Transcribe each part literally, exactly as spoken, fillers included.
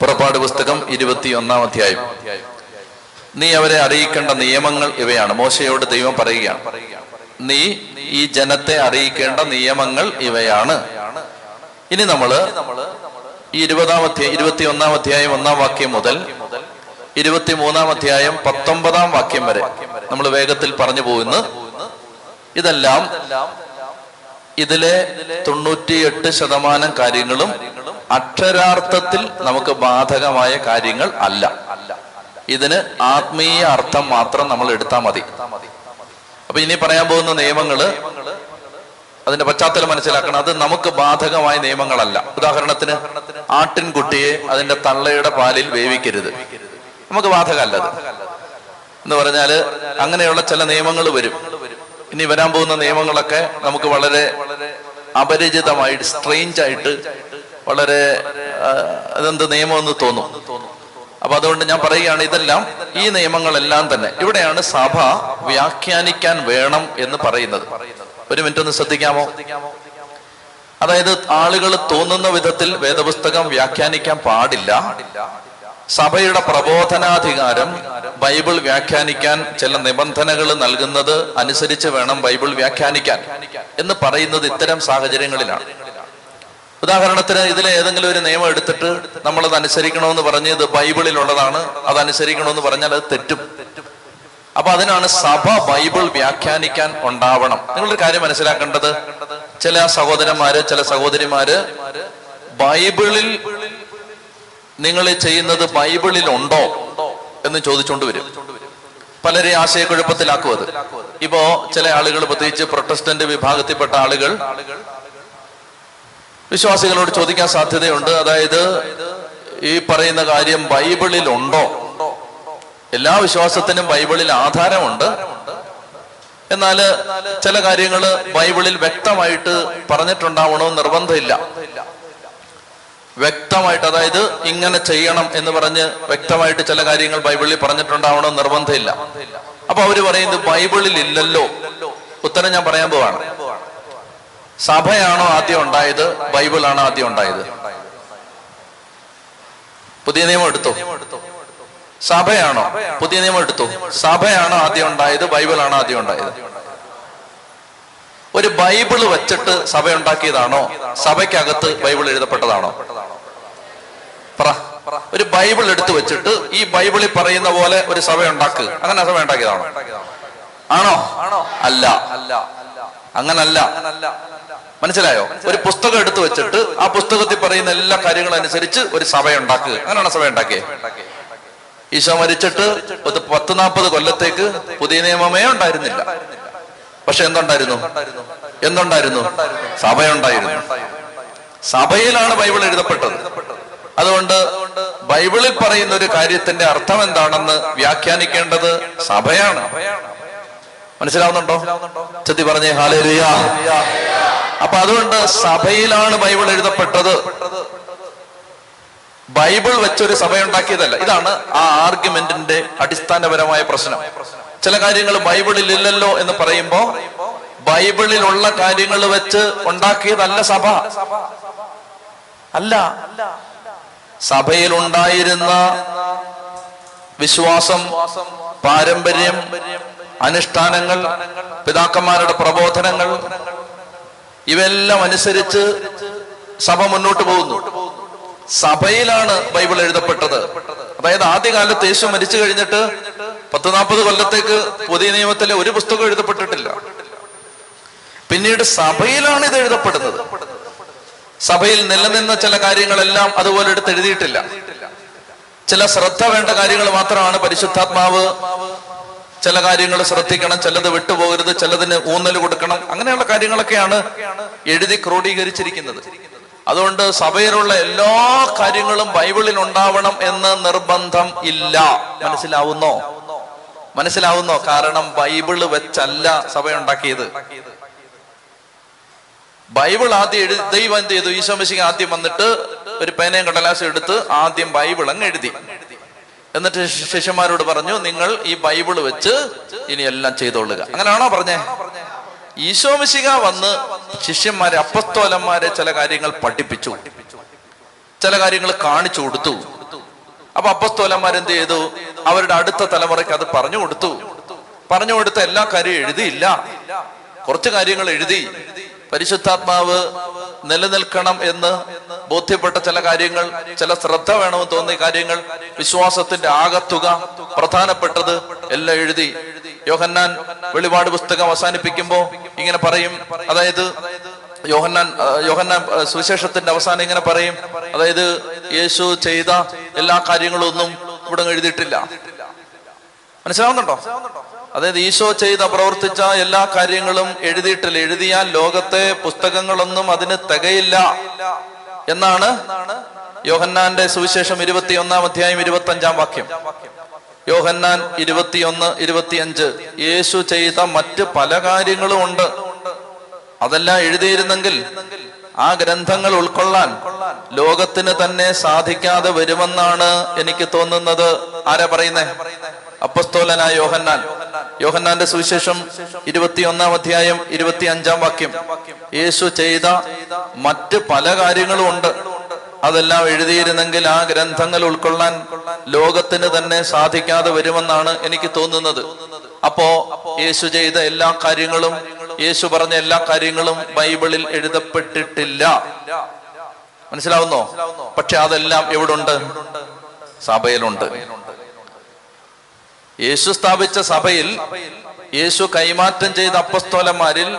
പുറപ്പാട് പുസ്തകം ഇരുപത്തിയൊന്നാം അധ്യായം. നീ അവരെ അറിയിക്കേണ്ട നിയമങ്ങൾ ഇവയാണ്. മോശയോട് ദൈവം പറയുകയാണ്, നീ ഈ ജനത്തെ അറിയിക്കേണ്ട നിയമങ്ങൾ ഇവയാണ്. ഇനി നമ്മള് ഈ ഇരുപതാം അധ്യായം ഇരുപത്തിയൊന്നാം അധ്യായം ഒന്നാം വാക്യം മുതൽ ഇരുപത്തിമൂന്നാം അധ്യായം പത്തൊമ്പതാം വാക്യം വരെ നമ്മൾ വേഗത്തിൽ പറഞ്ഞു പോകുന്നു. ഇതെല്ലാം ഇതിലെ തൊണ്ണൂറ്റിയെട്ട് ശതമാനം കാര്യങ്ങളും അക്ഷരാർത്ഥത്തിൽ നമുക്ക് ബാധകമായ കാര്യങ്ങൾ അല്ല. ഇതിന് ആത്മീയ അർത്ഥം മാത്രം നമ്മൾ എടുത്താൽ മതി. അപ്പൊ ഇനി പറയാൻ പോകുന്ന നിയമങ്ങള് അതിന്റെ പശ്ചാത്തലം മനസ്സിലാക്കണം. അത് നമുക്ക് ബാധകമായ നിയമങ്ങളല്ല. ഉദാഹരണത്തിന്, ആട്ടിൻകുട്ടിയെ അതിന്റെ തള്ളയുടെ പാലിൽ വേവിക്കരുത്, നമുക്ക് ബാധകമല്ല അത് എന്ന് പറഞ്ഞാല് അങ്ങനെയുള്ള ചില നിയമങ്ങൾ വരും. ഇനി വരാൻ പോകുന്ന നിയമങ്ങളൊക്കെ നമുക്ക് വളരെ അപരിചിതമായിട്ട്, സ്ട്രെയിഞ്ച് ആയിട്ട്, വളരെ അതെന്ത് നിയമമെന്ന് തോന്നും. അപ്പൊ അതുകൊണ്ട് ഞാൻ പറയുകയാണ്, ഇതെല്ലാം ഈ നിയമങ്ങളെല്ലാം തന്നെ ഇവിടെയാണ് സഭ വ്യാഖ്യാനിക്കാൻ വേണം എന്ന് പറയുന്നത്. ഒരു മിനിറ്റ് ഒന്ന് ശ്രദ്ധിക്കാമോ? അതായത്, ആളുകൾ തോന്നുന്ന വിധത്തിൽ വേദപുസ്തകം വ്യാഖ്യാനിക്കാൻ പാടില്ല. സഭയുടെ പ്രബോധനാധികാരം ബൈബിൾ വ്യാഖ്യാനിക്കാൻ ചില നിബന്ധനകൾ നൽകുന്നത് അനുസരിച്ച് വേണം ബൈബിൾ വ്യാഖ്യാനിക്കാൻ എന്ന് പറയുന്നത് ഇത്തരം സാഹചര്യങ്ങളിലാണ്. ഉദാഹരണത്തിന്, ഇതിലെ ഏതെങ്കിലും ഒരു നിയമം എടുത്തിട്ട് നമ്മളത് അനുസരിക്കണമെന്ന് പറഞ്ഞ് ഇത് ബൈബിളിലുള്ളതാണ്, അത് അനുസരിക്കണമെന്ന് പറഞ്ഞാൽ അത് തെറ്റും. അപ്പൊ അതിനാണ് സഭ ബൈബിൾ വ്യാഖ്യാനിക്കാൻ ഉണ്ടാവണം. നിങ്ങളൊരു കാര്യം മനസ്സിലാക്കേണ്ടത്, ചില സഹോദരന്മാര് ചില സഹോദരിമാര് ബൈബിളിൽ നിങ്ങൾ ചെയ്യുന്നത് ബൈബിളിൽ ഉണ്ടോ എന്ന് ചോദിച്ചുകൊണ്ട് വരും. പലരെയും ആശയക്കുഴപ്പത്തിലാക്കുവത്. ഇപ്പോ ചില ആളുകൾ, പ്രത്യേകിച്ച് പ്രൊട്ടസ്റ്റന്റ് വിഭാഗത്തിൽപ്പെട്ട ആളുകൾ വിശ്വാസികളോട് ചോദിക്കാൻ സാധ്യതയുണ്ട്, അതായത് ഈ പറയുന്ന കാര്യം ബൈബിളിൽ ഉണ്ടോ? എല്ലാ വിശ്വാസത്തിനും ബൈബിളിൽ ആധാരമുണ്ട്. എന്നാല് ചില കാര്യങ്ങൾ ബൈബിളിൽ വ്യക്തമായിട്ട് പറഞ്ഞിട്ടുണ്ടാവണോ നിർബന്ധമില്ല. വ്യക്തമായിട്ട്, അതായത് ഇങ്ങനെ ചെയ്യണം എന്ന് പറഞ്ഞ് വ്യക്തമായിട്ട് ചില കാര്യങ്ങൾ ബൈബിളിൽ പറഞ്ഞിട്ടുണ്ടാവണോ നിർബന്ധമില്ല. അപ്പൊ അവര് പറയുന്നത് ബൈബിളിൽ ഇല്ലല്ലോ. ഉത്തരം ഞാൻ പറയാൻ പോവാണ്. സഭയാണോ ആദ്യം ഉണ്ടായത്, ബൈബിളാണോ ആദ്യം ഉണ്ടായത്? പുതിയ നിയമം എടുത്തു. സഭയാണോ പുതിയ നിയമം എടുത്തു സഭയാണോ ആദ്യം ഉണ്ടായത്, ബൈബിളാണോ ആദ്യം ഉണ്ടായത്? ഒരു ബൈബിള് വച്ചിട്ട് സഭ ഉണ്ടാക്കിയതാണോ, സഭയ്ക്കകത്ത് ബൈബിൾ എഴുതപ്പെട്ടതാണോ? പറ. ഒരു ബൈബിൾ എടുത്തു വെച്ചിട്ട് ഈ ബൈബിളിൽ പറയുന്ന പോലെ ഒരു സഭ ഉണ്ടാക്കുക, അങ്ങനെ സഭ ഉണ്ടാക്കിയതാണോ? ആണോ? അല്ല, അങ്ങനല്ല. മനസ്സിലായോ? ഒരു പുസ്തകം എടുത്തു വെച്ചിട്ട് ആ പുസ്തകത്തിൽ പറയുന്ന എല്ലാ കാര്യങ്ങളും അനുസരിച്ച് ഒരു സഭ ഉണ്ടാക്കുക, അങ്ങനെയാണ് സഭ ഉണ്ടാക്കിയത്. ഈശോ മരിച്ചിട്ട് പത്ത് നാൽപ്പത് കൊല്ലത്തേക്ക് പുതിയ നിയമമേ ഉണ്ടായിരുന്നില്ല. പക്ഷെ എന്തുണ്ടായിരുന്നു? എന്തുണ്ടായിരുന്നു? സഭയുണ്ടായിരുന്നു. സഭയിലാണ് ബൈബിൾ എഴുതപ്പെട്ടത്. അതുകൊണ്ട് ബൈബിളിൽ പറയുന്ന ഒരു കാര്യത്തിന്റെ അർത്ഥം എന്താണെന്ന് വ്യാഖ്യാനിക്കേണ്ടത് സഭയാണ്. മനസ്സിലാവുന്നുണ്ടോ? ചെത്തി പറഞ്ഞേ ഹല്ലേലൂയ. അപ്പൊ അതുകൊണ്ട് സഭയിലാണ് ബൈബിൾ എഴുതപ്പെട്ടത്, ബൈബിൾ വെച്ചൊരു സഭയുണ്ടാക്കിയതല്ല. ഇതാണ് ആ ആർഗ്യുമെന്റിന്റെ അടിസ്ഥാനപരമായ പ്രശ്നം. ചില കാര്യങ്ങൾ ബൈബിളിൽ ഇല്ലല്ലോ എന്ന് പറയുമ്പോ ബൈബിളിലുള്ള കാര്യങ്ങൾ വെച്ച് ഉണ്ടാക്കിയതല്ല സഭ. അല്ല, സഭയിൽ ഉണ്ടായിരുന്ന വിശ്വാസം, പാരമ്പര്യം, അനുഷ്ഠാനങ്ങൾ, പിതാക്കന്മാരുടെ പ്രബോധനങ്ങൾ, ഇവയെല്ലാം അനുസരിച്ച് സഭ മുന്നോട്ട് പോകുന്നു. സഭയിലാണ് ബൈബിൾ എഴുതപ്പെട്ടത്. അതായത്, ആദ്യകാലത്ത് യേശു മരിച്ചു കഴിഞ്ഞിട്ട് പത്ത് നാൽപ്പത് കൊല്ലത്തേക്ക് പുതിയ നിയമത്തിലെ ഒരു പുസ്തകം എഴുതപ്പെട്ടിട്ടില്ല. പിന്നീട് സഭയിലാണ് ഇത് എഴുതപ്പെടുന്നത്. സഭയിൽ നിലനിന്ന ചില കാര്യങ്ങളെല്ലാം അതുപോലെ എടുത്ത് എഴുതിയിട്ടില്ല. ചില ശ്രദ്ധ വേണ്ട കാര്യങ്ങൾ മാത്രമാണ്. പരിശുദ്ധാത്മാവ് ചില കാര്യങ്ങൾ ശ്രദ്ധിക്കണം, ചിലത് വിട്ടുപോകരുത്, ചിലതിന് ഊന്നൽ കൊടുക്കണം, അങ്ങനെയുള്ള കാര്യങ്ങളൊക്കെയാണ് എഴുതി ക്രോഡീകരിച്ചിരിക്കുന്നത്. അതുകൊണ്ട് സഭയിലുള്ള എല്ലാ കാര്യങ്ങളും ബൈബിളിൽ ഉണ്ടാവണം എന്ന് നിർബന്ധം ഇല്ല. മനസ്സിലാവുന്നോ? മനസ്സിലാവുന്നോ? കാരണം ബൈബിള് വെച്ചല്ല സഭയുണ്ടാക്കിയത്. ബൈബിൾ ആദ്യം എഴുതി ദൈവം എന്ത് ചെയ്തു? ഈശോ മിശിഹ ആദ്യം വന്നിട്ട് ഒരു പേനയും കടലാസും എടുത്ത് ആദ്യം ബൈബിൾ അങ്ങ് എഴുതി. എന്നിട്ട് ശിഷ്യന്മാരോട് പറഞ്ഞു, നിങ്ങൾ ഈ ബൈബിള് വെച്ച് ഇനി എല്ലാം ചെയ്തോളുക. അങ്ങനെയാണോ പറഞ്ഞേ? ഈശോ മിശിഹ വന്ന് ശിഷ്യന്മാരെ, അപ്പസ്തോലന്മാരെ ചില കാര്യങ്ങൾ പഠിപ്പിച്ചു, ചില കാര്യങ്ങൾ കാണിച്ചു കൊടുത്തു. അപ്പൊ അപ്പസ്തോലന്മാരെന്ത് ചെയ്തു? അവരുടെ അടുത്ത തലമുറയ്ക്ക് അത് പറഞ്ഞു കൊടുത്തു. പറഞ്ഞു കൊടുത്ത എല്ലാ കാര്യവും എഴുതിയില്ല, കുറച്ച് കാര്യങ്ങൾ എഴുതി. പരിശുദ്ധാത്മാവ് നിലനിൽക്കണം എന്ന് ബോധ്യപ്പെട്ട ചില കാര്യങ്ങൾ, ചില ശ്രദ്ധ വേണമെന്ന് തോന്നിയ കാര്യങ്ങൾ, വിശ്വാസത്തിന്റെ ആകത്തുക പ്രധാനപ്പെട്ടത് എല്ലാം എഴുതി. യോഹന്നാൻ വെളിപാട് പുസ്തകം അവസാനിപ്പിക്കുമ്പോ ഇങ്ങനെ പറയും, അതായത് യോഹന്നാൻ യോഹന്നാൻ സുവിശേഷത്തിന്റെ അവസാനം ഇങ്ങനെ പറയും, അതായത് യേശു ചെയ്ത എല്ലാ കാര്യങ്ങളും ഒന്നും ഇവിടെ എഴുതിയിട്ടില്ല. മനസ്സിലാവുന്നുണ്ടോ? അതായത് ഈശോ ചെയ്ത പ്രവർത്തിച്ച എല്ലാ കാര്യങ്ങളും എഴുതിയിട്ടില്ല. എഴുതിയാൽ ലോകത്തെ പുസ്തകങ്ങളൊന്നും അതിന് തികയില്ല എന്നാണ് യോഹന്നാന്റെ സുവിശേഷം ഇരുപത്തിയൊന്നാം അധ്യായം ഇരുപത്തി അഞ്ചാം വാക്യം. യോഹന്നാൻ ഇരുപത്തിയൊന്ന് ഇരുപത്തിയഞ്ച് യേശു ചെയ്ത മറ്റ് പല കാര്യങ്ങളും ഉണ്ട്, അതെല്ലാം എഴുതിയിരുന്നെങ്കിൽ ആ ഗ്രന്ഥങ്ങൾ ഉൾക്കൊള്ളാൻ ലോകത്തിന് തന്നെ സാധിക്കാതെ വരുമെന്നാണ് എനിക്ക് തോന്നുന്നത്. ആരാ പറയുന്നേ? അപ്പസ്തോലനായ യോഹന്നാൻ. യോഹന്നാന്റെ സുവിശേഷം ഇരുപത്തിയൊന്നാം അധ്യായം ഇരുപത്തി അഞ്ചാം വാക്യം, യേശു ചെയ്ത മറ്റ് പല കാര്യങ്ങളും ഉണ്ട്, അതെല്ലാം എഴുതിയിരുന്നെങ്കിൽ ആ ഗ്രന്ഥങ്ങൾ ഉൾക്കൊള്ളാൻ ലോകത്തിന് തന്നെ സാധിക്കാതെ വരുമെന്നാണ് എനിക്ക് തോന്നുന്നത്. അപ്പോ യേശു ചെയ്ത എല്ലാ കാര്യങ്ങളും, യേശു പറഞ്ഞ എല്ലാ കാര്യങ്ങളും ബൈബിളിൽ എഴുതപ്പെട്ടിട്ടില്ല. മനസ്സിലാവുന്നോ? പക്ഷെ അതെല്ലാം എവിടുണ്ട്? സഭയിലുണ്ട്. യേശു സ്ഥാപിച്ച സഭയിൽ, യേശു കൈമാറ്റം ചെയ്ത അപ്പസ്തോലന്മാരിൽ,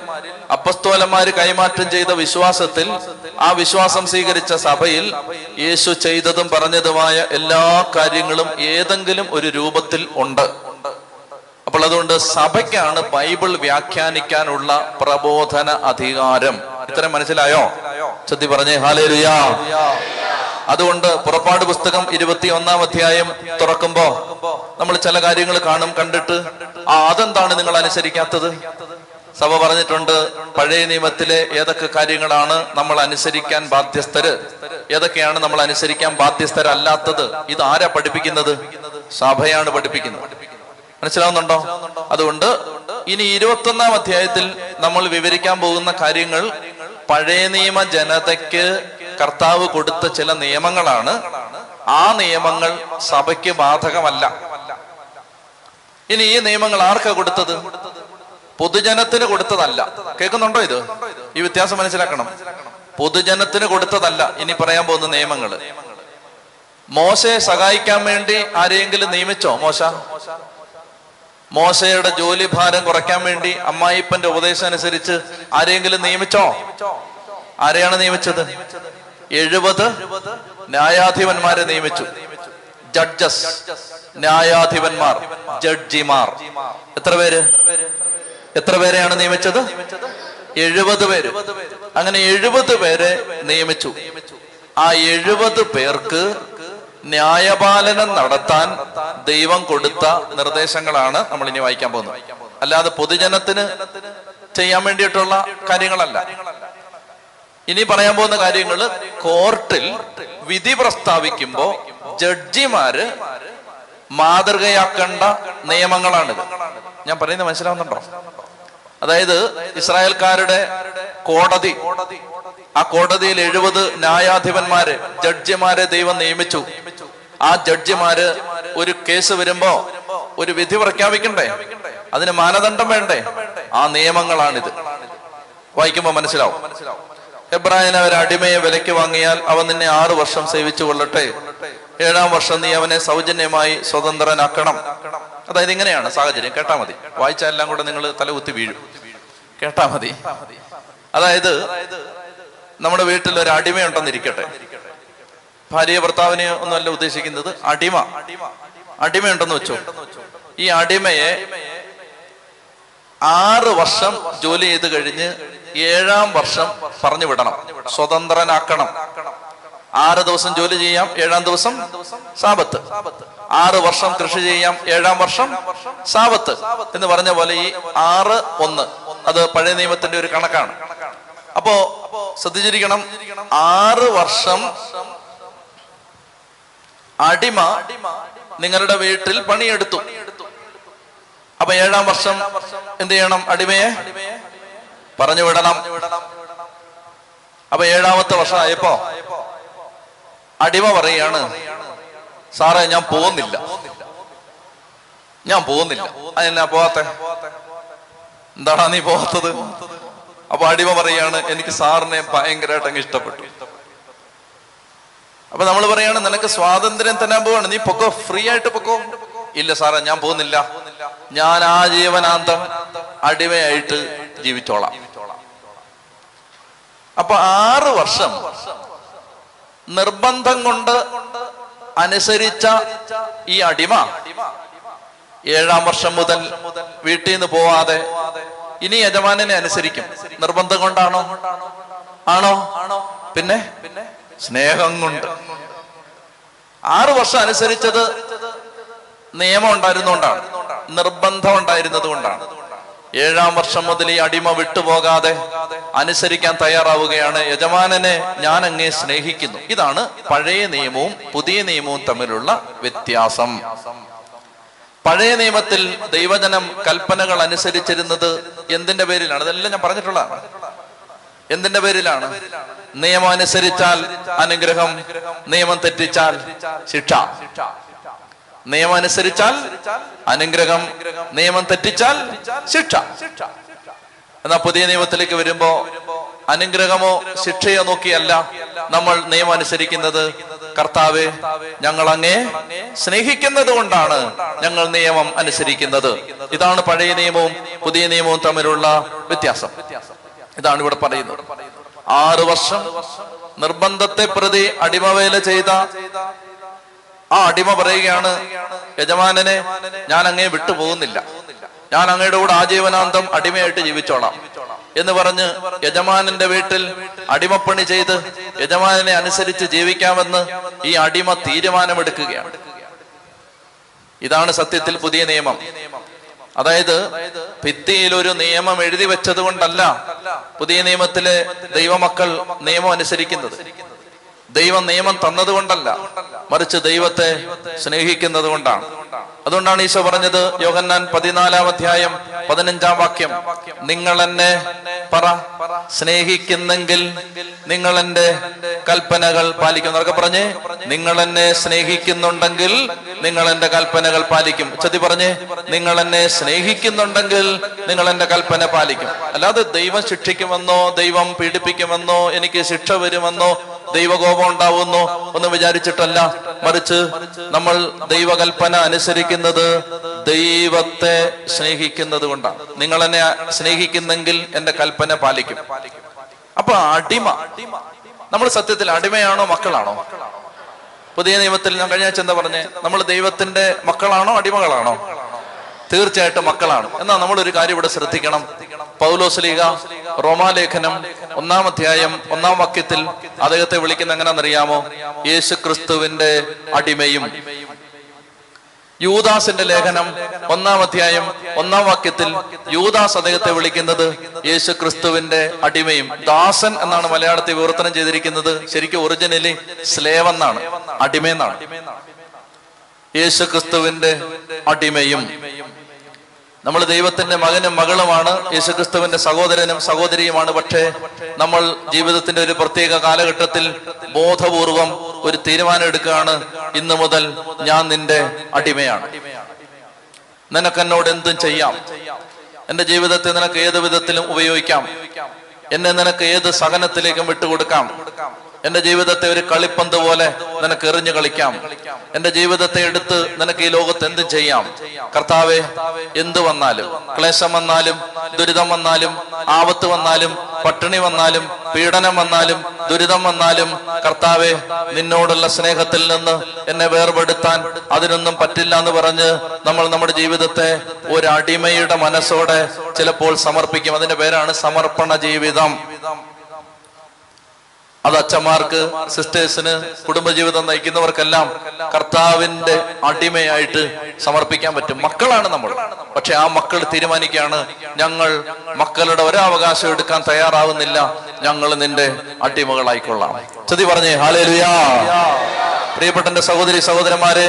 അപ്പസ്തോലന്മാര് കൈമാറ്റം ചെയ്ത വിശ്വാസത്തിൽ, ആ വിശ്വാസം സ്വീകരിച്ച സഭയിൽ യേശു ചെയ്തതും പറഞ്ഞതുമായ എല്ലാ കാര്യങ്ങളും ഏതെങ്കിലും ഒരു രൂപത്തിൽ ഉണ്ട്. അപ്പോൾ അതുകൊണ്ട് സഭയ്ക്കാണ് ബൈബിൾ വ്യാഖ്യാനിക്കാനുള്ള പ്രബോധന അധികാരം. ഇത്രയും മനസ്സിലായോ? ചൊല്ലി പറഞ്ഞേ ഹല്ലേലൂയാ. അതുകൊണ്ട് പുറപ്പാട് പുസ്തകം ഇരുപത്തി ഒന്നാം അധ്യായം തുറക്കുമ്പോ നമ്മൾ ചില കാര്യങ്ങൾ കാണും, കണ്ടിട്ട് ആ അതെന്താണ് നിങ്ങൾ അനുസരിക്കാത്തത്? സഭ പറഞ്ഞിട്ടുണ്ട് പഴയ നിയമത്തിലെ ഏതൊക്കെ കാര്യങ്ങളാണ് നമ്മൾ അനുസരിക്കാൻ ബാധ്യസ്ഥര്, ഏതൊക്കെയാണ് നമ്മൾ അനുസരിക്കാൻ ബാധ്യസ്ഥരല്ലാത്തത്. ഇത് ആരാ പഠിപ്പിക്കുന്നത്? സഭയാണ് പഠിപ്പിക്കുന്നത്. മനസ്സിലാവുന്നുണ്ടോ? അതുകൊണ്ട് ഇനി ഇരുപത്തി ഒന്നാം അധ്യായത്തിൽ നമ്മൾ വിവരിക്കാൻ പോകുന്ന കാര്യങ്ങൾ പഴയ നിയമ ജനതയ്ക്ക് കർത്താവ് കൊടുത്ത ചില നിയമങ്ങളാണ്. ആ നിയമങ്ങൾ സഭയ്ക്ക് ബാധകമല്ല. ഇനി ഈ നിയമങ്ങൾ ആർക്കാ കൊടുത്തത്? പൊതുജനത്തിന് കൊടുത്തതല്ല. കേൾക്കുന്നുണ്ടോ? ഇത് ഈ വ്യത്യാസം മനസ്സിലാക്കണം. പൊതുജനത്തിന് കൊടുത്തതല്ല ഇനി പറയാൻ പോകുന്ന നിയമങ്ങൾ. മോശയെ സഹായിക്കാൻ വേണ്ടി ആരെയെങ്കിലും നിയമിച്ചോ? മോശ മോശയുടെ ജോലിഭാരം കുറയ്ക്കാൻ വേണ്ടി അമ്മായിപ്പന്റെ ഉപദേശം അനുസരിച്ച് ആരെയെങ്കിലും നിയമിച്ചോ? ആരെയാണ് നിയമിച്ചത്? എഴുപത് ന്യായാധിപന്മാരെ നിയമിച്ചു. ജഡ്ജസ്, ന്യായാധിപന്മാർ, ജഡ്ജിമാർ. എത്ര പേര്? എത്ര പേരെയാണ് നിയമിച്ചത്? എഴുപത് പേര്. അങ്ങനെ എഴുപത് പേരെ നിയമിച്ചു. ആ എഴുപത് പേർക്ക് ന്യായപാലനം നടത്താൻ ദൈവം കൊടുത്ത നിർദ്ദേശങ്ങളാണ് നമ്മൾ ഇനി വായിക്കാൻ പോകുന്നത്. അല്ലാതെ പൊതുജനത്തിന് ചെയ്യാൻ വേണ്ടിയിട്ടുള്ള കാര്യങ്ങളല്ല. ഇനി പറയാൻ പോകുന്ന കാര്യങ്ങൾ കോർട്ടിൽ വിധി പ്രസ്താവിക്കുമ്പോ ജഡ്ജിമാര് മാതൃകയാക്കേണ്ട നിയമങ്ങളാണിത്. ഞാൻ പറയുന്നത് മനസ്സിലാവുന്നുണ്ടോ? അതായത് ഇസ്രായേൽക്കാരുടെ കോടതി, ആ കോടതിയിൽ എഴുപത് ന്യായാധിപന്മാരെ, ജഡ്ജിമാരെ ദൈവം നിയമിച്ചു. ആ ജഡ്ജിമാര് ഒരു കേസ് വരുമ്പോ ഒരു വിധി പ്രഖ്യാപിക്കണ്ടേ? അതിന് മാനദണ്ഡം വേണ്ടേ? ആ നിയമങ്ങളാണിത്. വായിക്കുമ്പോ മനസ്സിലാവും. എബ്രായനെ ഒരു അടിമയെ വിലയ്ക്ക് വാങ്ങിയാൽ അവൻ നിന്നെ ആറു വർഷം സേവിച്ചു കൊള്ളട്ടെ, ഏഴാം വർഷം നീ അവനെ സൗജന്യമായി സ്വതന്ത്രനാക്കണം. അതായത് ഇങ്ങനെയാണ് സാഹചര്യം. കേട്ടാ മതി, വായിച്ചാൽ എല്ലാം കൂടെ നിങ്ങൾ തലകുത്തി വീഴും. കേട്ടാ മതി. അതായത് നമ്മുടെ വീട്ടിൽ ഒരു അടിമയുണ്ടെന്നിരിക്കട്ടെ, ഭാര്യ ഭർത്താവിനെ ഒന്നുമല്ല ഉദ്ദേശിക്കുന്നത്, അടിമ അടിമയുണ്ടെന്ന് വെച്ചോ. ഈ അടിമയെ ആറ് വർഷം ജോലി ചെയ്ത് കഴിഞ്ഞ് ഏഴാം വർഷം പറഞ്ഞു വിടണം, സ്വതന്ത്രനാക്കണം. ആറ് ദിവസം ജോലി ചെയ്യാം, ഏഴാം ദിവസം സാബത്ത്. ആറ് വർഷം കൃഷി ചെയ്യാം, ഏഴാം വർഷം സാബത്ത് എന്ന് പറഞ്ഞ പോലെ ഈ ആറ് ഒന്ന് അത് പഴയ നിയമത്തിന്റെ ഒരു കണക്കാണ്. അപ്പോ ശ്രദ്ധിച്ചിരിക്കണം, ആറ് വർഷം അടിമ നിങ്ങളുടെ വീട്ടിൽ പണിയെടുത്തു. അപ്പൊ ഏഴാം വർഷം എന്ത് ചെയ്യണം? അടിമയെ പറഞ്ഞു വിടണം. അപ്പൊ ഏഴാമത്തെ വർഷമായപ്പോ അടിമ പറയാണ്, സാറേ ഞാൻ പോകുന്നില്ല, ഞാൻ പോകുന്നില്ല. അതെന്നാ പോവാത്ത, എന്താടാ നീ പോവാത്തത്? അപ്പൊ അടിമ പറയാണ്, എനിക്ക് സാറിനെ ഭയങ്കരമായിട്ട് അങ്ങ് ഇഷ്ടപ്പെട്ടു. അപ്പൊ നമ്മൾ പറയാണ്, നിനക്ക് സ്വാതന്ത്ര്യം തരാൻ പോവാണ്, നീ പൊക്കോ, ഫ്രീ ആയിട്ട് പൊക്കോ. ഇല്ല സാറേ ഞാൻ പോകുന്നില്ല, ഞാൻ ആ ജീവനാന്തം അടിമയായിട്ട് ജീവിച്ചോളാം. അപ്പൊ ആറ് വർഷം നിർബന്ധം കൊണ്ട് അനുസരിച്ച ഈ അടിമ ഏഴാം വർഷം മുതൽ വീട്ടിൽ നിന്ന് പോവാതെ ഇനി യജമാനനെ അനുസരിക്കും. നിർബന്ധം കൊണ്ടാണോ? ആണോ? പിന്നെ സ്നേഹം കൊണ്ട്. ആറു വർഷം അനുസരിച്ചത് നിയമം ഉണ്ടായിരുന്നുകൊണ്ടാണ്, നിർബന്ധം ഉണ്ടായിരുന്നത് കൊണ്ടാണ്. ഏഴാം വർഷം മുതൽ ഈ അടിമ വിട്ടുപോകാതെ അനുസരിക്കാൻ തയ്യാറാവുകയാണ്. യജമാനനെ ഞാൻ അങ്ങേ സ്നേഹിക്കുന്നു. ഇതാണ് പഴയ നിയമവും പുതിയ നിയമവും തമ്മിലുള്ള വ്യത്യാസം. പഴയ നിയമത്തിൽ ദൈവജനം കൽപ്പനകൾ അനുസരിച്ചിരുന്നത് എന്തിന്റെ പേരിലാണ്? അതെല്ലാം ഞാൻ പറഞ്ഞിട്ടുള്ളതാണ്. എന്തിന്റെ പേരിലാണ്? നിയമം അനുസരിച്ചാൽ അനുഗ്രഹം, നിയമം തെറ്റിച്ചാൽ ശിക്ഷ. നിയമം അനുസരിച്ചാൽ അനുഗ്രഹം, നിയമം തെറ്റിച്ചാൽ ശിക്ഷ. എന്നാൽ പുതിയ നിയമത്തിലേക്ക് വരുമ്പോ അനുഗ്രഹമോ ശിക്ഷയോ നോക്കിയല്ല നമ്മൾ നിയമം അനുസരിക്കുന്നത്. കർത്താവേ ഞങ്ങൾ അങ്ങേ സ്നേഹിക്കുന്നത് കൊണ്ടാണ് ഞങ്ങൾ നിയമം അനുസരിക്കുന്നത്. ഇതാണ് പഴയ നിയമവും പുതിയ നിയമവും തമ്മിലുള്ള വ്യത്യാസം. ഇതാണ് ഇവിടെ പറയുന്നത്. ആറു വർഷം നിർബന്ധത്തെ പ്രതി അടിമവേല ചെയ്ത ആ അടിമ പറയുകയാണ്, യജമാനനെ ഞാൻ അങ്ങേ വിട്ടുപോകുന്നില്ല, ഞാൻ അങ്ങയുടെ കൂടെ ആജീവനാന്തം അടിമയായിട്ട് ജീവിച്ചോളാം എന്ന് പറഞ്ഞ് യജമാനന്റെ വീട്ടിൽ അടിമപ്പണി ചെയ്ത് യജമാനനെ അനുസരിച്ച് ജീവിക്കാമെന്ന് ഈ അടിമ തീരുമാനമെടുക്കുകയാണ്. ഇതാണ് സത്യത്തിൽ പുതിയ നിയമം. അതായത് ഭിത്തിയിൽ ഒരു നിയമം എഴുതി വെച്ചത് കൊണ്ടല്ല പുതിയ നിയമത്തിലെ ദൈവമക്കൾ നിയമം അനുസരിക്കുന്നത്. ദൈവം നിയമം തന്നത് കൊണ്ടല്ല, മറിച്ച് ദൈവത്തെ സ്നേഹിക്കുന്നത് കൊണ്ടാണ്. അതുകൊണ്ടാണ് ഈശോ പറഞ്ഞത്, യോഹന്നാൻ പതിനാലാം അധ്യായം പതിനഞ്ചാം വാക്യം, നിങ്ങൾ എന്നെ പറ സ്നേഹിക്കുന്നെങ്കിൽ നിങ്ങൾ എന്റെ കൽപ്പനകൾ പാലിക്കും. എന്നൊക്കെ പറഞ്ഞേ, നിങ്ങൾ എന്നെ സ്നേഹിക്കുന്നുണ്ടെങ്കിൽ നിങ്ങൾ എന്റെ കൽപ്പനകൾ പാലിക്കും. ചതി പറഞ്ഞേ, നിങ്ങൾ എന്നെ സ്നേഹിക്കുന്നുണ്ടെങ്കിൽ നിങ്ങൾ എന്റെ കൽപ്പന പാലിക്കും. അല്ലാതെ ദൈവം ശിക്ഷിക്കുമെന്നോ ദൈവം പീഡിപ്പിക്കുമെന്നോ എനിക്ക് ശിക്ഷ വരുമെന്നോ ദൈവകോപം ഉണ്ടാവുന്നു ഒന്നും വിചാരിച്ചിട്ടല്ല, മറിച്ച് നമ്മൾ ദൈവകൽപ്പന അനുസരിക്കുന്നത് ദൈവത്തെ സ്നേഹിക്കുന്നത് കൊണ്ടാണ്. നിങ്ങൾ എന്നെ സ്നേഹിക്കുന്നെങ്കിൽ എന്റെ കൽപ്പന പാലിക്കും. അപ്പൊ അടിമ, നമ്മൾ സത്യത്തിൽ അടിമയാണോ മക്കളാണോ? പുതിയ നിയമത്തിൽ ഞാൻ കഴിഞ്ഞ ആഴ്ച എന്താ പറഞ്ഞേ, നമ്മൾ ദൈവത്തിന്റെ മക്കളാണോ അടിമകളാണോ? തീർച്ചയായിട്ടും മക്കളാണ്. എന്നാൽ നമ്മളൊരു കാര്യം ഇവിടെ ശ്രദ്ധിക്കണം. പൗലോസ് ലീഗ റോമാ ലേഖനം ഒന്നാം അധ്യായം ഒന്നാം വാക്യത്തിൽ അദ്ദേഹത്തെ വിളിക്കുന്ന എങ്ങനെയാണെന്നറിയാമോ? യേശു ക്രിസ്തുവിന്റെ അടിമയും. യൂദാസിന്റെ ലേഖനം ഒന്നാം അധ്യായം ഒന്നാം വാക്യത്തിൽ യൂദാസ് അദ്ദേഹത്തെ വിളിക്കുന്നത് യേശു ക്രിസ്തുവിന്റെ അടിമയും. ദാസൻ എന്നാണ് മലയാളത്തിൽ വിവർത്തനം ചെയ്തിരിക്കുന്നത്. ശരിക്കും ഒറിജിനലി സ്ലേവ് എന്നാണ്, അടിമയെന്നാണ്. യേശു ക്രിസ്തുവിന്റെ അടിമയും. നമ്മൾ ദൈവത്തിന്റെ മകനും മകളുമാണ്, യേശുക്രിസ്തുവിന്റെ സഹോദരനും സഹോദരിയുമാണ്. പക്ഷേ നമ്മൾ ജീവിതത്തിന്റെ ഒരു പ്രത്യേക കാലഘട്ടത്തിൽ ബോധപൂർവം ഒരു തീരുമാനം എടുക്കുകയാണ്, ഇന്നു മുതൽ ഞാൻ നിന്റെ അടിമയാണ്, നിനക്കെന്നോട് എന്തും ചെയ്യാം, എന്റെ ജീവിതത്തെ നിനക്ക് ഏത് വിധത്തിലും ഉപയോഗിക്കാം, എന്നെ നിനക്ക് ഏത് സഹനത്തിലേക്കും വിട്ടുകൊടുക്കാം, എന്റെ ജീവിതത്തെ ഒരു കളിപ്പന്ത് പോലെ നിനക്ക് എറിഞ്ഞു കളിക്കാം, എന്റെ ജീവിതത്തെ എടുത്ത് നിനക്ക് ഈ ലോകത്ത് എന്തും ചെയ്യാം. കർത്താവെ എന്തു വന്നാലും, ക്ലേശം വന്നാലും, ദുരിതം വന്നാലും, ആപത്ത് വന്നാലും, പട്ടിണി വന്നാലും, പീഡനം വന്നാലും, ദുരിതം വന്നാലും, കർത്താവെ നിന്നോടുള്ള സ്നേഹത്തിൽ നിന്ന് എന്നെ വേർപെടുത്താൻ അതിനൊന്നും പറ്റില്ല എന്ന് പറഞ്ഞ് നമ്മൾ നമ്മുടെ ജീവിതത്തെ ഒരു അടിമയുടെ മനസ്സോടെ ചിലപ്പോൾ സമർപ്പിക്കും. അതിന്റെ പേരാണ് സമർപ്പണ ജീവിതം. അത് അച്ഛന്മാർക്ക്, സിസ്റ്റേഴ്സിന്, കുടുംബജീവിതം നയിക്കുന്നവർക്കെല്ലാം കർത്താവിന്റെ അടിമയായിട്ട് സമർപ്പിക്കാൻ പറ്റും. മക്കളാണ് നമ്മൾ. പക്ഷെ ആ മക്കൾ തീരുമാനിക്കുകയാണ്, ഞങ്ങൾ മക്കളുടെ ഒരവകാശം എടുക്കാൻ തയ്യാറാവുന്നില്ല, ഞങ്ങൾ നിന്റെ അടിമകളായിക്കൊള്ളാം. ചതി പറഞ്ഞേ ഹല്ലേലൂയ. പ്രിയപ്പെട്ട സഹോദരി സഹോദരന്മാരെ,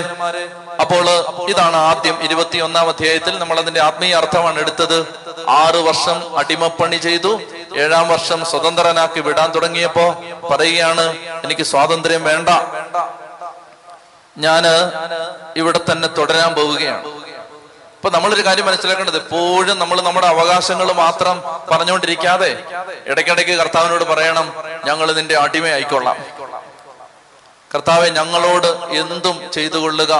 അപ്പോൾ ഇതാണ് ആദ്യം ഇരുപത്തിയൊന്നാം അധ്യായത്തിൽ നമ്മൾ അതിന്റെ ആത്മീയ അർത്ഥമാണ് എടുത്തത്. ആറു വർഷം അടിമപ്പണി ചെയ്തു, ഏഴാം വർഷം സ്വതന്ത്രനാക്കി വിടാൻ തുടങ്ങിയപ്പോ പറയുകയാണ്, എനിക്ക് സ്വാതന്ത്ര്യം വേണ്ട, ഞാൻ ഇവിടെ തന്നെ തുടരാൻ പോവുകയാണ്. അപ്പൊ നമ്മളൊരു കാര്യം മനസ്സിലാക്കേണ്ടത്, എപ്പോഴും നമ്മൾ നമ്മുടെ അവകാശങ്ങൾ മാത്രം പറഞ്ഞുകൊണ്ടിരിക്കാതെ ഇടയ്ക്കിടയ്ക്ക് കർത്താവിനോട് പറയണം, ഞങ്ങൾ നിന്റെ അടിമയായിക്കൊള്ളാം, കർത്താവെ ഞങ്ങളോട് എന്തും ചെയ്തു കൊള്ളുക,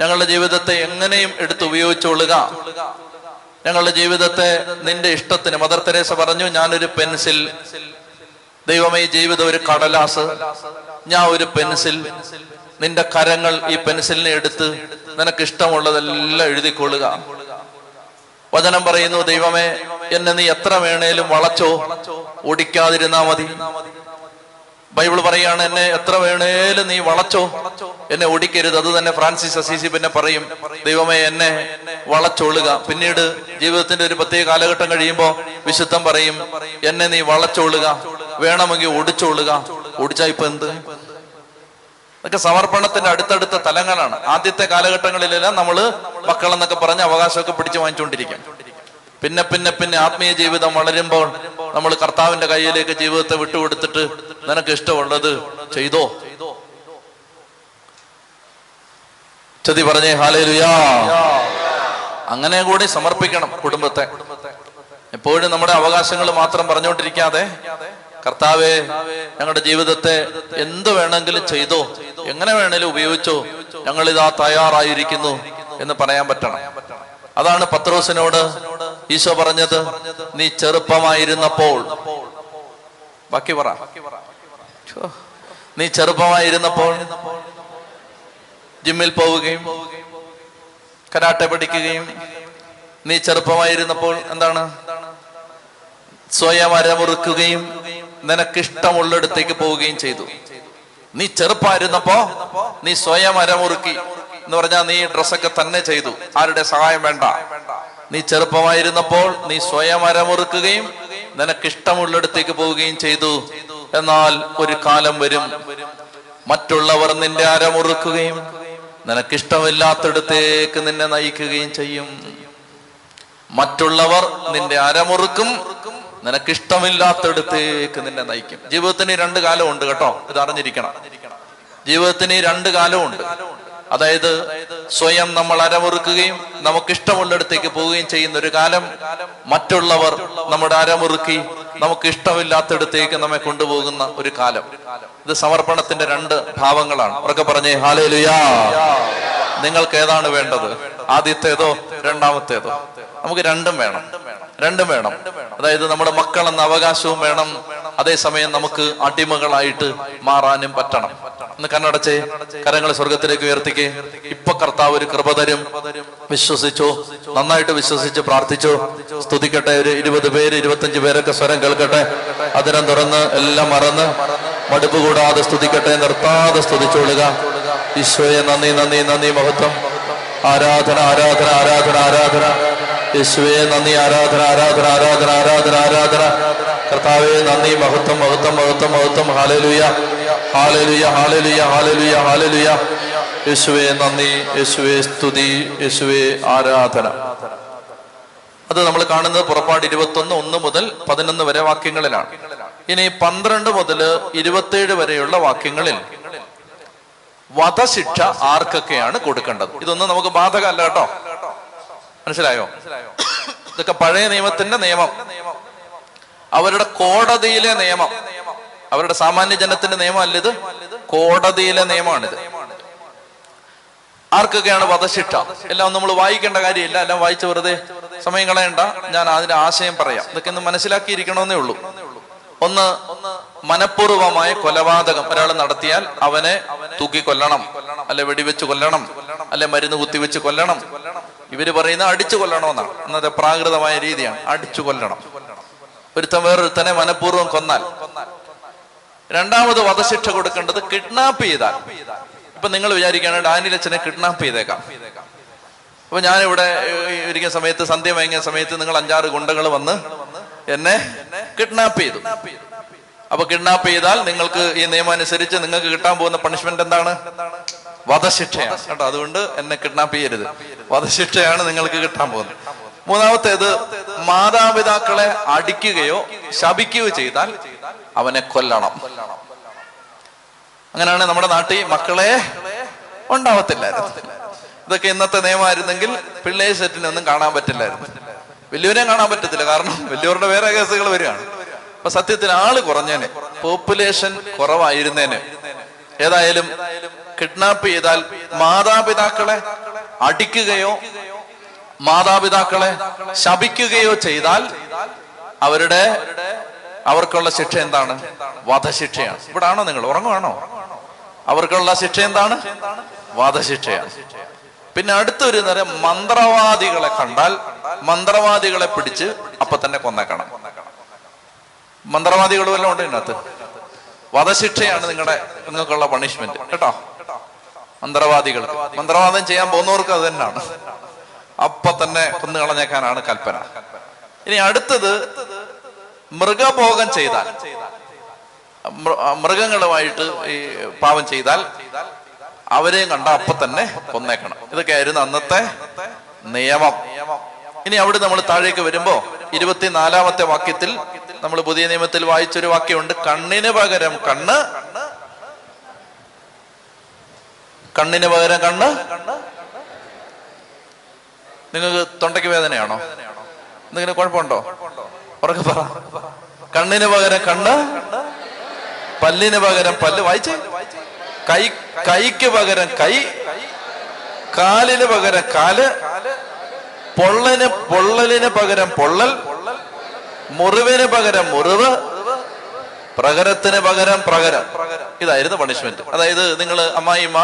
ഞങ്ങളുടെ ജീവിതത്തെ എങ്ങനെയും എടുത്ത് ഉപയോഗിച്ചുകൊള്ളുക, ഞങ്ങളുടെ ജീവിതത്തെ നിന്റെ ഇഷ്ടത്തിന്. മദർ തെരേസ പറഞ്ഞു, ഞാനൊരു പെൻസിൽ, ദൈവമേ ജീവിതം ഒരു കടലാസ്, ഞാൻ ഒരു പെൻസിൽ, നിന്റെ കരങ്ങൾ ഈ പെൻസിലിനെ എടുത്ത് നിനക്ക് ഇഷ്ടമുള്ളതെല്ലാം എഴുതിക്കൊള്ളുക. വചനം പറയുന്നു, ദൈവമേ എന്നെ നീ എത്ര വേണേലും വളച്ചോ, ഓടിക്കാതിരുന്നാ മതി. ബൈബിൾ പറയാണ്, എന്നെ എത്ര വേണേലും നീ വളച്ചോ, എന്നെ ഓടിക്കരുത്. അത് തന്നെ ഫ്രാൻസിസ് അസീസി പിന്നെ പറയും, ദൈവമേ എന്നെ വളച്ചോളുക. പിന്നീട് ജീവിതത്തിന്റെ ഒരു പ്രത്യേക കാലഘട്ടം കഴിയുമ്പോൾ വിശുദ്ധം പറയും, എന്നെ നീ വളച്ചോളുക, വേണമെങ്കിൽ ഓടിച്ചോളുക. ഓടിച്ചാൽ ഇപ്പൊ എന്ത്? അതൊക്കെ സമർപ്പണത്തിന്റെ അടുത്തടുത്ത തലങ്ങളാണ്. ആദ്യത്തെ കാലഘട്ടങ്ങളിലെല്ലാം നമ്മള് മക്കളെന്നൊക്കെ പറഞ്ഞ് അവകാശമൊക്കെ പിടിച്ചു വാങ്ങിച്ചുകൊണ്ടിരിക്കും. പിന്നെ പിന്നെ പിന്നെ ആത്മീയ ജീവിതം വളരുമ്പോൾ നമ്മൾ കർത്താവിന്റെ കയ്യിലേക്ക് ജീവിതത്തെ വിട്ടുകൊടുത്തിട്ട് നിനക്ക് ഇഷ്ടമുള്ളത് ചെയ്തോ. ചതി പറഞ്ഞേ ഹല്ലേലൂയ. അങ്ങനെ കൂടി സമർപ്പിക്കണം കുടുംബത്തെ. എപ്പോഴും നമ്മുടെ അവകാശങ്ങൾ മാത്രം പറഞ്ഞുകൊണ്ടിരിക്കാതെ കർത്താവെ ഞങ്ങളുടെ ജീവിതത്തെ എന്ത് വേണമെങ്കിലും ചെയ്തോ, എങ്ങനെ വേണേലും ഉപയോഗിച്ചോ, ഞങ്ങൾ ഇതാ തയ്യാറായിരിക്കുന്നു എന്ന് പറയാൻ പറ്റണം. അതാണ് പത്രോസിനോട് ഈശോ പറഞ്ഞത്, നീ ചെറുപ്പമായിരുന്നപ്പോൾ. ബാക്കി പറ, നീ ചെറുപ്പമായിരുന്നപ്പോൾ ജിമ്മിൽ പോവുകയും കരാട്ടെ പഠിക്കുകയും, നീ ചെറുപ്പമായിരുന്നപ്പോൾ എന്താണ് സ്വയം അരമുറുക്കുകയും നിനക്കിഷ്ടമുള്ളിടത്തേക്ക് പോവുകയും ചെയ്തു. നീ ചെറുപ്പമായിരുന്നപ്പോ നീ സ്വയം അരമുറുക്കി എന്ന് പറഞ്ഞാൽ നീ ഡ്രസ്സൊക്കെ തന്നെ ചെയ്തു, ആരുടെ സഹായം വേണ്ട. നീ ചെറുപ്പമായിരുന്നപ്പോൾ നീ സ്വയം അരമുറുക്കുകയും നിനക്കിഷ്ടമുള്ളിടത്തേക്ക് പോവുകയും ചെയ്തു. എന്നാൽ ഒരു കാലം വരും, മറ്റുള്ളവർ നിന്റെ അരമുറുക്കുകയും നിനക്കിഷ്ടമില്ലാത്തടത്തേക്ക് നിന്നെ നയിക്കുകയും ചെയ്യും. മറ്റുള്ളവർ നിന്റെ അരമുറുക്കും, നിനക്കിഷ്ടമില്ലാത്തടത്തേക്ക് നിന്നെ നയിക്കും. ജീവിതത്തിന് രണ്ട് കാലമുണ്ട് കേട്ടോ, ഇത് അറിഞ്ഞിരിക്കണം. ജീവിതത്തിന് രണ്ട് കാലമുണ്ട്. അതായത് സ്വയം നമ്മൾ അരമുറുക്കുകയും നമുക്കിഷ്ടമുള്ളിടത്തേക്ക് പോവുകയും ചെയ്യുന്ന ഒരു കാലം, മറ്റുള്ളവർ നമ്മുടെ അരമുറുക്കി നമുക്ക് ഇഷ്ടമില്ലാത്തടത്തേക്ക് നമ്മെ കൊണ്ടുപോകുന്ന ഒരു കാലം. ഇത് സമർപ്പണത്തിന്റെ രണ്ട് ഭാവങ്ങളാണ്. അവരൊക്കെ പറഞ്ഞേ ഹല്ലേലൂയാ. നിങ്ങൾക്ക് ഏതാണ് വേണ്ടത്? ആദ്യത്തേതോ രണ്ടാമത്തേതോ? നമുക്ക് രണ്ടും വേണം, രണ്ടും വേണം. അതായത് നമ്മുടെ മക്കൾ എന്ന അവകാശവും വേണം, അതേസമയം നമുക്ക് അടിമകളായിട്ട് മാറാനും പറ്റണം. ഇന്ന് കണ്ണടച്ചേ, കരങ്ങൾ സ്വർഗത്തിലേക്ക് ഉയർത്തിക്കേ. ഇപ്പൊ കർത്താവ് ഒരു കൃപ തരും. വിശ്വസിച്ചോ, നന്നായിട്ട് വിശ്വസിച്ച് പ്രാർത്ഥിച്ചോ. സ്തുതിക്കട്ടെ. ഒരു ഇരുപത് പേര് ഇരുപത്തഞ്ച് പേരൊക്കെ സ്വരം കേൾക്കട്ടെ. അതിനം തുറന്ന് എല്ലാം മറന്ന് മടുപ്പ് കൂടാതെ സ്തുതിക്കട്ടെ. നിർത്താതെ സ്തുതിച്ചോളുക. ഈശോയെ നന്ദി, നന്ദി, നന്ദി, മഹത്വം, ആരാധന, ആരാധന, ആരാധന, ആരാധന. യേശുവേ നന്ദി, ആരാധന, ആരാധന, ആരാധന, ആരാധന, ആരാധന. കർത്താവേ നന്ദി, മഹത്വം, മഹത്വം, മഹത്വം, മഹത്വം. ഹല്ലേലൂയ, ഹല്ലേലൂയ, ഹല്ലേലൂയ, ഹല്ലേലൂയ, ഹല്ലേലൂയ. യേശുവേ നന്ദി, യേശുവേ സ്തുതി, യേശുവേ ആരാധന. അത് നമ്മൾ കാണുന്നത് പുറപ്പാട് ഇരുപത്തൊന്ന് ഒന്ന് മുതൽ പതിനൊന്ന് വരെ വാക്യങ്ങളിലാണ്. ഇനി പന്ത്രണ്ട് മുതൽ ഇരുപത്തിയേഴ് വരെയുള്ള വാക്യങ്ങളിൽ വധശിക്ഷ ആർക്കൊക്കെയാണ് കൊടുക്കേണ്ടത്? ഇതൊന്നും നമുക്ക് ബാധകമല്ല കേട്ടോ. മനസ്സിലായോ? ഇതൊക്കെ പഴയ നിയമത്തിന്റെ നിയമം, അവരുടെ കോടതിയിലെ നിയമം, അവരുടെ സാമാന്യ ജനത്തിന്റെ നിയമം അല്ല ഇത്, കോടതിയിലെ നിയമമാണിത്. ആർക്കൊക്കെയാണ് വധശിക്ഷ? എല്ലാം നമ്മൾ വായിക്കേണ്ട കാര്യമില്ല, എല്ലാം വായിച്ച് വെറുതെ സമയം കളയണ്ട. ഞാൻ അതിന്റെ ആശയം പറയാം, ഇതൊക്കെ ഒന്ന് മനസ്സിലാക്കിയിരിക്കണമെന്നേ ഉള്ളൂ. ഒന്ന്, മനഃപൂർവമായ കൊലപാതകം ഒരാൾ നടത്തിയാൽ അവനെ തൂക്കി കൊല്ലണം, അല്ലെ വെടിവെച്ച് കൊല്ലണം, അല്ലെ മരുന്ന് കുത്തിവെച്ച് കൊല്ലണം. ഇവര് പറയുന്നത് അടിച്ചു കൊല്ലണമെന്നാണ്. ഇന്നത്തെ പ്രാകൃതമായ രീതിയാണ് അടിച്ചു കൊല്ലണം. ഒരുത്തൻ വേറൊരുത്തനെ മനഃപൂർവ്വം കൊന്നാൽ. രണ്ടാമത് വധശിക്ഷ കൊടുക്കേണ്ടത് കിഡ്നാപ്പ് ചെയ്താൽ. ഇപ്പൊ നിങ്ങൾ വിചാരിക്കുകയാണ് ഡാനിയൽ അച്ഛനെ കിഡ്നാപ്പ് ചെയ്തേക്കാം. അപ്പൊ ഞാനിവിടെ ഇരിക്കുന്ന സമയത്ത്, സന്ധ്യ മയങ്ങിയ സമയത്ത് നിങ്ങൾ അഞ്ചാറ് ഗുണ്ടകൾ വന്ന് എന്നെ കിഡ്നാപ്പ് ചെയ്തു. അപ്പൊ കിഡ്നാപ്പ് ചെയ്താൽ നിങ്ങൾക്ക് ഈ നിയമം അനുസരിച്ച് നിങ്ങൾക്ക് കിട്ടാൻ പോകുന്ന പണിഷ്മെന്റ് എന്താണ്? വധശിക്ഷയാണ് കേട്ടോ. അതുകൊണ്ട് എന്നെ കിഡ്നാപ്പ് ചെയ്യരുത്, വധശിക്ഷയാണ് നിങ്ങൾക്ക് കിട്ടാൻ പോകുന്നത്. മൂന്നാമത്തേത്, മാതാപിതാക്കളെ അടിക്കുകയോ ശപിക്കുകയോ ചെയ്താൽ അവനെ കൊല്ലണം. അങ്ങനെയാണ് നമ്മുടെ നാട്ടിൽ മക്കളെ ഉണ്ടാവത്തില്ലായിരുന്നു. ഇതൊക്കെ ഇന്നത്തെ നിയമമായിരുന്നെങ്കിൽ പിള്ളേര് സെറ്റിനൊന്നും കാണാൻ പറ്റില്ലായിരുന്നു. വലിയവരെയും കാണാൻ പറ്റത്തില്ല, കാരണം വലിയവരുടെ വേറെ കേസുകൾ വരികയാണ്. അപ്പൊ സത്യത്തിൽ ആള് കുറഞ്ഞേനെ, പോപ്പുലേഷൻ കുറവായിരുന്നേനെ. ഏതായാലും കിഡ്നാപ്പ് ചെയ്താൽ മാതാപിതാക്കളെ അടിക്കുകയോ മാതാപിതാക്കളെ ശപിക്കുകയോ ചെയ്താൽ അവരുടെ അവർക്കുള്ള ശിക്ഷ എന്താണ്? വധശിക്ഷയാണ്. ഇവിടെ ആണോ നിങ്ങൾ? ഉറങ്ങുവാണോ? അവർക്കുള്ള ശിക്ഷ എന്താണ്? വധശിക്ഷയാണ്. പിന്നെ അടുത്തൊരു നേരം മന്ത്രവാദികളെ കണ്ടാൽ മന്ത്രവാദികളെ പിടിച്ച് അപ്പൊ തന്നെ കൊന്നേക്കണം. മന്ത്രവാദികൾ വല്ലതും ഉണ്ട് ഇതിനകത്ത്? വധശിക്ഷയാണ് നിങ്ങളുടെ നിങ്ങൾക്കുള്ള പണിഷ്മെന്റ് കേട്ടോ. മന്ത്രവാദികൾ മന്ത്രവാദം ചെയ്യാൻ പോകുന്നവർക്ക് അത് തന്നെയാണ്, അപ്പൊ തന്നെ കൊന്നു കളഞ്ഞേക്കാനാണ് കൽപ്പന. ഇനി അടുത്തത് മൃഗഭോഗം ചെയ്താൽ, മൃഗങ്ങളുമായിട്ട് ഈ പാപം ചെയ്താൽ അവരെയും കണ്ട അപ്പൊ തന്നെ കൊന്നേക്കണം. ഇതൊക്കെ ആയിരുന്നു അന്നത്തെ നിയമം. ഇനി അവിടെ നമ്മൾ താഴേക്ക് വരുമ്പോ ഇരുപത്തിനാലാമത്തെ വാക്യത്തിൽ നമ്മൾ പുതിയ നിയമത്തിൽ വായിച്ചൊരു വാക്യമുണ്ട്, കണ്ണിന് പകരം കണ്ണ്, കണ്ണിന് പകരം കണ്ണ്. നിങ്ങൾക്ക് തൊണ്ടയ്ക്ക് വേദനയാണോ? എന്തെങ്കിലും കുഴപ്പമുണ്ടോ? ഉറക്കെ പറ. കണ്ണിന് പകരം കണ്ണ്, പല്ലിന് പകരം പല്ല്. വായിച്ചേ. കൈ, കൈക്ക് പകരം കൈ, കാലിന് പകരം കാല്, പൊള്ളന് പൊള്ളലിന് പകരം പൊള്ളൽ, മുറിവിന് പകരം മുറിവ്, പ്രകരത്തിന് പകരം പ്രകരം. ഇതായിരുന്നു പണിഷ്മെന്റ്. അതായത് നിങ്ങൾ അമ്മായിമ്മ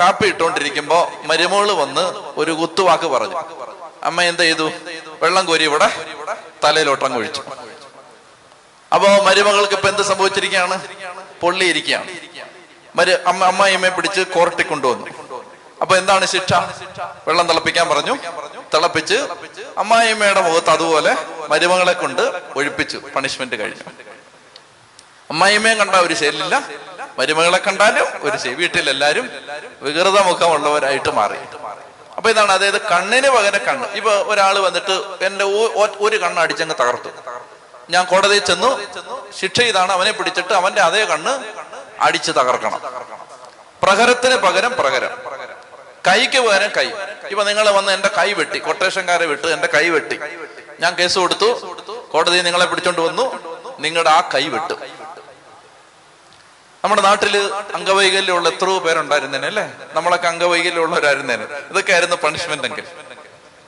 കാപ്പി ഇട്ടുകൊണ്ടിരിക്കുമ്പോ മരുമോള് വന്ന് ഒരു കുത്തുവാക്ക് പറഞ്ഞു. അമ്മ എന്ത് ചെയ്തു? വെള്ളം കോരി ഇവിടെ തലയിലോട്ടം കൊഴിച്ചു. അപ്പോ മരുമകൾക്ക് ഇപ്പൊ എന്ത് സംഭവിച്ചിരിക്കുകയാണ്? പൊള്ളിയിരിക്കുകയാണ്. മരു അമ്മ അമ്മായിമ്മയെ പിടിച്ച് കോർട്ടി കൊണ്ടുവന്നു. അപ്പൊ എന്താണ് ശിക്ഷ? വെള്ളം തിളപ്പിക്കാൻ പറഞ്ഞു. തിളപ്പിച്ച് അമ്മായിമ്മയുടെ മുഖത്ത് അതുപോലെ മരുമകളെ കൊണ്ട് ഒഴിപ്പിച്ചു. പണിഷ്മെന്റ് കഴിഞ്ഞു. അമ്മായിമ്മയെ കണ്ടാൽ ഒരു ശരിയില്ല, മരുമകളെ കണ്ടാലും ഒരു ശരി. വീട്ടിലെല്ലാരും വികൃത മുഖമുള്ളവരായിട്ട് മാറി. അപ്പൊ ഇതാണ്, അതായത് കണ്ണിന് പകരം കണ്ണ്. ഇപ്പൊ ഒരാൾ വന്നിട്ട് എന്റെ ഒരു കണ്ണ് അടിച്ചങ്ങ് തകർത്തു. ഞാൻ കോടതിയിൽ ചെന്നു, ശിക്ഷ ഇതാണ്, അവനെ പിടിച്ചിട്ട് അവന്റെ അതേ കണ്ണ് അടിച്ച് തകർക്കണം. പ്രഹരത്തിന് പകരം പ്രഹരം, കൈക്ക് പകരം കൈ. ഇപ്പൊ നിങ്ങൾ വന്ന് എന്റെ കൈ വെട്ടി, കൊട്ടേഷൻകാരെ വിട്ട് എന്റെ കൈ വെട്ടി, ഞാൻ കേസ് കൊടുത്തു, കോടതി നിങ്ങളെ പിടിച്ചോണ്ട് വന്നു, നിങ്ങളുടെ ആ കൈ വെട്ടു. നമ്മുടെ നാട്ടില് അംഗവൈകല്യമുള്ള എത്രയോ പേരുണ്ടായിരുന്നേനെ അല്ലെ? നമ്മളൊക്കെ അംഗവൈകല്യമുള്ളവരായിരുന്നേനെ. ഇതൊക്കെ ആയിരുന്നു പണിഷ്മെന്റ് എങ്കിൽ.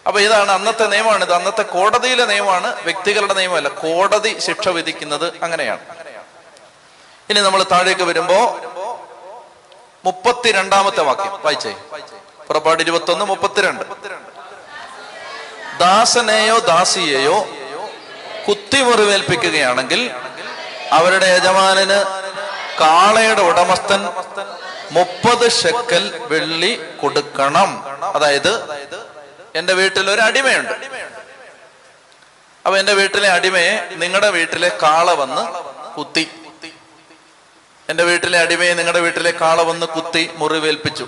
അപ്പൊ ഇതാണ് അന്നത്തെ നിയമമാണ്. ഇത് അന്നത്തെ കോടതിയിലെ നിയമമാണ്, വ്യക്തികളുടെ നിയമമല്ല. കോടതി ശിക്ഷ വിധിക്കുന്നത് അങ്ങനെയാണ്. ഇനി നമ്മൾ താഴേക്ക് വരുമ്പോ മുപ്പത്തിരണ്ടാമത്തെ വാക്യം വായിച്ചേ. പുറപ്പാട് ഇരുപത്തൊന്ന് മുപ്പത്തിരണ്ട്. ദാസനെയോ ദാസിയെയോ കുത്തിമുറിവേൽപ്പിക്കുകയാണെങ്കിൽ അവരുടെ യജമാനന് കാളയുടെ ഉടമസ്ഥൻ മുപ്പത് ഷെക്കൽ വെള്ളി കൊടുക്കണം. അതായത് എന്റെ വീട്ടിൽ ഒരു അടിമയുണ്ട്. അപ്പൊ എന്റെ വീട്ടിലെ അടിമയെ നിങ്ങളുടെ വീട്ടിലെ കാള വന്ന് കുത്തി, എന്റെ വീട്ടിലെ അടിമയെ നിങ്ങളുടെ വീട്ടിലെ കാള വന്ന് കുത്തി മുറിവേൽപ്പിച്ചു.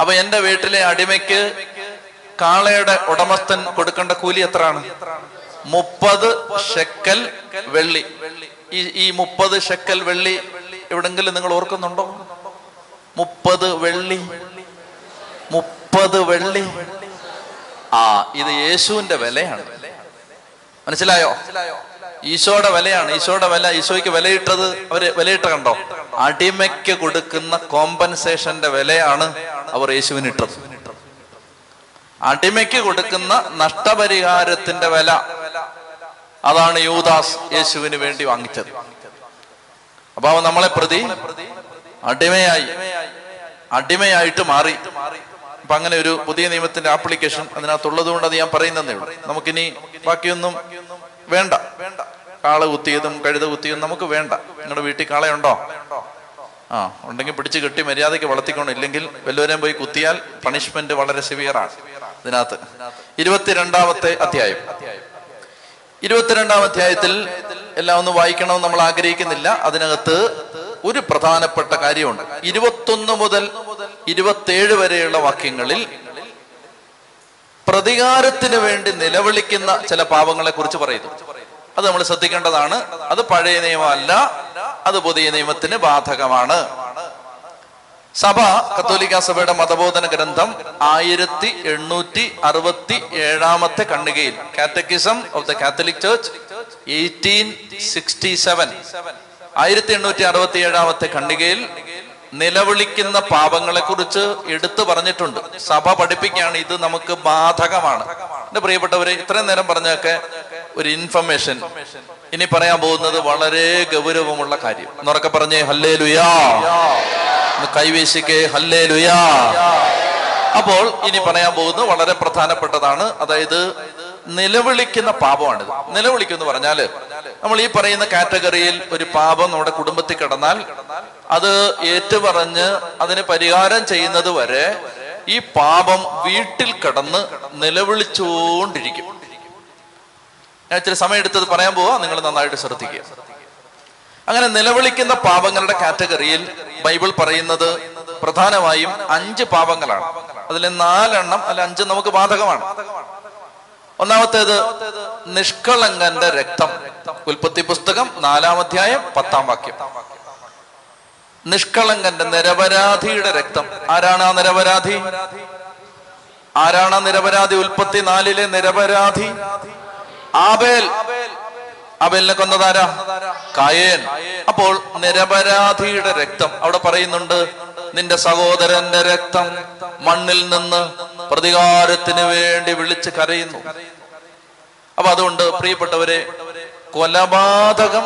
അപ്പൊ എന്റെ വീട്ടിലെ അടിമയ്ക്ക് കാളയുടെ ഉടമസ്ഥൻ കൊടുക്കേണ്ട കൂലി എത്രയാണ്? മുപ്പത് ഷെക്കൽ വെള്ളി. ഈ ഈ മുപ്പത് ഷെക്കൽ വെള്ളി എവിടെങ്കിലും നിങ്ങൾ ഓർക്കുന്നുണ്ടോ? മുപ്പത് വെള്ളി, മുപ്പത് വെള്ളി. ആ, ഇത് യേശുവിന്റെ വിലയാണ്. മനസ്സിലായോ? ഈശോയുടെ വിലയാണ്. ഈശോയുടെ വില. ഈശോയ്ക്ക് വിലയിട്ടത് അവര് വിലയിട്ട് കണ്ടോ? അടിമയ്ക്ക് കൊടുക്കുന്ന കോമ്പൻസേഷന്റെ വിലയാണ് അവർ യേശുവിന് ഇട്ടത്. അടിമയ്ക്ക് കൊടുക്കുന്ന നഷ്ടപരിഹാരത്തിന്റെ വില അതാണ് യൂദാസ് യേശുവിന് വേണ്ടി വാങ്ങിച്ചത്. അപ്പൊ അവൻ നമ്മളെ പ്രതി അടിമയായി, അടിമയായിട്ട് മാറി. അപ്പൊ അങ്ങനെ ഒരു പുതിയ നിയമത്തിന്റെ ആപ്ലിക്കേഷൻ അതിനകത്തുള്ളത് കൊണ്ട് അത് ഞാൻ പറയുന്നതേ ഉള്ളൂ. നമുക്കിനി ബാക്കിയൊന്നും വേണ്ട. കാള കുത്തിയതും കഴുത കുത്തിയതും നമുക്ക് വേണ്ട. നിങ്ങളുടെ വീട്ടിൽ കാളയുണ്ടോ? ആ ഉണ്ടെങ്കിൽ പിടിച്ച് കെട്ടി മര്യാദയ്ക്ക് വളർത്തിക്കൊണ്ട്, ഇല്ലെങ്കിൽ വല്ലവരെയും പോയി കുത്തിയാൽ പണിഷ്മെന്റ് വളരെ സിവിയറാണ് ഇതിനകത്ത്. ഇരുപത്തിരണ്ടാമത്തെ അധ്യായം. ഇരുപത്തിരണ്ടാം അധ്യായത്തിൽ എല്ലാം ഒന്നും വായിക്കണമെന്ന് നമ്മൾ ആഗ്രഹിക്കുന്നില്ല. അതിനകത്ത് ഒരു പ്രധാനപ്പെട്ട കാര്യമുണ്ട്. ഇരുപത്തൊന്ന് മുതൽ ഇരുപത്തിയേഴ് വരെയുള്ള വാക്യങ്ങളിൽ പ്രതികാരത്തിന് വേണ്ടി നിലവിളിക്കുന്ന ചില പാപങ്ങളെ കുറിച്ച് പറയുന്നു. അത് നമ്മൾ ശ്രദ്ധിക്കേണ്ടതാണ്. അത് പഴയ നിയമമല്ല, അത് പുതിയ നിയമത്തിന് ബാധകമാണ്. സഭ, കത്തോലിക്ക സഭയുടെ മതബോധന ഗ്രന്ഥം ആയിരത്തി എണ്ണൂറ്റി അറുപത്തി ഏഴാമത്തെ കണ്ണികയിൽ catechism of the Catholic Church eighteen sixty seven, ആയിരത്തി എണ്ണൂറ്റി അറുപത്തി ഏഴാമത്തെ കണ്ണികയിൽ നിലവിളിക്കുന്ന പാപങ്ങളെ കുറിച്ച് എടുത്തു പറഞ്ഞിട്ടുണ്ട്. സഭ പഠിപ്പിക്കുകയാണ്, ഇത് നമുക്ക് ബാധകമാണ്. എന്റെ പ്രിയപ്പെട്ടവരെ, ഇത്രയും നേരം പറഞ്ഞൊക്കെ ഒരു ഇൻഫർമേഷൻ. ഇനി പറയാൻ പോകുന്നത് വളരെ ഗൗരവമുള്ള കാര്യം. എന്നൊക്കെ പറഞ്ഞേ ഹല്ലേലൂയാ, കൈവീശിക്കേ ഹല്ലേലൂയാ. അപ്പോൾ ഇനി പറയാൻ പോകുന്നത് വളരെ പ്രധാനപ്പെട്ടതാണ്. അതായത് നിലവിളിക്കുന്ന പാപമാണിത്. നിലവിളിക്കും എന്ന് പറഞ്ഞാല് നമ്മൾ ഈ പറയുന്ന കാറ്റഗറിയിൽ ഒരു പാപം നമ്മുടെ കുടുംബത്തിൽ കിടന്നാൽ അത് ഏറ്റുപറഞ്ഞ് അതിന് പരിഹാരം ചെയ്യുന്നത് വരെ ഈ പാപം വീട്ടിൽ കിടന്ന് നിലവിളിച്ചുകൊണ്ടിരിക്കും. ഞാൻ ഇച്ചിരി സമയം എടുത്തത് പറയാൻ പോവാ, നിങ്ങൾ നന്നായിട്ട് ശ്രദ്ധിക്കുക. അങ്ങനെ നിലവിളിക്കുന്ന പാപങ്ങളുടെ കാറ്റഗറിയിൽ ബൈബിൾ പറയുന്നത് പ്രധാനമായും അഞ്ച് പാപങ്ങളാണ്. അതിലെ നാലെണ്ണം അല്ല അഞ്ച് നമുക്ക് ബാധകമാണ്. ഒന്നാമത്തേത് നിഷ്കളങ്കന്റെ രക്തം, ഉൽപ്പത്തി പുസ്തകം നാലാം അധ്യായം പത്താം വാക്യം. നിഷ്കളങ്കന്റെ, നിരപരാധിയുടെ രക്തം. ആരാണ് ആ നിരപരാധി? ആരാണ് ആ നിരപരാധി? ഉൽപ്പത്തി നാലിലെ നിരപരാധി ആബേൽ. ആബേലിനെ കൊന്നതാരാ? കായേൻ. അപ്പോൾ നിരപരാധിയുടെ രക്തം അവിടെ പറയുന്നുണ്ട്. നിന്റെ സഹോദരന്റെ രക്തം മണ്ണിൽ നിന്ന് പ്രതികാരത്തിന് വേണ്ടി വിളിച്ച് കരയുന്നു. അപ്പൊ അതുകൊണ്ട് പ്രിയപ്പെട്ടവരെ, കൊലപാതകം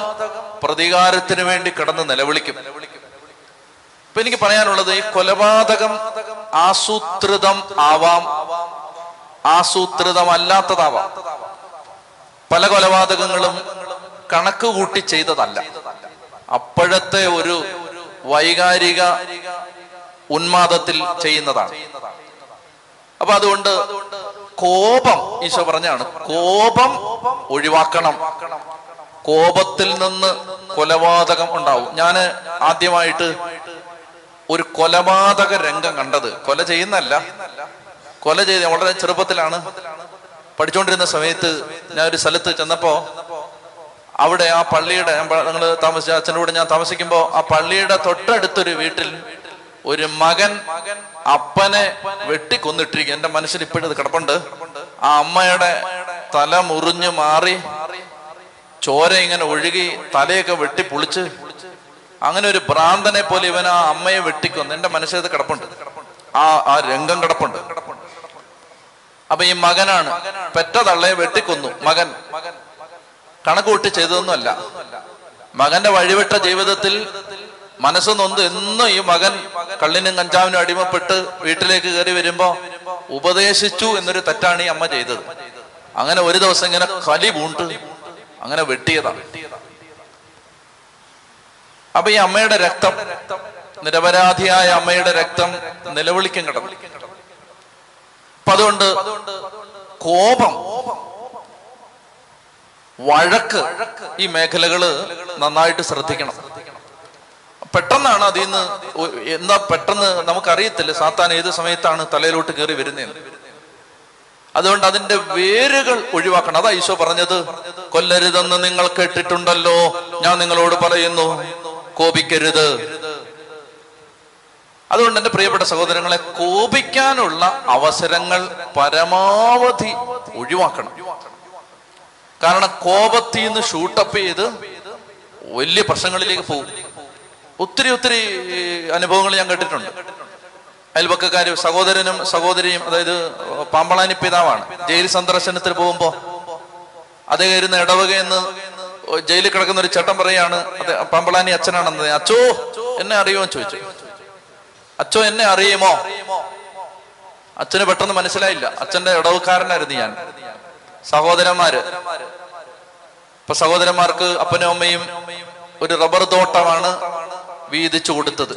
പ്രതികാരത്തിന് വേണ്ടി കിടന്ന് നിലവിളിക്കും. ഇപ്പൊ എനിക്ക് പറയാനുള്ളത്, ഈ കൊലപാതകം ആസൂത്രിതം ആവാം, ആസൂത്രിതമല്ലാത്തതാവാം. പല കൊലപാതകങ്ങളും കണക്ക് കൂട്ടി ചെയ്തതല്ല. അപ്പോഴത്തെ ഒരു വൈകാരിക ഉന്മാദത്തിൽ ചെയ്യുന്നതാണ്. അപ്പൊ അതുകൊണ്ട് കോപം, ഈശോ പറഞ്ഞാണ്, കോപം ഒഴിവാക്കണം. കോപത്തിൽ നിന്ന് കൊലപാതകം ഉണ്ടാവും. ഞാന് ആദ്യമായിട്ട് ഒരു കൊലപാതക രംഗം കണ്ടത്, കൊല ചെയ്യുന്നല്ല, കൊല ചെയ്ത് വളരെ ചെറുപ്പത്തിലാണ്. പഠിച്ചുകൊണ്ടിരുന്ന സമയത്ത് ഞാൻ ഒരു സ്ഥലത്ത് ചെന്നപ്പോ അവിടെ ആ പള്ളിയുടെ, നിങ്ങൾ താമസിച്ച അച്ഛൻ്റെ കൂടെ ഞാൻ താമസിക്കുമ്പോ ആ പള്ളിയുടെ തൊട്ടടുത്തൊരു വീട്ടിൽ ഒരു മകൻ അപ്പനെ വെട്ടിക്കൊന്നിട്ടിരിക്കും. എന്റെ മനസ്സിൽ ഇപ്പോഴും ഇത് കിടപ്പുണ്ട്. ആ അമ്മയുടെ തല മുറിഞ്ഞു മാറി ചോര ഇങ്ങനെ ഒഴുകി തലയൊക്കെ വെട്ടി പൊളിച്ച് അങ്ങനെ ഒരു ഭ്രാന്തനെ പോലെ ഇവൻ ആ അമ്മയെ വെട്ടിക്കൊന്നു. എന്റെ മനസ്സിൽ ഇത് കിടപ്പുണ്ട്, ആ ആ രംഗം കിടപ്പുണ്ട്. അപ്പൊ ഈ മകനാണ് പെറ്റ തള്ളയെ വെട്ടിക്കൊന്നു. മകൻ കണക്കൂട്ടി ചെയ്തതൊന്നുമല്ല. മകന്റെ വഴിവിട്ട ജീവിതത്തിൽ മനസ്സ് നൊന്ത് എന്നും ഈ മകൻ കള്ളിനും കഞ്ചാവിനും അടിമപ്പെട്ട് വീട്ടിലേക്ക് കയറി വരുമ്പോ ഉപദേശിച്ചു എന്നൊരു തെറ്റാണ് ഈ അമ്മ ചെയ്തത്. അങ്ങനെ ഒരു ദിവസം ഇങ്ങനെ കലി പൂണ്ട് അങ്ങനെ വെട്ടിയതാണ്. അപ്പൊ ഈ അമ്മയുടെ രക്തം, നിരപരാധിയായ അമ്മയുടെ രക്തം നിലവിളിക്കും കിടന്നു. അപ്പൊ അതുകൊണ്ട് കോപം, വഴക്ക്, ഈ മേഖലകള് നന്നായിട്ട് ശ്രദ്ധിക്കണം. പെട്ടെന്നാണ് അതിൽ നിന്ന്, എന്താ പെട്ടെന്ന് നമുക്കറിയത്തില്ല സാത്താൻ ഏത് സമയത്താണ് തലയിലോട്ട് കയറി വരുന്നതെന്ന്. അതുകൊണ്ട് അതിന്റെ വേരുകൾ ഒഴിവാക്കണം. അതാ ഈശോ പറഞ്ഞത്, കൊല്ലരുതെന്ന് നിങ്ങൾ കേട്ടിട്ടുണ്ടല്ലോ, ഞാൻ നിങ്ങളോട് പറയുന്നു കോപിക്കരുത്. അതുകൊണ്ട് എന്റെ പ്രിയപ്പെട്ട സഹോദരങ്ങളെ, കോപിക്കാനുള്ള അവസരങ്ങൾ പരമാവധി ഒഴിവാക്കണം. കാരണം കോപത്തിൽ നിന്ന് ഷൂട്ടപ്പ് ചെയ്ത് വലിയ പ്രശ്നങ്ങളിലേക്ക് പോകും. ഒത്തിരി ഒത്തിരി അനുഭവങ്ങൾ ഞാൻ കേട്ടിട്ടുണ്ട്. അയൽപക്കക്കാരും സഹോദരനും സഹോദരിയും, അതായത് പാമ്പളാനി പിതാവാണ്, ജയിൽ സന്ദർശനത്തിൽ പോകുമ്പോ അദ്ദേഹം ഇരുന്ന് ഇടവകയെന്ന് ജയിലിൽ കിടക്കുന്ന ഒരു ചേട്ടൻ പറയാണ്, പാമ്പളാനി അച്ഛനാണെന്ന്. അച്ചോ എന്നെ അറിയുമോ എന്ന് ചോദിച്ചു. അച്ചോ എന്നെ അറിയുമോ? അച്ഛന് പെട്ടെന്ന് മനസ്സിലായില്ല. അച്ഛന്റെ ഇടവക്കാരനായിരുന്നു ഞാൻ. സഹോദരന്മാര്, ഇപ്പൊ സഹോദരന്മാർക്ക് അപ്പനും അമ്മയും ഒരു റബ്ബർ തോട്ടമാണ് വീതിച്ചു കൊടുത്തത്.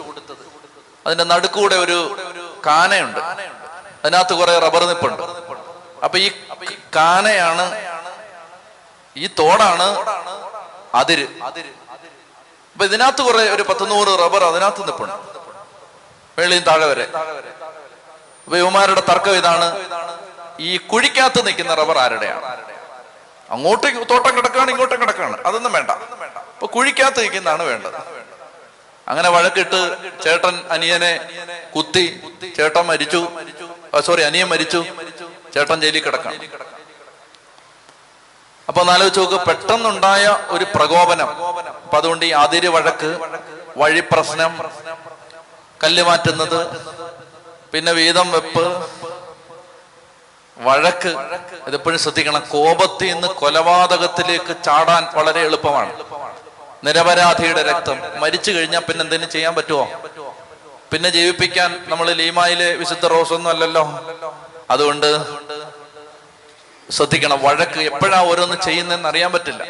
അതിന്റെ നടുക്കൂടെ ഒരു കാനയുണ്ട്, അതിനകത്ത് കുറെ റബ്ബർ നിപ്പുണ്ട്. അപ്പൊ ഈ കാനയാണ്, ഈ തോടാണ് അതിര്. അപ്പൊ ഇതിനകത്ത് കുറെ, ഒരു പത്ത് നൂറ് റബ്ബർ അതിനകത്ത് നിപ്പുണ്ട്, വെളിയും താഴെ വരെ. അപ്പൊ ഇവന്മാരുടെ തർക്കം ഇതാണ്, ഈ കുഴിക്കകത്ത് നിൽക്കുന്ന റബ്ബർ ആരുടെയാണ്? അങ്ങോട്ടേക്ക് തോട്ടം കിടക്കുകയാണ്, ഇങ്ങോട്ടും കിടക്കുകയാണ്, അതൊന്നും വേണ്ട. അപ്പൊ കുഴിക്കകത്ത് നിൽക്കുന്നതാണ് വേണ്ടത്. അങ്ങനെ വഴക്കിട്ട് ചേട്ടൻ അനിയനെ കുത്തി, ചേട്ടൻ മരിച്ചു, സോറി അനിയൻ മരിച്ചു, ചേട്ടൻ ജയിലിൽ കിടക്കണം. അപ്പൊ നാലോചിച്ച് നോക്ക്, പെട്ടെന്നുണ്ടായ ഒരു പ്രകോപനം. അപ്പൊ അതുകൊണ്ട് ഈ അതിര് വഴക്ക്, വഴിപ്രശ്നം, കല്ല് മാറ്റുന്നത്, പിന്നെ വീതം വെപ്പ്, വഴക്ക്. ഇതെപ്പോഴും ശ്രദ്ധിക്കണം, കോപത്തിൽ നിന്ന് കൊലപാതകത്തിലേക്ക് ചാടാൻ വളരെ എളുപ്പമാണ്. നിരപരാധിയുടെ രക്തം മരിച്ചു കഴിഞ്ഞാൽ പിന്നെ എന്തെങ്കിലും ചെയ്യാൻ പറ്റുമോ? പിന്നെ ജീവിപ്പിക്കാൻ നമ്മൾ ലീമായിലെ വിശുദ്ധ റോസൊന്നും അല്ലല്ലോ. അതുകൊണ്ട് ശ്രദ്ധിക്കണം, വഴക്ക് എപ്പോഴാ ഓരോന്ന് ചെയ്യുന്നതെന്ന് അറിയാൻ പറ്റില്ല.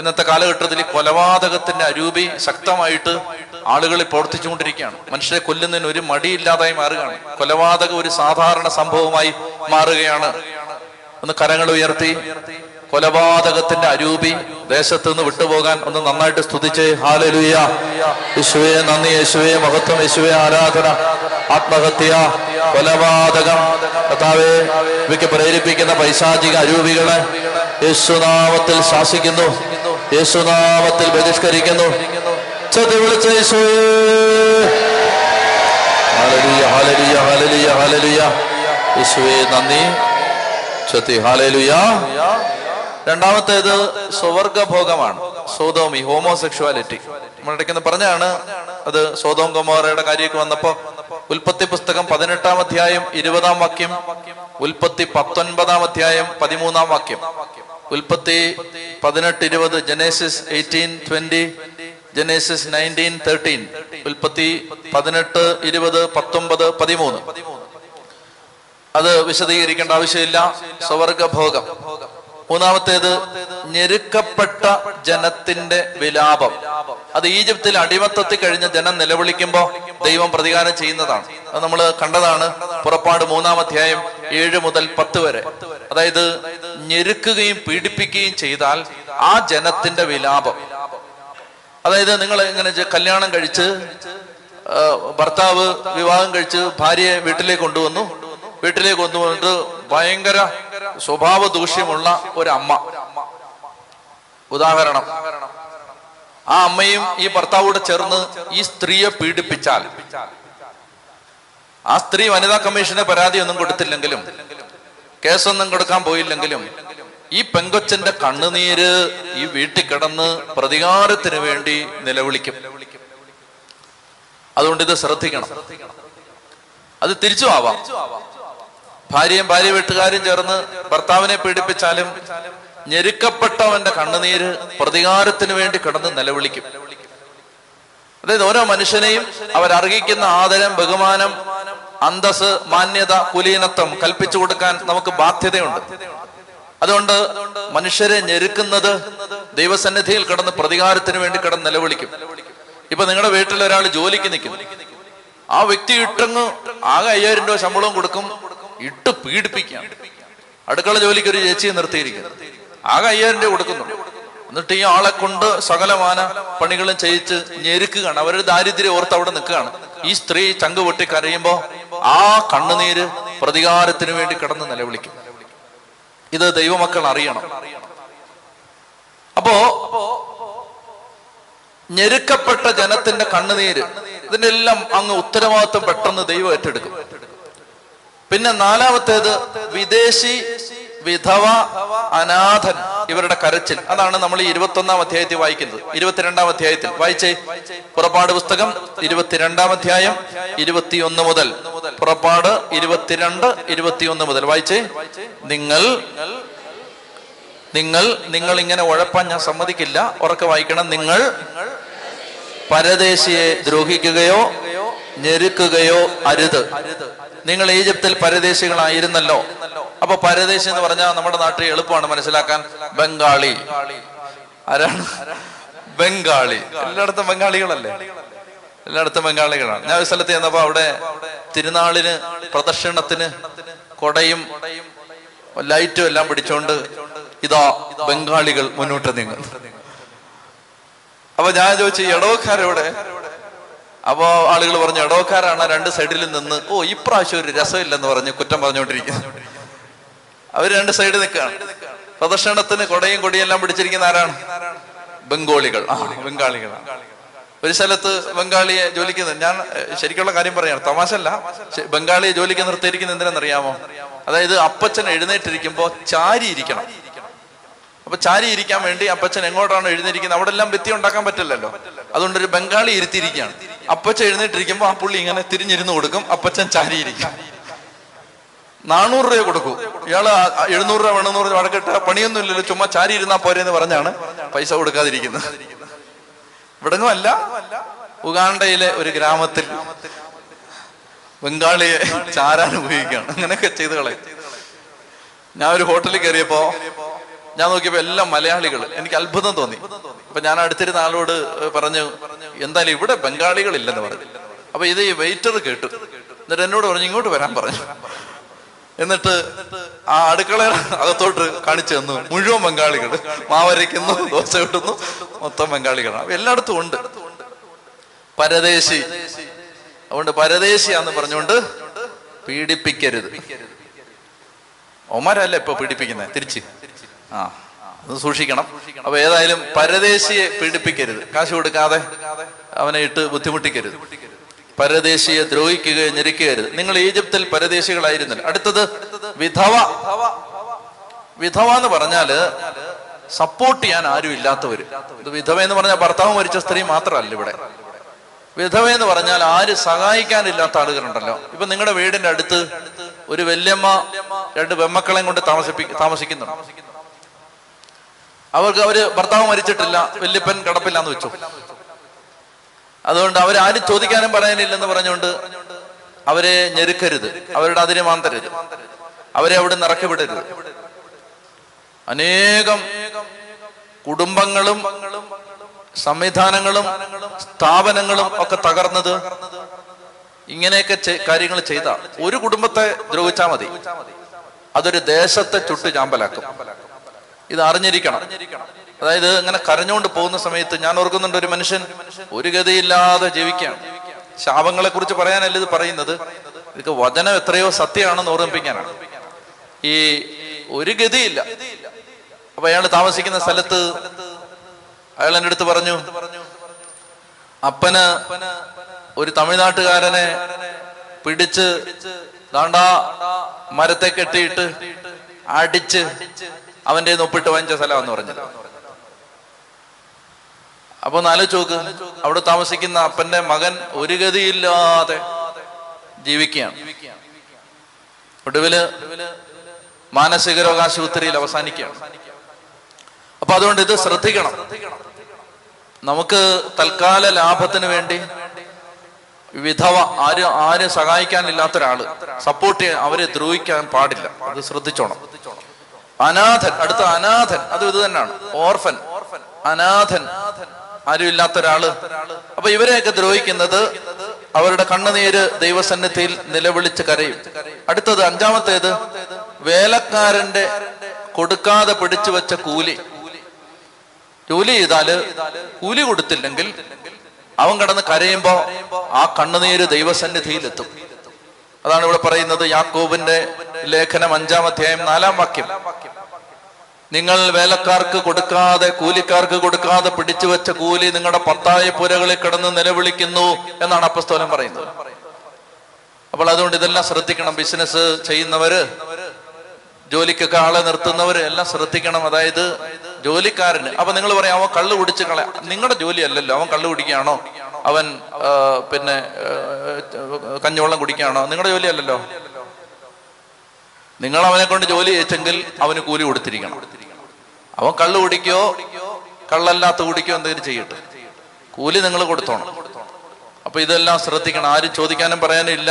ഇന്നത്തെ കാലഘട്ടത്തിൽ കൊലപാതകത്തിന്റെ അരൂപി ശക്തമായിട്ട് ആളുകൾ പ്രവർത്തിച്ചുകൊണ്ടിരിക്കുകയാണ്. മനുഷ്യരെ കൊല്ലുന്നതിന് ഒരു മടിയില്ലാതായി മാറുകയാണ്. കൊലപാതകം ഒരു സാധാരണ സംഭവമായി മാറുകയാണ്. ഒന്ന് കരങ്ങൾ ഉയർത്തി കൊലപാതകത്തിന്റെ അരൂപി ദേശത്ത് നിന്ന് വിട്ടുപോകാൻ ഒന്ന് നന്നായിട്ട് സ്തുതിച്ച് ഹല്ലേലൂയ. യേശുവേ നന്ദി, യേശുവേ മഹത്വം, യേശുവേ ആരാധന. ആത്മഹത്യ, കൊലപാതകം കർത്താവേ ഇവയ്ക്ക് പ്രേരിപ്പിക്കുന്ന പൈശാചിക അരൂപികളെ യേശുനാമത്തിൽ ശാസിക്കുന്നു, യേശുനാമത്തിൽ ബഹിഷ്കരിക്കുന്നു. ഉച്ചത്തിൽ വിളിച്ച യേശുവേ ഹല്ലേലൂയ, ഹല്ലേലൂയ, ഹല്ലേലൂയ, ഹല്ലേലൂയ. യേശുവേ നന്ദി, ഉച്ചത്തിൽ ഹല്ലേലൂയ. രണ്ടാമത്തേത് സ്വർഗഭോഗമാണ്, സോതോമി, ഹോമോസെക്ഷുവാലിറ്റി. നമ്മളിടയ്ക്ക് പറഞ്ഞാണ് അത്. സോതോം ഗൊമോറയുടെ കാര്യമൊക്കെ വന്നപ്പോ ഉൽപ്പത്തി പുസ്തകം പതിനെട്ടാം അധ്യായം ഇരുപതാം വാക്യം, ഉൽപ്പത്തി പത്തൊൻപതാം അധ്യായം പതിമൂന്നാം വാക്യം, ഉൽപ്പത്തി പതിനെട്ട് ഇരുപത്, Genesis eighteen twenty, Genesis nineteen thirteen, ഉൽപ്പത്തി പതിനെട്ട് ഇരുപത് പത്തൊമ്പത് പതിമൂന്ന്. അത് വിശദീകരിക്കേണ്ട ആവശ്യമില്ല. സ്വർഗഭോഗം. മൂന്നാമത്തേത് ഞെരുക്കപ്പെട്ട ജനത്തിന്റെ വിലാപം. അത് ഈജിപ്തിൽ അടിമത്തത്തിൽ കഴിഞ്ഞ ജനം നിലവിളിക്കുമ്പോ ദൈവം പ്രതികാരം ചെയ്യുന്നതാണ്. അത് നമ്മൾ കണ്ടതാണ്, പുറപ്പാട് മൂന്നാം അധ്യായം ഏഴ് മുതൽ പത്ത് വരെ. അതായത് ഞെരുക്കുകയും പീഡിപ്പിക്കുകയും ചെയ്താൽ ആ ജനത്തിന്റെ വിലാപം. അതായത് നിങ്ങൾ ഇങ്ങനെ കല്യാണം കഴിച്ച്, ഭർത്താവ് വിവാഹം കഴിച്ച് ഭാര്യയെ വീട്ടിലേക്ക് കൊണ്ടുവന്നു, വീട്ടിലേക്ക് കൊണ്ടുവന്നിട്ട് ഭയങ്കര സ്വഭാവ ദൂഷ്യമുള്ള ഒരമ്മ, ഉദാഹരണം, ആ അമ്മയും ഈ ഭർത്താവോട് ചേർന്ന് ഈ സ്ത്രീയെ പീഡിപ്പിച്ചാൽ, ആ സ്ത്രീ വനിതാ കമ്മീഷന് പരാതിയൊന്നും കൊടുത്തില്ലെങ്കിലും കേസൊന്നും കൊടുക്കാൻ പോയില്ലെങ്കിലും ഈ പെങ്കൊച്ചന്റെ കണ്ണുനീര് ഈ വീട്ടിൽ കിടന്ന് പ്രതികാരത്തിന് വേണ്ടി നിലവിളിക്കും. അതുകൊണ്ട് ഇത് ശ്രദ്ധിക്കണം. അത് തിരിച്ചു ആവാം. ഭാര്യയും ഭാര്യ വീട്ടുകാരും ചേർന്ന് ഭർത്താവിനെ പീഡിപ്പിച്ചാലും ഞെരുക്കപ്പെട്ടവന്റെ കണ്ണുനീര് പ്രതികാരത്തിന് വേണ്ടി കിടന്ന് നിലവിളിക്കും. അതായത് ഓരോ മനുഷ്യനെയും അവരർഹിക്കുന്ന ആദരം, ബഹുമാനം, അന്തസ്, മാന്യത, കുലീനത്വം കൽപ്പിച്ചു കൊടുക്കാൻ നമുക്ക് ബാധ്യതയുണ്ട്. അതുകൊണ്ട് മനുഷ്യരെ ഞെരുക്കുന്നത് ദൈവസന്നിധിയിൽ കിടന്ന് പ്രതികാരത്തിന് വേണ്ടി കിടന്ന് നിലവിളിക്കും. ഇപ്പൊ നിങ്ങളുടെ വീട്ടിൽ ഒരാൾ ജോലിക്ക് നിൽക്കുന്നു, ആ വ്യക്തി ഇട്ടങ്ങ് ആകെ അയ്യായിരം രൂപ ശമ്പളവും കൊടുക്കും, ഇട്ട് പീഡിപ്പിക്കാം. അടുക്കള ജോലിക്ക് ഒരു ചേച്ചിയെ നിർത്തിയിരിക്കുന്നു, ആകെ അയ്യായിരം രൂപ കൊടുക്കുന്നുണ്ട്. എന്നിട്ട് ഈ ആളെ കൊണ്ട് സകലമാന പണികളും ചെയ്യിച്ച് ഞെരുക്കുകയാണ്. അവരുടെ ദാരിദ്ര്യം ഓർത്ത് അവിടെ നിൽക്കുകയാണ്. ഈ സ്ത്രീ ചങ്ക് പൊട്ടി കരയുമ്പോ ആ കണ്ണുനീര് പ്രതികാരത്തിന് വേണ്ടി കിടന്ന് നിലവിളിക്കും. ഇത് ദൈവമക്കൾ അറിയണം. അപ്പോ ഞെരുക്കപ്പെട്ട ജനത്തിന്റെ കണ്ണുനീര്, ഇതിന്റെ എല്ലാം അങ്ങ് ഉത്തരവാദിത്വം പെട്ടെന്ന് ദൈവം ഏറ്റെടുക്കും. പിന്നെ നാലാമത്തേത് വിദേശി, വിധവ, അനാഥൻ, ഇവരുടെ കരച്ചിൽ. അതാണ് നമ്മൾ ഈ ഇരുപത്തൊന്നാം അധ്യായത്തിൽ വായിക്കുന്നത്. ഇരുപത്തിരണ്ടാം അധ്യായത്തിൽ വായിച്ചേ, പുറപ്പാട് പുസ്തകം ഇരുപത്തിരണ്ടാം അധ്യായം ഇരുപത്തിയൊന്ന് മുതൽ, പുറപ്പാട് ഇരുപത്തിരണ്ട് ഇരുപത്തിയൊന്ന് മുതൽ വായിച്ചേ. നിങ്ങൾ നിങ്ങൾ നിങ്ങൾ ഇങ്ങനെ ഉഴപ്പാൻ ഞാൻ സമ്മതിക്കില്ല. ഉറക്കെ വായിക്കണം. നിങ്ങൾ പരദേശിയെ ദ്രോഹിക്കുകയോ ഞെരുക്കുകയോ അരുത്. നിങ്ങൾ ഈജിപ്തിൽ പരദേശികളായിരുന്നല്ലോ. അപ്പൊ പരദേശി എന്ന് പറഞ്ഞാൽ നമ്മുടെ നാട്ടിൽ എളുപ്പമാണ് മനസ്സിലാക്കാൻ. ബംഗാളി ആരാണ്? ബംഗാളി. എല്ലായിടത്തും ബംഗാളികളല്ലേ? എല്ലായിടത്തും ബംഗാളികളാണ്. ഞാൻ ഒരു സ്ഥലത്ത് ചെന്നപ്പോ അവിടെ തിരുനാളിന് പ്രദക്ഷിണത്തിന് കൊടയും ലൈറ്റും എല്ലാം പിടിച്ചോണ്ട് ഇതാ ബംഗാളികൾ മുന്നോട്ട് നീങ്ങും. അപ്പൊ ഞാൻ ചോദിച്ചു ഇടവക്കാരോടെ. അപ്പോ ആളുകൾ പറഞ്ഞു ഇടവക്കാരാണ് രണ്ട് സൈഡിൽ നിന്ന് ഓ ഇപ്രാവശ്യം ഒരു രസമില്ലെന്ന് പറഞ്ഞ് കുറ്റം പറഞ്ഞുകൊണ്ടിരിക്കുന്നു. അവര് രണ്ട് സൈഡിൽ നിൽക്കുകയാണ്. പ്രദർശനത്തിന് കൊടയും കൊടിയെല്ലാം പിടിച്ചിരിക്കുന്ന ആരാണ്? ബംഗാളികൾ. ആ ബംഗാളികളാണ്. ഒരു സ്ഥലത്ത് ബംഗാളിയെ ജോലിക്ക്, ഞാൻ ശരിക്കുള്ള കാര്യം പറയാണ്, തമാശല്ല. ബംഗാളിയെ ജോലിക്ക് നിർത്തിയിരിക്കുന്ന എന്തിനെന്നറിയാമോ? അതായത് അപ്പച്ചൻ എഴുന്നേറ്റിരിക്കുമ്പോൾ ചാരി ഇരിക്കണം. അപ്പൊ ചാരി ഇരിക്കാൻ വേണ്ടി അപ്പച്ചൻ എങ്ങോട്ടാണ് എഴുന്നേരിക്കുന്നത്, അവിടെ എല്ലാം ഭിത്തി ഉണ്ടാക്കാൻ പറ്റില്ലല്ലോ. അതുകൊണ്ട് ഒരു ബംഗാളി ഇരുത്തിയിരിക്കുകയാണ്. അപ്പച്ചൻ എഴുന്നേറ്റിരിക്കുമ്പോൾ ആ പുള്ളി ഇങ്ങനെ തിരിഞ്ഞിരുന്ന് കൊടുക്കും, അപ്പച്ചൻ ചാരി ഇരിക്കും. നാനൂറ് രൂപ കൊടുക്കും. ഇയാള് എഴുന്നൂറ് രൂപ എണ്ണൂറ് രൂപ വടക്കിട്ട് പണിയൊന്നും ഇല്ലല്ലോ, ചുമ്മാ ചാരി ഇരുന്നാ പോരെന്ന് പറഞ്ഞാണ് പൈസ കൊടുക്കാതിരിക്കുന്നത്. ഇവിടെങ്ങും അല്ല, ഉഗാണ്ടയിലെ ഒരു ഗ്രാമത്തിൽ ബംഗാളിയെ ചാരാൻ ഉപയോഗിക്കുകയാണ്. അങ്ങനെയൊക്കെ ചെയ്ത് കളയും. ഞാൻ ഒരു ഹോട്ടലിൽ കയറിയപ്പോ ഞാൻ നോക്കിയപ്പോ എല്ലാം മലയാളികൾ. എനിക്ക് അത്ഭുതം തോന്നി. അപ്പൊ ഞാൻ അടുത്തിരുന്ന ആളോട് പറഞ്ഞു, എന്തായാലും ഇവിടെ ബംഗാളികൾ ഇല്ലെന്ന് പറഞ്ഞു. അപ്പൊ ഇത് ഈ വെയിറ്റർ കേട്ടു. എന്നിട്ട് എന്നോട് പറഞ്ഞു ഇങ്ങോട്ട് വരാൻ പറഞ്ഞു. എന്നിട്ട് ആ അടുക്കളയുടെ അകത്തോട്ട് കാണിച്ചു തന്നു. മുഴുവൻ ബംഗാളികൾ മാവരയ്ക്കുന്നു, ദോശ കിട്ടുന്നു, മൊത്തം ബംഗാളികളാണ്. എല്ലായിടത്തും ഉണ്ട് പരദേശി. അതുകൊണ്ട് പരദേശിയാന്ന് പറഞ്ഞുകൊണ്ട് പീഡിപ്പിക്കരുത്. ഒമാരല്ല ഇപ്പൊ പീഡിപ്പിക്കുന്നത്, തിരിച്ച് ആ അത് സൂക്ഷിക്കണം. അപ്പൊ ഏതായാലും പരദേശിയെ പീഡിപ്പിക്കരുത്, കാശ് കൊടുക്കാതെ അവനെ ഇട്ട് ബുദ്ധിമുട്ടിക്കരുത്. പരദേശിയെ ദ്രോഹിക്കുകയോ ഞെരുക്കരുത്. നിങ്ങൾ ഈജിപ്തിൽ പരദേശികളായിരുന്നില്ല. അടുത്തത് വിധവ. വിധവ എന്ന് പറഞ്ഞാല് സപ്പോർട്ട് ചെയ്യാൻ ആരും ഇല്ലാത്തവര്. വിധവ എന്ന് പറഞ്ഞാൽ ഭർത്താവ് മരിച്ച സ്ത്രീ മാത്രമല്ല ഇവിടെ. വിധവ എന്ന് പറഞ്ഞാൽ ആര് സഹായിക്കാനില്ലാത്ത ആളുകളുണ്ടല്ലോ. ഇപ്പൊ നിങ്ങളുടെ വീടിന്റെ അടുത്ത് ഒരു വല്യമ്മ രണ്ട് വെമ്മക്കളെയും കൊണ്ട് താമസിപ്പി താമസിക്കുന്നുണ്ട്. അവർക്ക് അവര് ഭർത്താവ് മരിച്ചിട്ടില്ല, വല്യപ്പൻ കിടപ്പില്ലാന്ന് വെച്ചു. അതുകൊണ്ട് അവരാരും ചോദിക്കാനും പറയാനില്ലെന്ന് പറഞ്ഞുകൊണ്ട് അവരെ ഞെരുക്കരുത്, അവരുടെ അതിരെ മാന്തരുത്, അവരെ അവിടെ നിറക്കി വിടരുത്. അനേകം കുടുംബങ്ങളും സംവിധാനങ്ങളും സ്ഥാപനങ്ങളും ഒക്കെ തകർന്നത് ഇങ്ങനെയൊക്കെ കാര്യങ്ങൾ ചെയ്ത. ഒരു കുടുംബത്തെ ദ്രോഹിച്ചാൽ മതി, അതൊരു ദേശത്തെ ചുട്ടു ചാമ്പലാക്കും. ഇത് അറിഞ്ഞിരിക്കണം. അതായത് ഇങ്ങനെ കരഞ്ഞുകൊണ്ട് പോകുന്ന സമയത്ത് ഞാൻ ഓർക്കുന്നുണ്ട്, ഒരു മനുഷ്യൻ ഒരു ഗതിയില്ലാതെ ജീവിക്കുകയാണ്. ശാപങ്ങളെ കുറിച്ച് പറയാനല്ല ഇത് പറയുന്നത്, ഇതൊക്കെ വചനം എത്രയോ സത്യമാണെന്ന് ഓർമ്മിപ്പിക്കാനാണ്. ഈ ഒരു ഗതിയില്ല. അപ്പൊ അയാൾ താമസിക്കുന്ന സ്ഥലത്ത് അയാൾ എൻ്റെ അടുത്ത് പറഞ്ഞു, അപ്പന് ഒരു തമിഴ്നാട്ടുകാരനെ പിടിച്ച് ദാണ്ടാ മരത്തെ കെട്ടിയിട്ട് അടിച്ച് അവന്റെ ഒപ്പിട്ട് വാങ്ങിച്ച സ്ഥലമാണെന്ന് പറഞ്ഞത്. അപ്പൊ നാലോചിച്ച് നോക്ക്, അവിടെ താമസിക്കുന്ന അപ്പന്റെ മകൻ ഒരു ഗതിയില്ലാതെ ജീവിക്കുകയാണ്. ഒടുവില് മാനസിക രോഗ ആശുപത്രിയിൽ അവസാനിക്കുകയാണ്. അപ്പൊ അതുകൊണ്ട് ഇത് ശ്രദ്ധിക്കണം. നമുക്ക് തൽക്കാല ലാഭത്തിന് വേണ്ടി വിധവ, ആരും ആരും സഹായിക്കാനില്ലാത്ത ഒരാള്, സപ്പോർട്ട് ചെയ്യാൻ അവരെ ദ്രോഹിക്കാൻ പാടില്ല. അത് ശ്രദ്ധിച്ചോണം. അനാഥൻ. അടുത്ത അനാഥൻ, അതും ഇത് തന്നെയാണ്. ഓർഫൻ, അനാഥൻ, ആരും ഇല്ലാത്ത ഒരാള്. അപ്പൊ ഇവരെയൊക്കെ ദ്രോഹിക്കുന്നത് അവരുടെ കണ്ണുനീര് ദൈവസന്നിധിയിൽ നിലവിളിച്ച് കരയും. അടുത്തത് അഞ്ചാമത്തേത് വേലക്കാരന്റെ കൊടുക്കാതെ പിടിച്ചു വെച്ച കൂലി. ജോലി ചെയ്താല് കൂലി കൊടുത്തില്ലെങ്കിൽ അവൻ കിടന്ന് കരയുമ്പോ ആ കണ്ണുനീര് ദൈവസന്നിധിയിലെത്തും. അതാണ് ഇവിടെ പറയുന്നത്. യാക്കോബിന്റെ ലേഖനം അഞ്ചാം അധ്യായം നാലാം വാക്യം, നിങ്ങൾ വേലക്കാർക്ക് കൊടുക്കാതെ കൂലിക്കാർക്ക് കൊടുക്കാതെ പിടിച്ചു വെച്ച കൂലി നിങ്ങളുടെ പത്തായ പുരകളിൽ കിടന്ന് നിലവിളിക്കുന്നു എന്നാണ് അപ്പോസ്തലൻ പറയുന്നത്. അപ്പോൾ അതുകൊണ്ട് ഇതെല്ലാം ശ്രദ്ധിക്കണം. ബിസിനസ് ചെയ്യുന്നവര്, ജോലിക്കൊക്കെ ആളെ നിർത്തുന്നവര് എല്ലാം ശ്രദ്ധിക്കണം. അതായത് ജോലിക്കാരന്. അപ്പൊ നിങ്ങൾ പറയാം അവൻ കള്ളു കുടിച്ച് കളയാം. നിങ്ങളുടെ ജോലി അല്ലല്ലോ. അവൻ കള്ളു കുടിക്കുകയാണോ, അവൻ പിന്നെ കഞ്ഞിവെള്ളം കുടിക്കുകയാണോ, നിങ്ങളുടെ ജോലി അല്ലല്ലോ. നിങ്ങൾ അവനെ കൊണ്ട് ജോലി ചെയ്യിച്ചെങ്കിൽ അവന് കൂലി കൊടുത്തിരിക്കണം. അവൻ കള്ളു കുടിക്കോ കള്ളല്ലാത്ത കുടിക്കോ എന്തെങ്കിലും ചെയ്യട്ടെ, കൂലി നിങ്ങൾ കൊടുത്തോണം. അപ്പൊ ഇതെല്ലാം ശ്രദ്ധിക്കണം. ആരും ചോദിക്കാനും പറയാനില്ല,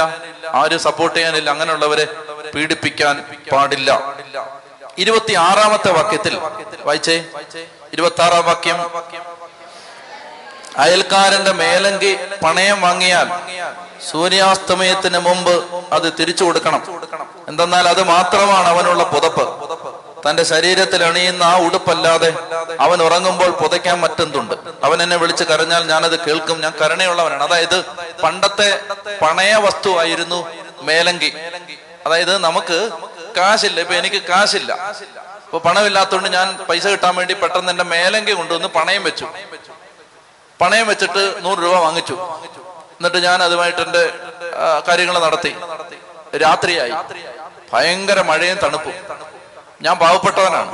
ആരും സപ്പോർട്ട് ചെയ്യാനില്ല, അങ്ങനെയുള്ളവരെ പീഡിപ്പിക്കാൻ പാടില്ല. ഇരുപത്തി ആറാമത്തെ വാക്യത്തിൽ വായിച്ചേ, ഇരുപത്തി ആറാം വാക്യം, അയൽക്കാരന്റെ മേലങ്കി പണയം വാങ്ങിയാൽ സൂര്യാസ്തമയത്തിന് മുമ്പ് അത് തിരിച്ചു കൊടുക്കണം. എന്തെന്നാൽ അത് മാത്രമാണ് അവനുള്ള പുതപ്പ്. തന്റെ ശരീരത്തിൽ അണിയുന്ന ആ ഉടുപ്പല്ലാതെ അവൻ ഉറങ്ങുമ്പോൾ പുതയ്ക്കാൻ മറ്റെന്തുണ്ട്? അവൻ എന്നെ വിളിച്ച് കരഞ്ഞാൽ ഞാനത് കേൾക്കും, ഞാൻ കരുണയുള്ളവനാണ്. അതായത് പണ്ടത്തെ പണയ വസ്തുവായിരുന്നു മേലങ്കി. അതായത് നമുക്ക് കാശില്ല, ഇപ്പൊ എനിക്ക് കാശില്ല, ഇപ്പൊ പണമില്ലാത്തതുകൊണ്ട് ഞാൻ പൈസ കിട്ടാൻ വേണ്ടി പെട്ടെന്ന് എന്റെ മേലങ്കി കൊണ്ടുവന്ന് പണയം വെച്ചു. പണയം വെച്ചിട്ട് നൂറ് രൂപ വാങ്ങിച്ചു. എന്നിട്ട് ഞാൻ അതുമായിട്ട് എൻ്റെ കാര്യങ്ങൾ നടത്തി. രാത്രിയായി, ഭയങ്കര മഴയും തണുപ്പും. ഞാൻ പാവപ്പെട്ടവനാണ്,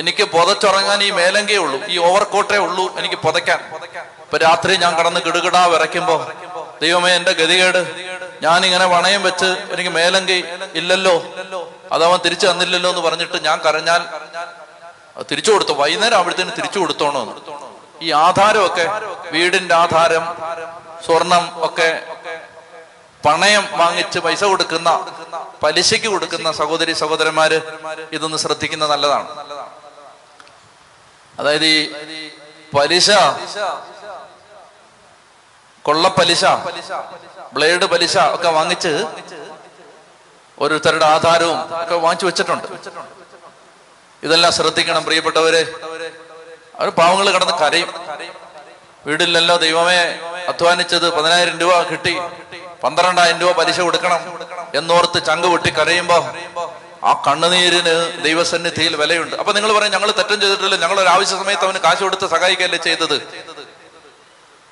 എനിക്ക് പുതച്ചുറങ്ങാൻ ഈ മേലങ്കേ ഉള്ളൂ, ഈ ഓവർകോട്ടേ ഉള്ളൂ എനിക്ക് പുതയ്ക്കാൻ. ഇപ്പൊ രാത്രി ഞാൻ കടന്ന് കിടുകിടാ വിറയ്ക്കുമ്പോ, ദൈവമേ എന്റെ ഗതികേട്, ഞാൻ ഇങ്ങനെ പണയം വെച്ച് എനിക്ക് മേലങ്കി ഇല്ലല്ലോ, അതവൻ തിരിച്ചു തന്നില്ലല്ലോ എന്ന് പറഞ്ഞിട്ട് ഞാൻ കരഞ്ഞാൽ തിരിച്ചു കൊടുത്തു. വൈകുന്നേരം ആവുമ്പഴത്തേന് തിരിച്ചു കൊടുത്തോണോ. ഈ ആധാരമൊക്കെ, വീടിന്റെ ആധാരം, സ്വർണം ഒക്കെ പണയം വാങ്ങിച്ച് പൈസ കൊടുക്കുന്ന, പലിശയ്ക്ക് കൊടുക്കുന്ന സഹോദരി സഹോദരന്മാര് ഇതൊന്ന് ശ്രദ്ധിക്കുന്നത് നല്ലതാണ്. അതായത് ഈ പലിശ, കൊള്ളപ്പലിശ, ബ്ലേഡ് പലിശ ഒക്കെ വാങ്ങിച്ച് ഓരോരുത്തരുടെ ആധാരവും ഒക്കെ വാങ്ങിച്ചു വെച്ചിട്ടുണ്ട്. ഇതെല്ലാം ശ്രദ്ധിക്കണം പ്രിയപ്പെട്ടവരെ. അവർ പാവങ്ങൾ കിടന്ന് കരയും, വീടില്ലല്ലോ ദൈവമേ, അധ്വാനിച്ചത് പതിനായിരം രൂപ കിട്ടി, പന്ത്രണ്ടായിരം രൂപ പലിശ കൊടുക്കണം എന്നോർത്ത് ചങ്ക് പൊട്ടി കരയുമ്പോ ആ കണ്ണുനീരിന് ദൈവസന്നിധിയിൽ വിലയുണ്ട്. അപ്പൊ നിങ്ങൾ പറയും ഞങ്ങൾ തെറ്റം ചെയ്തിട്ടില്ല, ഞങ്ങൾ ഒരു ആവശ്യ സമയത്ത് അവന് കാശ് കൊടുത്ത് സഹായിക്കുകയല്ലേ ചെയ്തത്,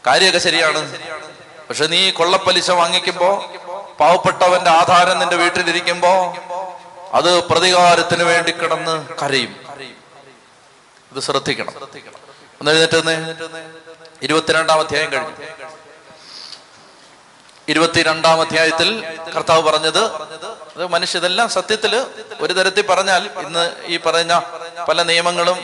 കാര്യമൊക്കെ ശരിയാണ്. പക്ഷെ നീ കൊള്ളപ്പലിശ വാങ്ങിക്കുമ്പോ, പാവപ്പെട്ടവന്റെ ആധാരം നിന്റെ വീട്ടിലിരിക്കുമ്പോ അത് പ്രതികാരത്തിന് വേണ്ടി കിടന്ന് കരയും. ഇത് ശ്രദ്ധിക്കണം. ഒന്ന് എഴുന്നേറ്റ് ഇരുപത്തിരണ്ടാം അധ്യായം കഴിഞ്ഞു. ഇരുപത്തിരണ്ടാം അധ്യായത്തിൽ കർത്താവ് പറഞ്ഞത്, അത് മനുഷ്യരെല്ലാം സത്യത്തില് ഒരു തരത്തിൽ പറഞ്ഞാൽ ഇന്ന് ഈ പറഞ്ഞ പല നിയമങ്ങളും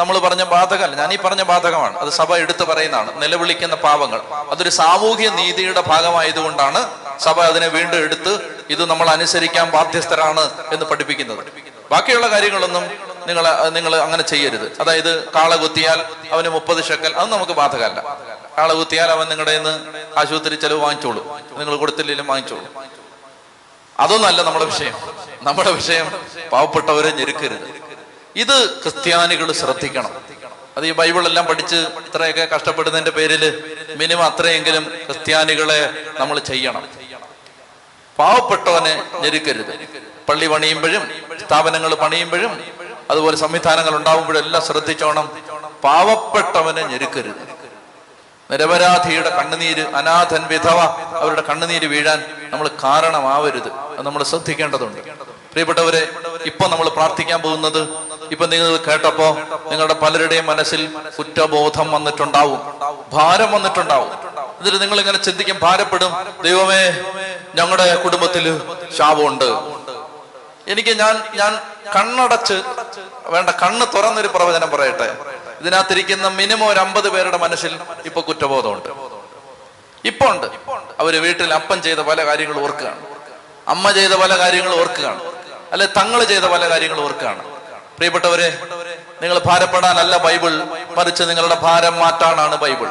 നമ്മൾ പറഞ്ഞ ബാധകമല്ല, ഞാൻ ഈ പറഞ്ഞ ബാധകമാണ്. അത് സഭ എടുത്തു പറയുന്നതാണ്. നിലവിളിക്കുന്ന പാപങ്ങൾ അതൊരു സാമൂഹ്യ നീതിയുടെ ഭാഗമായതുകൊണ്ടാണ് സഭ അതിനെ വീണ്ടും എടുത്ത് ഇത് നമ്മൾ അനുസരിക്കാൻ ബാധ്യസ്ഥരാണ് എന്ന് പഠിപ്പിക്കുന്നത്. ബാക്കിയുള്ള കാര്യങ്ങളൊന്നും നിങ്ങൾ നിങ്ങൾ അങ്ങനെ ചെയ്യരുത്. അതായത് കാള കുത്തിയാൽ അവന് മുപ്പത് ഷെക്കൽ, അത് നമുക്ക് ബാധകമല്ല. കാള കുത്തിയാൽ അവൻ നിങ്ങളുടെ നിന്ന് ആശുപത്രി ചെലവ് വാങ്ങിച്ചോളൂ, നിങ്ങൾ കൊടുത്തില്ലെങ്കിലും വാങ്ങിച്ചോളൂ. അതൊന്നല്ല നമ്മുടെ വിഷയം. നമ്മുടെ വിഷയം പാവപ്പെട്ടവരെ ഞെരുക്കരുത്. ഇത് ക്രിസ്ത്യാനികൾ ശ്രദ്ധിക്കണം. അത് ഈ ബൈബിളെല്ലാം പഠിച്ച് ഇത്രയൊക്കെ കഷ്ടപ്പെടുന്നതിന്റെ പേരില് മിനിമം അത്രയെങ്കിലും ക്രിസ്ത്യാനികളെ നമ്മൾ ചെയ്യണം. പാവപ്പെട്ടവനെ ഞെരുക്കരുത്. പള്ളി പണിയുമ്പോഴും സ്ഥാപനങ്ങൾ പണിയുമ്പോഴും അതുപോലെ സംവിധാനങ്ങൾ ഉണ്ടാവുമ്പോഴും എല്ലാം ശ്രദ്ധിച്ചോണം. പാവപ്പെട്ടവനെ ഞെരുക്കരുത്. നിരപരാധിയുടെ കണ്ണുനീര്, അനാഥൻ വിധവ അവരുടെ കണ്ണുനീര് വീഴാൻ നമ്മൾ കാരണമാവരുത്. അത് നമ്മൾ ശ്രദ്ധിക്കേണ്ടതുണ്ട്. പ്രിയപ്പെട്ടവരെ, ഇപ്പൊ നമ്മൾ പ്രാർത്ഥിക്കാൻ പോകുന്നത് ഇപ്പൊ നിങ്ങൾ കേട്ടപ്പോ നിങ്ങളുടെ പലരുടെയും മനസ്സിൽ കുറ്റബോധം വന്നിട്ടുണ്ടാവും, ഭാരം വന്നിട്ടുണ്ടാവും. എന്നിട്ട് നിങ്ങൾ ഇങ്ങനെ ചിന്തിക്കും, ഭാരപ്പെടും, ദൈവമേ ഞങ്ങളുടെ കുടുംബത്തില് ശാപമുണ്ട്. എനിക്ക് ഞാൻ ഞാൻ കണ്ണടച്ച് വേണ്ട, കണ്ണ് തുറന്നൊരു പ്രവചനം പറയട്ടെ. ഇതിനകത്തിരിക്കുന്ന മിനിമം ഒരു അമ്പത് പേരുടെ മനസ്സിൽ ഇപ്പൊ കുറ്റബോധമുണ്ട്, ഇപ്പൊ ഉണ്ട്. അവര് വീട്ടിൽ അപ്പൻ ചെയ്ത പല കാര്യങ്ങൾ ഓർക്കുകയാണ്, അമ്മ ചെയ്ത പല കാര്യങ്ങൾ ഓർക്കുകയാണ്, അല്ലെ തങ്ങൾ ചെയ്ത പല കാര്യങ്ങൾ ഓർക്കുകയാണ്. പ്രിയപ്പെട്ടവരെ, നിങ്ങൾ ഭാരപ്പെടാനല്ല ബൈബിൾ, മറിച്ച് നിങ്ങളുടെ ഭാരം മാറ്റാനാണ് ബൈബിൾ.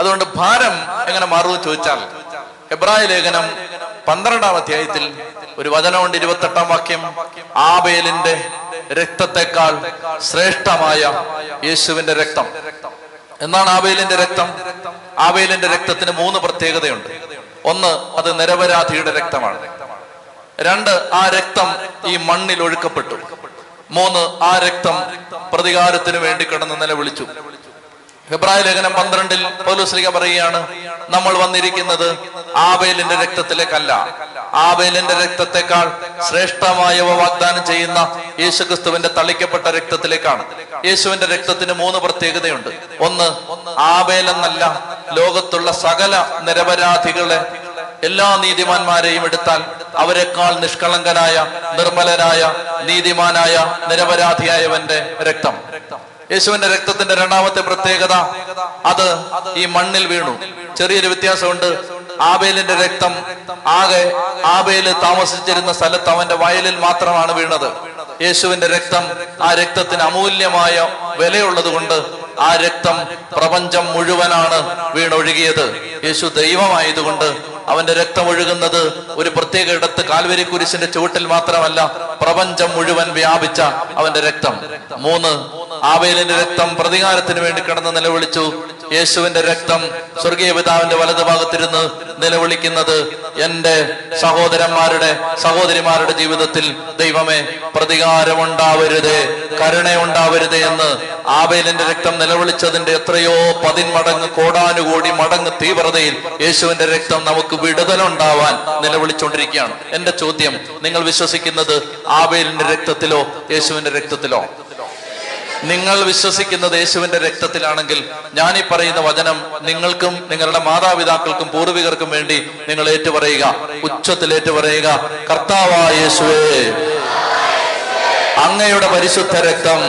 അതുകൊണ്ട് ഭാരം എങ്ങനെ മാറുമെന്ന് ചോദിച്ചാൽ, എബ്രായ ലേഖനം പന്ത്രണ്ടാം അധ്യായത്തിൽ ഒരു വചനമുണ്ട്, ഇരുപത്തെട്ടാം വാക്യം, ആബേലിന്റെ രക്തത്തെക്കാൾ ശ്രേഷ്ഠമായ യേശുവിന്റെ രക്തം. എന്നാണ് ആബേലിന്റെ രക്തം? ആബേലിന്റെ രക്തത്തിന് മൂന്ന് പ്രത്യേകതയുണ്ട്. ഒന്ന്, അത് നിരപരാധിയുടെ രക്തമാണ്. രണ്ട്, ആ രക്തം ഈ മണ്ണിൽ ഒഴുക്കപ്പെട്ടു. മൂന്ന്, ആ രക്തം പ്രതികാരത്തിന് വേണ്ടി കിടന്ന് നിലവിളിച്ചു. എബ്രായ ലേഖനം പന്ത്രണ്ടിൽ പൗലോസ് ശ്ലീഹ പറയുകയാണ്, നമ്മൾ വന്നിരിക്കുന്നത് ആബേലിന്റെ രക്തത്തിലേക്കല്ല, ആബേലിന്റെ രക്തത്തെക്കാൾ ശ്രേഷ്ഠമായവ വാഗ്ദാനം ചെയ്യുന്ന യേശുക്രിസ്തുവിന്റെ തളിക്കപ്പെട്ട രക്തത്തിലേക്കാണ്. യേശുവിന്റെ രക്തത്തിന് മൂന്ന് പ്രത്യേകതയുണ്ട്. ഒന്ന്, ആബേൽ എന്നല്ല, ലോകത്തുള്ള സകല നിരപരാധികളെ, എല്ലാ നീതിമാന്മാരെയും എടുത്താൽ അവരെക്കാൾ നിഷ്കളങ്കനായ, നിർമ്മലനായ, നീതിമാനായ, നിരപരാധിയായവന്റെ രക്തം. യേശുവിന്റെ രക്തത്തിന്റെ രണ്ടാമത്തെ പ്രത്യേകത, അത് ഈ മണ്ണിൽ വീണു. ചെറിയൊരു വ്യത്യാസമുണ്ട്. ആബേലിന്റെ രക്തം ആകെ ആബേല് താമസിച്ചിരുന്ന സ്ഥലത്ത് അവന്റെ വയലിൽ മാത്രമാണ് വീണത്. യേശുവിന്റെ രക്തം ആ രക്തത്തിന് അമൂല്യമായ വിലയുള്ളത് കൊണ്ട് ആ രക്തം പ്രപഞ്ചം മുഴുവനാണ് വീണൊഴുകിയത്. യേശു ദൈവമായതുകൊണ്ട് അവന്റെ രക്തം ഒഴുകുന്നത് ഒരു പ്രത്യേക ഇടത്ത്, കാൽവരി കുരിശിന്റെ ചുവട്ടിൽ മാത്രമല്ല, പ്രപഞ്ചം മുഴുവൻ വ്യാപിച്ച അവന്റെ രക്തം. മൂന്ന്, ആബേലിന്റെ രക്തം പ്രതികാരത്തിന് വേണ്ടി കിടന്ന് നിലവിളിച്ചു. യേശുവിന്റെ രക്തം സ്വർഗീയ പിതാവിന്റെ വലതുഭാഗത്തിരുന്ന് നിലവിളിക്കുന്നത് എന്റെ സഹോദരന്മാരുടെ സഹോദരിമാരുടെ ജീവിതത്തിൽ ദൈവമേ പ്രതികാരമുണ്ടാവരുതേ, കരുണയുണ്ടാവരുതേ എന്ന് ആബേലിന്റെ രക്തം നിലവിളിച്ചതിന്റെ എത്രയോ പതിന്മടങ്ങ് കോടാനുകോടി മടങ്ങ് തീവ്രതയിൽ യേശുവിന്റെ രക്തം നമുക്ക് വിടുതലുണ്ടാവാൻ നിലവിളിച്ചുകൊണ്ടിരിക്കുകയാണ്. എന്റെ ചോദ്യം, നിങ്ങൾ വിശ്വസിക്കുന്നത് ആബേലിന്റെ രക്തത്തിലോ യേശുവിന്റെ രക്തത്തിലോ? നിങ്ങൾ വിശ്വസിക്കുന്നത് യേശുവിന്റെ രക്തത്തിലാണെങ്കിൽ ഞാനീ പറയുന്ന വചനം നിങ്ങൾക്കും നിങ്ങളുടെ മാതാപിതാക്കൾക്കും പൂർവികർക്കും വേണ്ടി നിങ്ങൾ ഏറ്റുപറയുക, ഉച്ചത്തിൽ ഏറ്റുപറയുക. കർത്താവായ യേശുവേ, അങ്ങയുടെ പരിശുദ്ധ രക്തം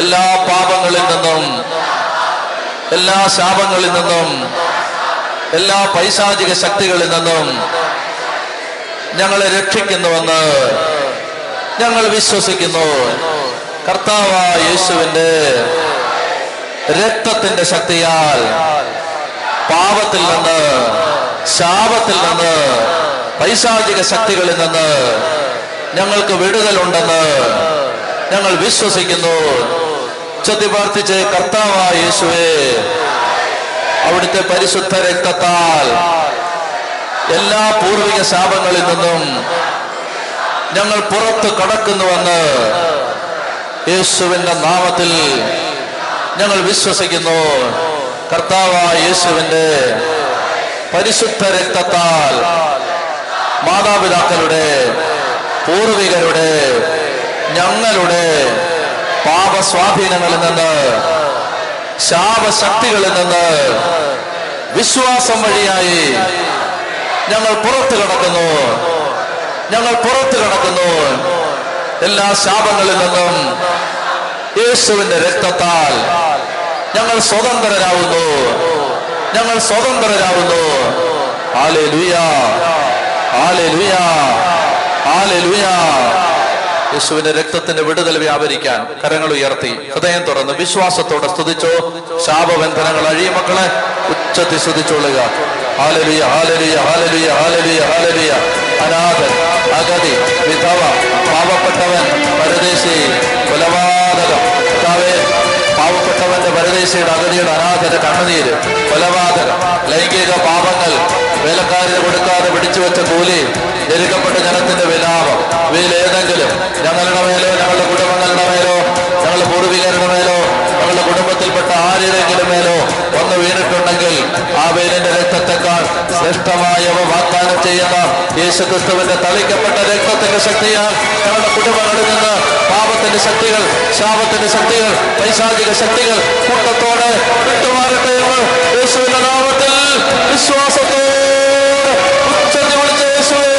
എല്ലാ പാപങ്ങളിൽ നിന്നും എല്ലാ ശാപങ്ങളിൽ നിന്നും എല്ലാ പൈശാചിക ശക്തികളിൽ നിന്നും ഞങ്ങളെ രക്ഷിക്കുന്നുവെന്ന് ഞങ്ങൾ വിശ്വസിക്കുന്നു. കർത്താവായ യേശുവിന്റെ രക്തത്തിന്റെ ശക്തിയാൽ പാപത്തിൽ നിന്ന്, ശാപത്തിൽ നിന്ന്, പൈശാചിക ശക്തികളിൽ നിന്ന് ഞങ്ങൾക്ക് വിടുതലുണ്ടെന്ന് ഞങ്ങൾ വിശ്വസിക്കുന്നു. ഉച്ചത്തിൽ പ്രാർത്ഥിച്ച്, കർത്താവായ യേശുവേ, അവിടുത്തെ പരിശുദ്ധ രക്തത്താൽ എല്ലാ പൂർവിക ശാപങ്ങളിൽ നിന്നും ഞങ്ങൾ പുറത്തു കടക്കുന്നുവെന്ന് യേശുവിന്റെ നാമത്തിൽ ഞങ്ങൾ വിശ്വസിക്കുന്നു. കർത്താവായ യേശുവിന്റെ പരിശുദ്ധ രക്തത്താൽ മാതാപിതാക്കളുടെ, പൂർവികരുടെ, ഞങ്ങളുടെ പാപസ്വാധീനങ്ങളിൽ നിന്ന്, ശാപശക്തികളിൽ നിന്ന് വിശ്വാസം വഴിയായി ഞങ്ങൾ പുറത്തു കടക്കുന്നു, ഞങ്ങൾ പുറത്തു കടക്കുന്നു. എല്ലാ ശാപങ്ങളിൽ നിന്നും യേശുവിന്റെ രക്തത്താൽ ഞങ്ങൾ സ്വതന്ത്രരാകുന്നു, ഞങ്ങൾ സ്വതന്ത്രരാകുന്നു. ഹല്ലേലൂയ, ഹല്ലേലൂയ, ഹല്ലേലൂയ. യേശുവിന്റെ രക്തത്തിന്റെ വിടുതൽ വ്യാപരിക്കാൻ കരങ്ങൾ ഉയർത്തി ഹൃദയം തുറന്ന് വിശ്വാസത്തോടെ സ്തുതിച്ചോ. ശാപബന്ധനങ്ങൾ അഴിയ മക്കളെ ഉച്ചത്തിൽ സ്തുതിച്ചോളുക. ഹല്ലേലൂയ, ഹല്ലേലൂയ, ഹല്ലേലൂയ, ഹല്ലേലൂയ, ഹല്ലേലൂയ. അനാഥൻ, അഗതി, വിധവ, പാവപ്പെട്ടവൻ, പരദേശി, കൊലപാതകം, പാവപ്പെട്ടവന്റെ, പരദേശിയുടെ, അഗതിയുടെ, അനാഥന്റെ കണ്ണുനീര്, കൊലപാതകം, ലൈംഗിക പാപങ്ങൾ, വേലക്കാരന് കൊടുക്കാതെ പിടിച്ചുവെച്ച കൂലി, ഞെരുക്കപ്പെട്ട ജനത്തിന്റെ വിലാപം. ഇവയിലേതെങ്കിലും ഞങ്ങളുടെ മേലോ, ഞങ്ങളുടെ കുടുംബങ്ങളുടെ മേലോ, ഞങ്ങളുടെ പൂർവികരുടെ മേലോ, ഞങ്ങളുടെ കുടുംബത്തിൽപ്പെട്ട ആരുടെയെങ്കിലും മേലോ ഒന്ന് വീണിട്ടുണ്ടെങ്കിൽ ആബേലിന്റെ രക്തത്തെക്കാൾ ശ്രേഷ്ഠമായവ വാഗ്ദാനം ചെയ്യുന്ന യേശുക്രിസ്തുവിന്റെ തളിക്കപ്പെട്ട രക്തത്തിന്റെ ശക്തിയാൽ ഞങ്ങളുടെ കുടുംബങ്ങളിൽ നിന്ന് പാപത്തിന്റെ ശക്തികൾ, ശാപത്തിന്റെ ശക്തികൾ, പൈശാചിക ശക്തികൾ കൂട്ടത്തോടെ വിട്ടുമാറട്ടെ എന്ന് യേശുവിന്റെ നാമത്തിൽ വിശ്വാസത്തോടെ ഉച്ചത്തിൽ വിളിച്ച് യേശുവേ.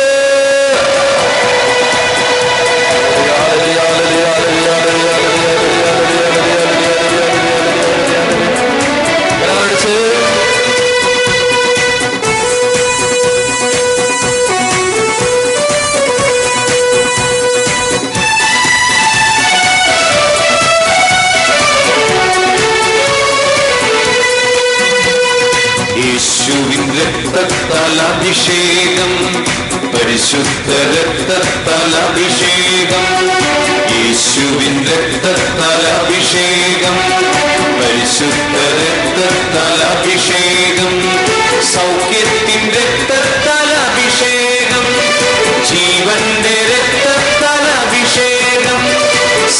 രക്തത്താലഭിഷേകം, പരിശുദ്ധ രക്തത്താലഭിഷേകം, യേശുവിൻ രക്തത്താലഭിഷേകം, പരിശുദ്ധ രക്തത്താലഭിഷേകം, സൗഖ്യത്തിൻ രക്തത്താലഭിഷേകം, ജീവന്റെ രക്തത്താലഭിഷേകം,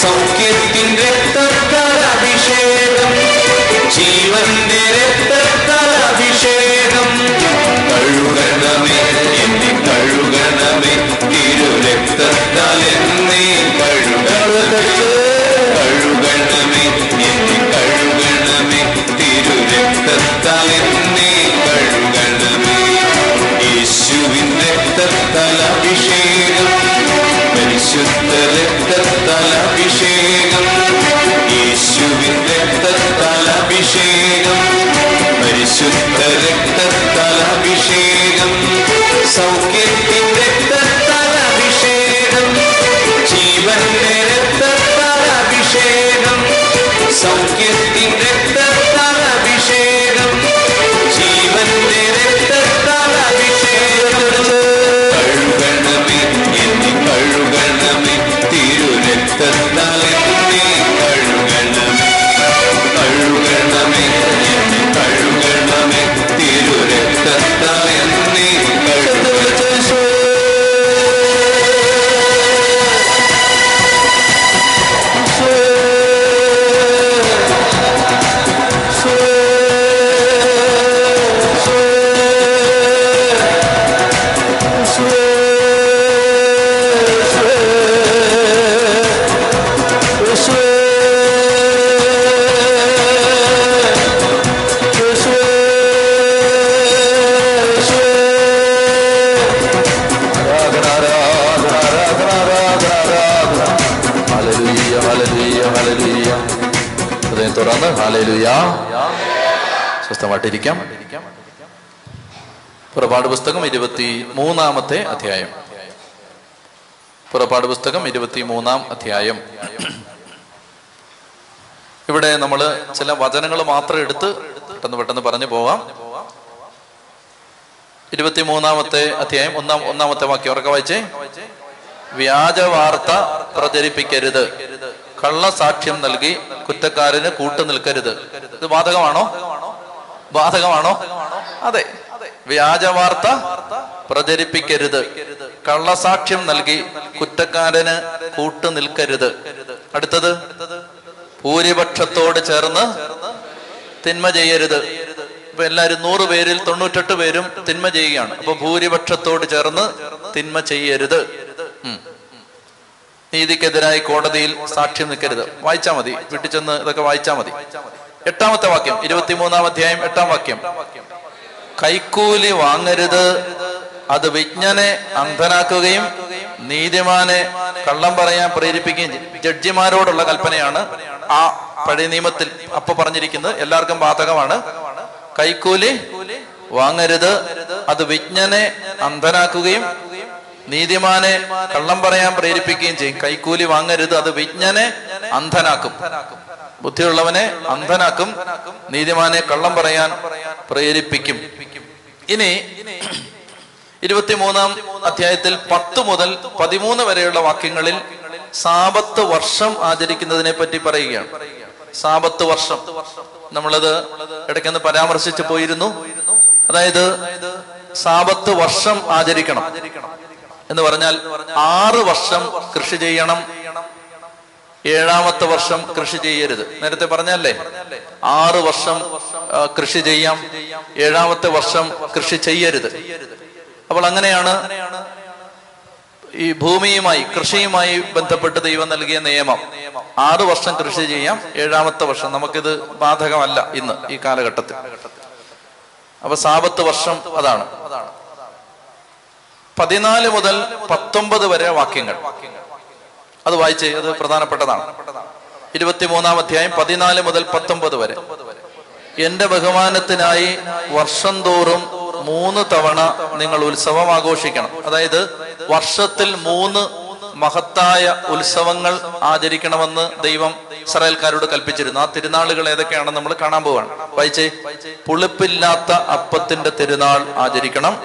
സൗഖ്യത്തിൻ രക്തത്താലഭിഷേകം, ജീവന്റെ രക്തത്താലഭിഷേകം. കഴുകണമേ എന്നെ, കഴുകണമേ തിരു രക്തത്താൽ എന്നെ കഴുകണമേ, കഴുകണമേ എന്നെ, കഴുകണമേ തിരു രക്തത്താൽ എന്നെ തുറന്ന് ഹല്ലേലൂയാ. സ്വസ്ഥമായിട്ടിരിക്കാം. പുറപ്പാട് പുസ്തകം ഇരുപത്തി മൂന്നാമത്തെ അധ്യായം. പുറപ്പാട് പുസ്തകം ഇരുപത്തി മൂന്നാം അധ്യായം. ഇവിടെ നമ്മൾ ചില വചനങ്ങൾ മാത്രം എടുത്ത് പെട്ടെന്ന് പെട്ടെന്ന് പറഞ്ഞു പോവാം. ഇരുപത്തി മൂന്നാമത്തെ അധ്യായം ഒന്നാം ഒന്നാമത്തെ വാക്യം ഉറക്കെ വായിച്ചേ. വ്യാജ വാർത്ത പ്രചരിപ്പിക്കരുത്, കള്ളസാക്ഷ്യം നൽകി കുറ്റക്കാരന് കൂട്ടു നിൽക്കരുത്. ഇത് ബാധകമാണോ? ബാധകമാണോ? അതെ. വ്യാജ വാർത്ത പ്രചരിപ്പിക്കരുത്, കള്ളസാക്ഷ്യം നൽകി കുറ്റക്കാരന് കൂട്ടു നിൽക്കരുത്. അടുത്തത്, ഭൂരിപക്ഷത്തോട് ചേർന്ന് തിന്മ ചെയ്യരുത്. ഇപ്പൊ എല്ലാവരും നൂറ് പേരിൽ തൊണ്ണൂറ്റെട്ട് പേരും തിന്മ ചെയ്യുകയാണ്. അപ്പൊ ഭൂരിപക്ഷത്തോട് ചേർന്ന് തിന്മ ചെയ്യരുത്. നീതിക്കെതിരായി കോടതിയിൽ സാക്ഷ്യം നിൽക്കരുത്. വായിച്ചാ മതി, വീട്ടിൽ ചെന്ന് ഇതൊക്കെ വായിച്ചാ മതി. എട്ടാമത്തെ വാക്യം, ഇരുപത്തിമൂന്നാം അധ്യായം എട്ടാം വാക്യം. കൈക്കൂലി വാങ്ങരുത്, അത് വിജ്ഞനെ അന്ധനാക്കുകയും നീതിമാനെ കള്ളം പറയാൻ പ്രേരിപ്പിക്കുകയും ചെയ്യും. ജഡ്ജിമാരോടുള്ള കൽപ്പനയാണ് ആ പഴയ നിയമത്തിൽ അപ്പൊ പറഞ്ഞിരിക്കുന്നത്. എല്ലാവർക്കും ബാധകമാണ്. കൈക്കൂലി വാങ്ങരുത്, അത് വിജ്ഞനെ അന്ധനാക്കുകയും നീതിമാനെ കള്ളം പറയാൻ പ്രേരിപ്പിക്കുകയും ചെയ്യും. കൈക്കൂലി വാങ്ങരുത്, അത് വിജ്ഞനെ അന്ധനാക്കും, ബുദ്ധിയുള്ളവനെ അന്ധനാക്കും, നീതിമാനെ കള്ളം പറയാൻ പ്രേരിപ്പിക്കും. ഇനി ഇരുപത്തിമൂന്നാം അധ്യായത്തിൽ പത്ത് മുതൽ പതിമൂന്ന് വരെയുള്ള വാക്യങ്ങളിൽ സാബത്ത് വർഷം ആചരിക്കുന്നതിനെ പറ്റി പറയുകയാണ്. സാബത്ത് വർഷം നമ്മളത് ഇടയ്ക്കൊന്ന് പരാമർശിച്ചു പോയിരുന്നു. അതായത് സാബത്ത് വർഷം ആചരിക്കണം എന്ന് പറഞ്ഞാൽ ആറ് വർഷം കൃഷി ചെയ്യണം, ഏഴാമത്തെ വർഷം കൃഷി ചെയ്യരുത്. നേരത്തെ പറഞ്ഞല്ലേ, ആറ് വർഷം കൃഷി ചെയ്യാം, ഏഴാമത്തെ വർഷം കൃഷി ചെയ്യരുത്. അപ്പോൾ അങ്ങനെയാണ് ഈ ഭൂമിയുമായി കൃഷിയുമായി ബന്ധപ്പെട്ട് ദൈവം നൽകിയ നിയമം. ആറ് വർഷം കൃഷി ചെയ്യാം, ഏഴാമത്തെ വർഷം നമുക്കിത് ബാധകമല്ല ഇന്ന് ഈ കാലഘട്ടത്തിൽ. അപ്പൊ സാബത്ത് വർഷം അതാണ്. പതിനാല് മുതൽ പത്തൊമ്പത് വരെ വാക്യങ്ങൾ അത് വായിച്ച്, അത് പ്രധാനപ്പെട്ടതാണ്. ഇരുപത്തിമൂന്നാം അധ്യായം പതിനാല് മുതൽ പത്തൊമ്പത് വരെ. എന്റെ ബഹുമാനത്തിനായി വർഷം തോറും മൂന്ന് തവണ നിങ്ങൾ ഉത്സവം ആഘോഷിക്കണം. അതായത് വർഷത്തിൽ മൂന്ന് മഹത്തായ ഉത്സവങ്ങൾ ആചരിക്കണമെന്ന് ദൈവം ഇസ്രായേൽക്കാരോട് കൽപ്പിച്ചിരുന്നു. ആ തിരുനാളുകൾ ഏതൊക്കെയാണെന്ന് നമ്മൾ കാണാൻ പോവാണ്. വായിച്ചേ. പുളിപ്പില്ലാത്ത അപ്പത്തിന്റെ തിരുനാൾ ആചരിക്കണം.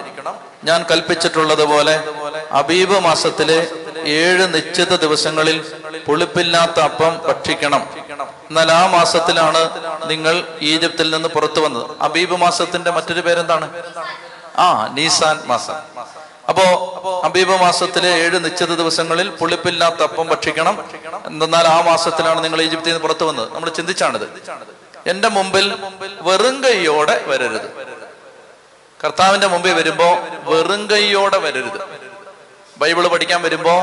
ഞാൻ കൽപ്പിച്ചിട്ടുള്ളതുപോലെ അബീബ് മാസത്തിലെ ഏഴ് നിശ്ചിത ദിവസങ്ങളിൽ പുളിപ്പില്ലാത്ത അപ്പം ഭക്ഷിക്കണം. എന്നാൽ ആ മാസത്തിലാണ് നിങ്ങൾ ഈജിപ്തിൽ നിന്ന് പുറത്തു വന്നത്. അബീബ് മാസത്തിന്റെ മറ്റൊരു പേരെന്താണ്? ആ, നീസാൻ മാസം. അപ്പോ അബീബ് മാസത്തിലെ ഏഴ് നിശ്ചിത ദിവസങ്ങളിൽ പുളിപ്പില്ലാത്ത അപ്പം ഭക്ഷിക്കണം, എന്നാൽ ആ മാസത്തിലാണ് നിങ്ങൾ ഈജിപ്തിൽ നിന്ന് പുറത്തു വന്നത്. നമ്മൾ ചിന്തിച്ചാണിത്. എന്റെ മുമ്പിൽ വെറും കൈയോടെ വരരുത്. കർത്താവിന്റെ മുമ്പിൽ വരുമ്പോ വെറും കൈയോടെ വരരുത്. ബൈബിള് പഠിക്കാൻ വരുമ്പോ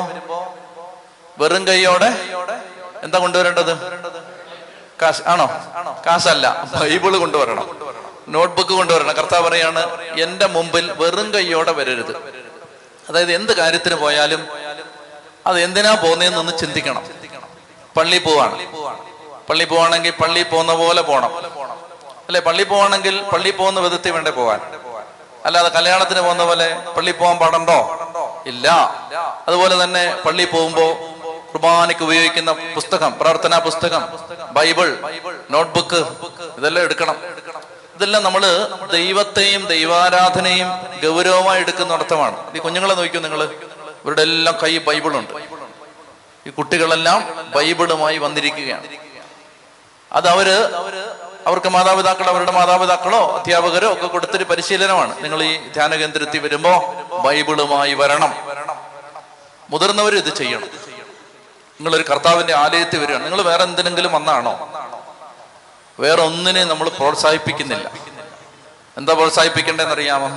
വെറും കൈയോടെ എന്താ കൊണ്ടുവരേണ്ടത്? കാശ് ആണോ? കാശല്ല, ബൈബിള് കൊണ്ടുവരണം, നോട്ട്ബുക്ക് കൊണ്ടുവരണം. കർത്താവ് പറയാണ്, എന്റെ മുമ്പിൽ വെറും കൈയോടെ വരരുത്. അതായത് എന്ത് കാര്യത്തിന് പോയാലും അത് എന്തിനാ പോകുന്നതെന്നൊന്ന് ചിന്തിക്കണം. പള്ളി പോവാണ്, പള്ളി പോവാണെങ്കിൽ പള്ളി പോകുന്ന പോലെ പോകണം, അല്ലെ? പള്ളി പോവാണെങ്കിൽ പള്ളി പോകുന്ന വിധത്തിൽ വേണ്ടേ പോവാൻ. അല്ലാതെ കല്യാണത്തിന് പോകുന്ന പോലെ പള്ളി പോകാൻ പാടുണ്ടോ? ഇല്ല. അതുപോലെ തന്നെ പള്ളി പോകുമ്പോ കുർബാനയ്ക്ക് ഉപയോഗിക്കുന്ന പുസ്തകം, പ്രാർത്ഥനാ പുസ്തകം, ബൈബിൾ, നോട്ട്ബുക്ക്, ഇതെല്ലാം എടുക്കണം. ഇതെല്ലാം നമ്മള് ദൈവത്തെയും ദൈവാരാധനയും ഗൗരവമായി എടുക്കുന്ന അർത്ഥമാണ്. ഈ കുഞ്ഞുങ്ങളെ നോക്കൂ നിങ്ങൾ, ഇവരുടെ എല്ലാം കൈ ബൈബിളുണ്ട്. ഈ കുട്ടികളെല്ലാം ബൈബിളുമായി വന്നിരിക്കുകയാണ്. അത് അവര് അവർക്ക് മാതാപിതാക്കൾ, അവരുടെ മാതാപിതാക്കളോ അധ്യാപകരോ ഒക്കെ കൊടുത്തൊരു പരിശീലനമാണ്. നിങ്ങൾ ഈ ധ്യാന കേന്ദ്രത്തിൽ വരുമ്പോ ബൈബിളുമായി വരണം. മുതിർന്നവരും ഇത് ചെയ്യണം. നിങ്ങളൊരു കർത്താവിന്റെ ആലയത്തിൽ വരികയാണ്. നിങ്ങൾ വേറെ എന്തിനെങ്കിലും വന്നാണോ? വേറെ ഒന്നിനെ നമ്മൾ പ്രോത്സാഹിപ്പിക്കുന്നില്ല. എന്താ പ്രോത്സാഹിപ്പിക്കേണ്ടതെന്ന് അറിയാമോ?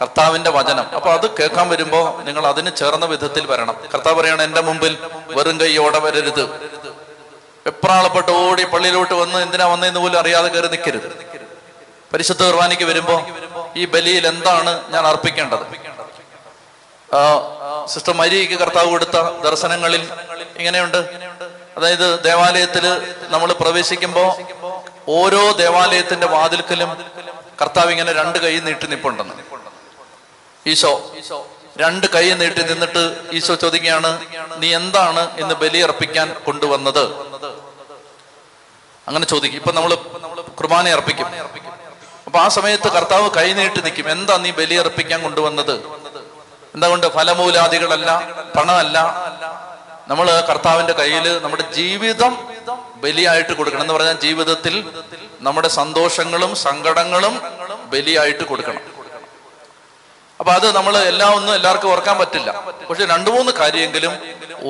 കർത്താവിന്റെ വചനം. അപ്പൊ അത് കേൾക്കാൻ വരുമ്പോ നിങ്ങൾ അതിന് ചേർന്ന വിധത്തിൽ വരണം. കർത്താവ് പറയാണ്, എന്റെ മുമ്പിൽ വെറും കൈയോടെ വരരുത്. വെപ്രാളപ്പെട്ട് ഓടി പള്ളിയിലോട്ട് വന്ന് എന്തിനാ വന്നതെന്ന് പോലും അറിയാതെ കയറി നിൽക്കരുത്. പരിശുദ്ധ കുർബാനയ്ക്ക് വരുമ്പോ ഈ ബലിയിൽ എന്താണ് ഞാൻ അർപ്പിക്കേണ്ടത്? സിസ്റ്റർ മരിക്ക് കർത്താവ് കൊടുത്ത ദർശനങ്ങളിൽ ഇങ്ങനെയുണ്ട്. അതായത് ദേവാലയത്തിൽ നമ്മൾ പ്രവേശിക്കുമ്പോ ഓരോ ദേവാലയത്തിന്റെ വാതിൽക്കലും കർത്താവ് ഇങ്ങനെ രണ്ട് കൈ നീട്ടി നിപ്പുണ്ടെന്ന്. ഈശോ രണ്ട് കൈ നീട്ടി നിന്നിട്ട് ഈശോ ചോദിക്കുകയാണ്, നീ എന്താണ് ഇന്ന് ബലിയർപ്പിക്കാൻ കൊണ്ടുവന്നത്? അങ്ങനെ ചോദിക്കും. ഇപ്പൊ നമ്മള് കുർബാന അർപ്പിക്കും. അപ്പൊ ആ സമയത്ത് കർത്താവ് കൈ നീട്ടി നിൽക്കും, എന്താ നീ ബലിയർപ്പിക്കാൻ കൊണ്ടുവന്നത്? എന്താകൊണ്ട്? ഫലമൂലാദികളല്ല, പണമല്ല, നമ്മള് കർത്താവിന്റെ കയ്യിൽ നമ്മുടെ ജീവിതം ബലിയായിട്ട് കൊടുക്കണം. എന്ന് പറഞ്ഞാൽ ജീവിതത്തിൽ നമ്മുടെ സന്തോഷങ്ങളും സങ്കടങ്ങളും ബലിയായിട്ട് കൊടുക്കണം. അപ്പൊ അത് നമ്മൾ എല്ലാ ഒന്നും എല്ലാവർക്കും ഓർക്കാൻ പറ്റില്ല. പക്ഷെ രണ്ടു മൂന്ന് കാര്യമെങ്കിലും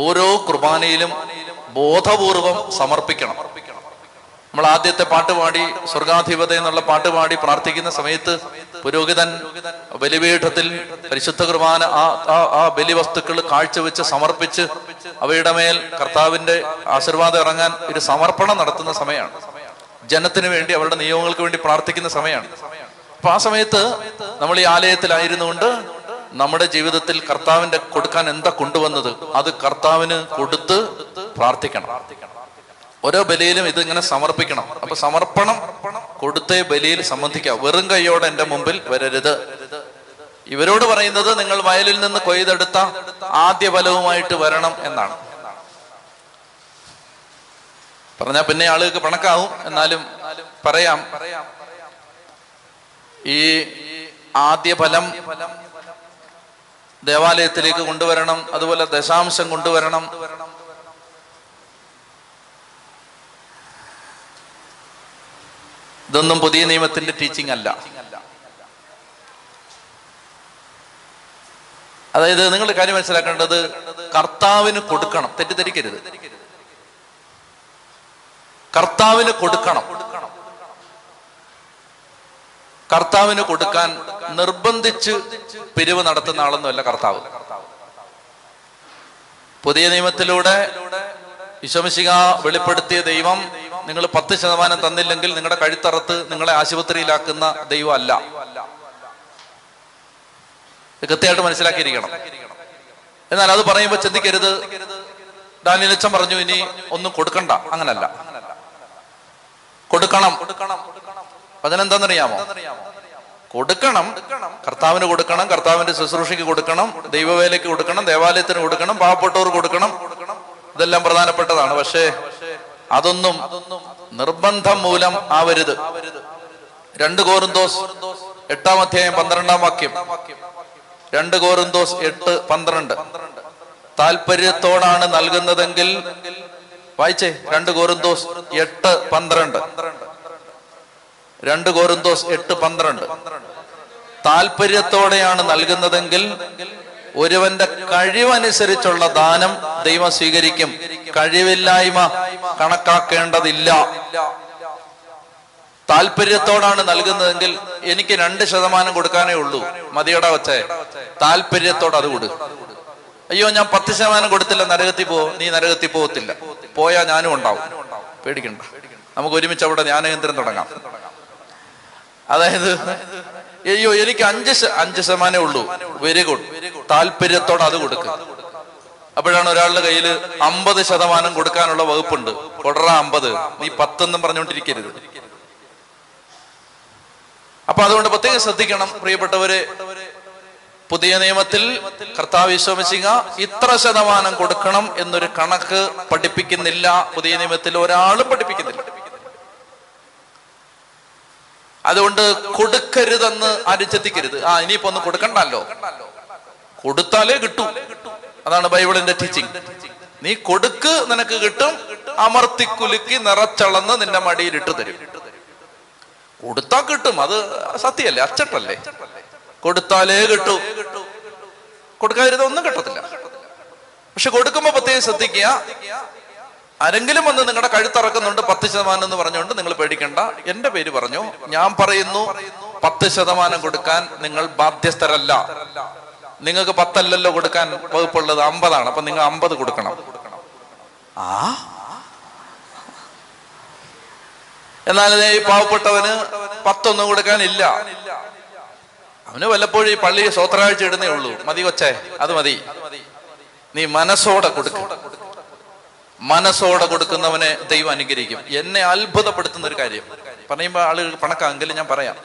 ഓരോ കുർബാനയിലും ബോധപൂർവം സമർപ്പിക്കണം. നമ്മൾ ആദ്യത്തെ പാട്ടുപാടി, സ്വർഗാധിപത എന്നുള്ള പാട്ടുപാടി പ്രാർത്ഥിക്കുന്ന സമയത്ത് പുരോഹിതൻ ബലിപീഠത്തിൽ പരിശുദ്ധ കുർബാന ആ ആ ബലിവസ്തുക്കൾ കാഴ്ചവെച്ച് സമർപ്പിച്ച് അവയുടെ മേൽ കർത്താവിന്റെ ആശീർവാദം ഇറങ്ങാൻ ഒരു സമർപ്പണം നടത്തുന്ന സമയമാണ്. ജനത്തിനു വേണ്ടി, അവരുടെ നിയോഗങ്ങൾക്ക് വേണ്ടി പ്രാർത്ഥിക്കുന്ന സമയമാണ്. അപ്പൊ ആ സമയത്ത് നമ്മൾ ഈ ആലയത്തിലായിരുന്നു കൊണ്ട് നമ്മുടെ ജീവിതത്തിൽ കർത്താവിന്റെ കൊടുക്കാൻ എന്താ കൊണ്ടുവന്നത് അത് കർത്താവിന് കൊടുത്ത് പ്രാർത്ഥിക്കണം. ഓരോ ബലിയിലും ഇത് ഇങ്ങനെ സമർപ്പിക്കണം. അപ്പൊ സമർപ്പണം കൊടുത്തേ ബലിയിൽ സംബന്ധിക്കാം. വെറും കൈയോടെ എന്റെ മുമ്പിൽ വരരുത്. ഇവരോട് പറയുന്നത് നിങ്ങൾ വയലിൽ നിന്ന് കൊയ്തെടുത്ത ആദ്യ ഫലവുമായിട്ട് വരണം എന്നാണ്. പറഞ്ഞാൽ പിന്നെ ആളുകൾക്ക് പണക്കാവും. എന്നാലും പറയാം, ഈ ആദ്യ ഫലം ദേവാലയത്തിലേക്ക് കൊണ്ടുവരണം, അതുപോലെ ദശാംശം കൊണ്ടുവരണം. ഇതൊന്നും പുതിയ നിയമത്തിന്റെ ടീച്ചിങ് അല്ല. അതായത് നിങ്ങൾ കാര്യം മനസ്സിലാക്കേണ്ടത്, കർത്താവിന് കൊടുക്കണം, തെറ്റിദ്ധരിക്കരുത്. കർത്താവിന് കൊടുക്കണം. കർത്താവിന് കൊടുക്കാൻ നിർബന്ധിച്ച് പിരിവ് നടത്തുന്ന ആളൊന്നുമല്ല കർത്താവ്. പുതിയ നിയമത്തിലൂടെ ഈശോമിശിഹാ വെളിപ്പെടുത്തിയ ദൈവം, നിങ്ങൾ പത്ത് ശതമാനം തന്നില്ലെങ്കിൽ നിങ്ങളുടെ കഴുത്തറത്ത് നിങ്ങളെ ആശുപത്രിയിലാക്കുന്ന ദൈവം അല്ല. കൃത്യമായിട്ട് മനസ്സിലാക്കിയിരിക്കണം. എന്നാൽ അത് പറയുമ്പോൾ ചിന്തിക്കരുത്, ഡാനിയലച്ചൻ പറഞ്ഞു ഇനി ഒന്നും കൊടുക്കണ്ട. അങ്ങനല്ല, കൊടുക്കണം. അതിനെന്താണെന്നറിയാമോ? കൊടുക്കണം, കർത്താവിന് കൊടുക്കണം, കർത്താവിന്റെ ശുശ്രൂഷയ്ക്ക് കൊടുക്കണം, ദൈവവേലയ്ക്ക് കൊടുക്കണം, ദേവാലയത്തിന് കൊടുക്കണം, പാവപ്പെട്ടവർക്ക് കൊടുക്കണം. ഇതെല്ലാം പ്രധാനപ്പെട്ടതാണ്. പക്ഷേ അതൊന്നും നിർബന്ധം മൂലം ആവരുത്. രണ്ട് കോരുന്തോസ് എട്ടാം അധ്യായം പന്ത്രണ്ടാം വാക്യം. രണ്ട് കോരുന്തോസ് എട്ട് പന്ത്രണ്ട്. താല്പര്യത്തോടാണ് നൽകുന്നതെങ്കിൽ, വായിച്ചേ, രണ്ട് കോരുന്തോസ് എട്ട് പന്ത്രണ്ട്. രണ്ട് കോരുന്തോസ് എട്ട് പന്ത്രണ്ട്. താല്പര്യത്തോടെയാണ് നൽകുന്നതെങ്കിൽ ഒരുവന്റെ കഴിവനുസരിച്ചുള്ള ദാനം ദൈവം സ്വീകരിക്കും. കഴിവില്ലായ്മ കണക്കാക്കേണ്ടതില്ല. താല്പര്യത്തോടാണ് നൽകുന്നതെങ്കിൽ എനിക്ക് രണ്ട് ശതമാനം കൊടുക്കാനേ ഉള്ളൂ, മതിയടാ വച്ചേ, താല്പര്യത്തോടെ അത് കൊടു. അയ്യോ ഞാൻ പത്ത് ശതമാനം കൊടുത്തില്ല, നരകത്തിൽ പോ. നീ നരകത്തിൽ പോകത്തില്ല, പോയാ ഞാനും ഉണ്ടാവും, പേടിക്കണ്ട. നമുക്ക് ഒരുമിച്ച് അവിടെ ധ്യാനകേന്ദ്രം തുടങ്ങാം. അതായത് അയ്യോ എനിക്ക് അഞ്ച് അഞ്ച് ശതമാനേ ഉള്ളൂ, വെരി ഗുഡ്, താല്പര്യത്തോടെ അത് കൊടുക്കുക. അപ്പോഴാണ് ഒരാളുടെ കയ്യിൽ അമ്പത് ശതമാനം കൊടുക്കാനുള്ള വകുപ്പുണ്ട്, കൊടറ അമ്പത്, നീ പത്തെന്നും പറഞ്ഞുകൊണ്ടിരിക്കരുത്. അപ്പൊ അതുകൊണ്ട് പ്രത്യേകം ശ്രദ്ധിക്കണം പ്രിയപ്പെട്ടവരെ. പുതിയ നിയമത്തിൽ കർത്താവ് ഈശോമിശിഹാ ഇത്ര ശതമാനം കൊടുക്കണം എന്നൊരു കണക്ക് പഠിപ്പിക്കുന്നില്ല. പുതിയ നിയമത്തിൽ ഒരാളും പഠിപ്പിക്കുന്നില്ല. അതുകൊണ്ട് കൊടുക്കരുതെന്ന് ആരും ചിന്തിക്കരുത്. ആ ഇനിയിപ്പോ ഒന്ന് കൊടുക്കണ്ടല്ലോ, കൊടുത്താലേ കിട്ടൂ. അതാണ് ബൈബിളിന്റെ ടീച്ചിങ്. നീ കൊടുക്ക്, നിനക്ക് കിട്ടും. അമർത്തിക്കുലുക്കി നിറച്ചളന്ന് നിന്റെ മടിയിൽ ഇട്ടു തരും. കൊടുത്താ കിട്ടും, അത് സത്യമല്ലേ, അച്ചട്ടല്ലേ? കൊടുത്താലേ കിട്ടൂ. കൊടുക്കാതിരുന്ന ഒന്നും കിട്ടത്തില്ല. പക്ഷെ കൊടുക്കുമ്പോ പ്രത്യേകം ശ്രദ്ധിക്കുക. ആരെങ്കിലും വന്ന് നിങ്ങളുടെ കഴുത്തിറക്കുന്നുണ്ട് പത്ത് ശതമാനം എന്ന് പറഞ്ഞുകൊണ്ട് നിങ്ങൾ പേടിക്കണ്ട. എന്റെ പേര് പറഞ്ഞു, ഞാൻ പറയുന്നു, പത്ത് ശതമാനം കൊടുക്കാൻ നിങ്ങൾ ബാധ്യസ്ഥരല്ല. നിങ്ങൾക്ക് പത്തല്ലല്ലോ കൊടുക്കാൻ വകുപ്പുള്ളത്, അമ്പതാണ്. അപ്പൊ നിങ്ങൾ അമ്പത് കൊടുക്കണം. ആ എന്നാൽ ഈ പാവപ്പെട്ടവന് പത്തൊന്നും കൊടുക്കാനില്ല, അവന് വല്ലപ്പോഴും ഈ പള്ളി സ്വത്രാഴ്ച ഇടുന്നേ ഉള്ളൂ, മതി കൊച്ചേ, അത് മതി. നീ മനസ്സോടെ കൊടുക്ക, മനസ്സോടെ കൊടുക്കുന്നവനെ ദൈവം അനുഗ്രഹിക്കും. എന്നെ അത്ഭുതപ്പെടുത്തുന്ന ഒരു കാര്യം പറയുമ്പോൾ ആളുകൾ പണക്കാങ്കിലും ഞാൻ പറയാം,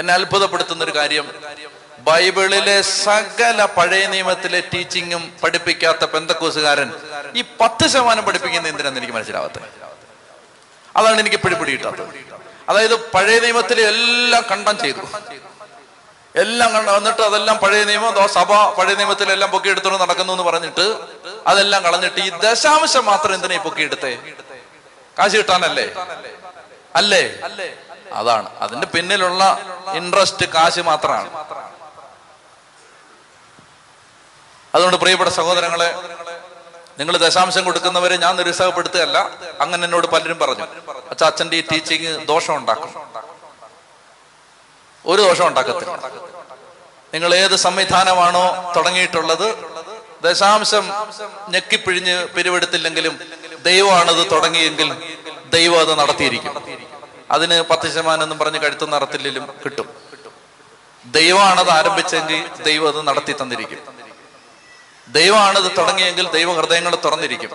എന്നെ അത്ഭുതപ്പെടുത്തുന്ന ഒരു കാര്യം, ബൈബിളിലെ സകല പഴയ നിയമത്തിലെ ടീച്ചിങ്ങും പഠിപ്പിക്കാത്ത പെന്തക്കൂസുകാരൻ ഈ പത്ത് ശതമാനം പഠിപ്പിക്കുന്ന എന്തിനാന്ന് എനിക്ക് മനസ്സിലാവാത്തത്. അതാണ് എനിക്ക് പിടിപിടിയിട്ടാത്തത്. അതായത് പഴയ നിയമത്തിലെ എല്ലാം കണ്ടം ചെയ്തു, എല്ലാം കണ്ട വന്നിട്ട് അതെല്ലാം പഴയ നിയമം സഭ പഴയ നിയമത്തിലെല്ലാം പൊക്കിയെടുത്തോണ്ട് നടക്കുന്നു എന്ന് പറഞ്ഞിട്ട് അതെല്ലാം കളഞ്ഞിട്ട് ഈ ദശാംശം മാത്രം എന്തിനാ പൊക്കിയെടുത്തേ? കാശ് കിട്ടാനല്ലേ? അല്ലേ? അതാണ് അതിന്റെ പിന്നിലുള്ള ഇൻട്രസ്റ്റ്, കാശ് മാത്രമാണ്. അതുകൊണ്ട് പ്രിയപ്പെട്ട സഹോദരങ്ങളെ, നിങ്ങൾ ദശാംശം കൊടുക്കുന്നവരെ ഞാൻ നിരുത്സാഹപ്പെടുത്തുകയല്ല. അങ്ങനെ എന്നോട് പലരും പറഞ്ഞു, അച്ഛാ അച്ഛൻ്റെ ഈ ടീച്ചിങ് ദോഷം ഉണ്ടാക്കും. ഒരു ദോഷം ഉണ്ടാക്കത്തില്ല. നിങ്ങൾ ഏത് സംവിധാനമാണോ തുടങ്ങിയിട്ടുള്ളത്, ദശാംശം ഞെക്കിപ്പിഴിഞ്ഞ് പിരിവെടുത്തില്ലെങ്കിലും ദൈവമാണത് തുടങ്ങിയെങ്കിൽ ദൈവം അത് നടത്തിയിരിക്കും. അതിന് പത്ത് ശതമാനം എന്നും പറഞ്ഞ് കഴുത്ത് നടത്തില്ലെങ്കിലും കിട്ടും. ദൈവമാണത് ആരംഭിച്ചെങ്കിൽ ദൈവം അത് നടത്തി തന്നിരിക്കും. ദൈവമാണത് തുടങ്ങിയെങ്കിൽ ദൈവ ഹൃദയങ്ങൾ തുറന്നിരിക്കും.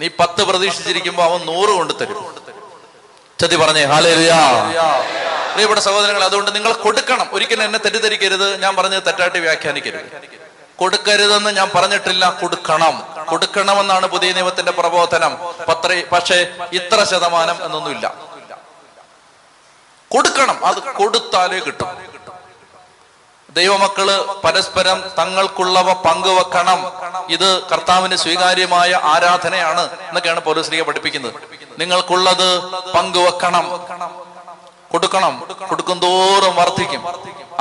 നീ പത്ത് പ്രതീക്ഷിച്ചിരിക്കുമ്പോ അവൻ നൂറ് കൊണ്ട് തരും. ചതി പറഞ്ഞേ ഹല്ലേലൂയ. പ്രിയപ്പെട്ട സഹോദരങ്ങൾ, അതുകൊണ്ട് നിങ്ങൾ കൊടുക്കണം. ഒരിക്കലും എന്നെ തെറ്റിദ്ധരിക്കരുത്. ഞാൻ പറഞ്ഞത് തെറ്റായിട്ട് വ്യാഖ്യാനിക്കരുത്. കൊടുക്കരുതെന്ന് ഞാൻ പറഞ്ഞിട്ടില്ല. കൊടുക്കണം, കൊടുക്കണമെന്നാണ് പുതിയ നിയമത്തിന്റെ പ്രബോധനം. പത്ര പക്ഷേ ഇത്ര ശതമാനം എന്നൊന്നുമില്ല. കൊടുക്കണം, അത് കൊടുത്താലേ കിട്ടും. ദൈവമക്കള് പരസ്പരം തങ്ങൾക്കുള്ളവ പങ്കുവെക്കണം. ഇത് കർത്താവിന് സ്വീകാര്യമായ ആരാധനയാണ് എന്നൊക്കെയാണ് പൗലോസ് ലേഖനം പഠിപ്പിക്കുന്നത്. നിങ്ങൾക്കുള്ളത് പങ്കുവെക്കണം, കൊടുക്കണം. കൊടുക്കും തോറും വർദ്ധിക്കും.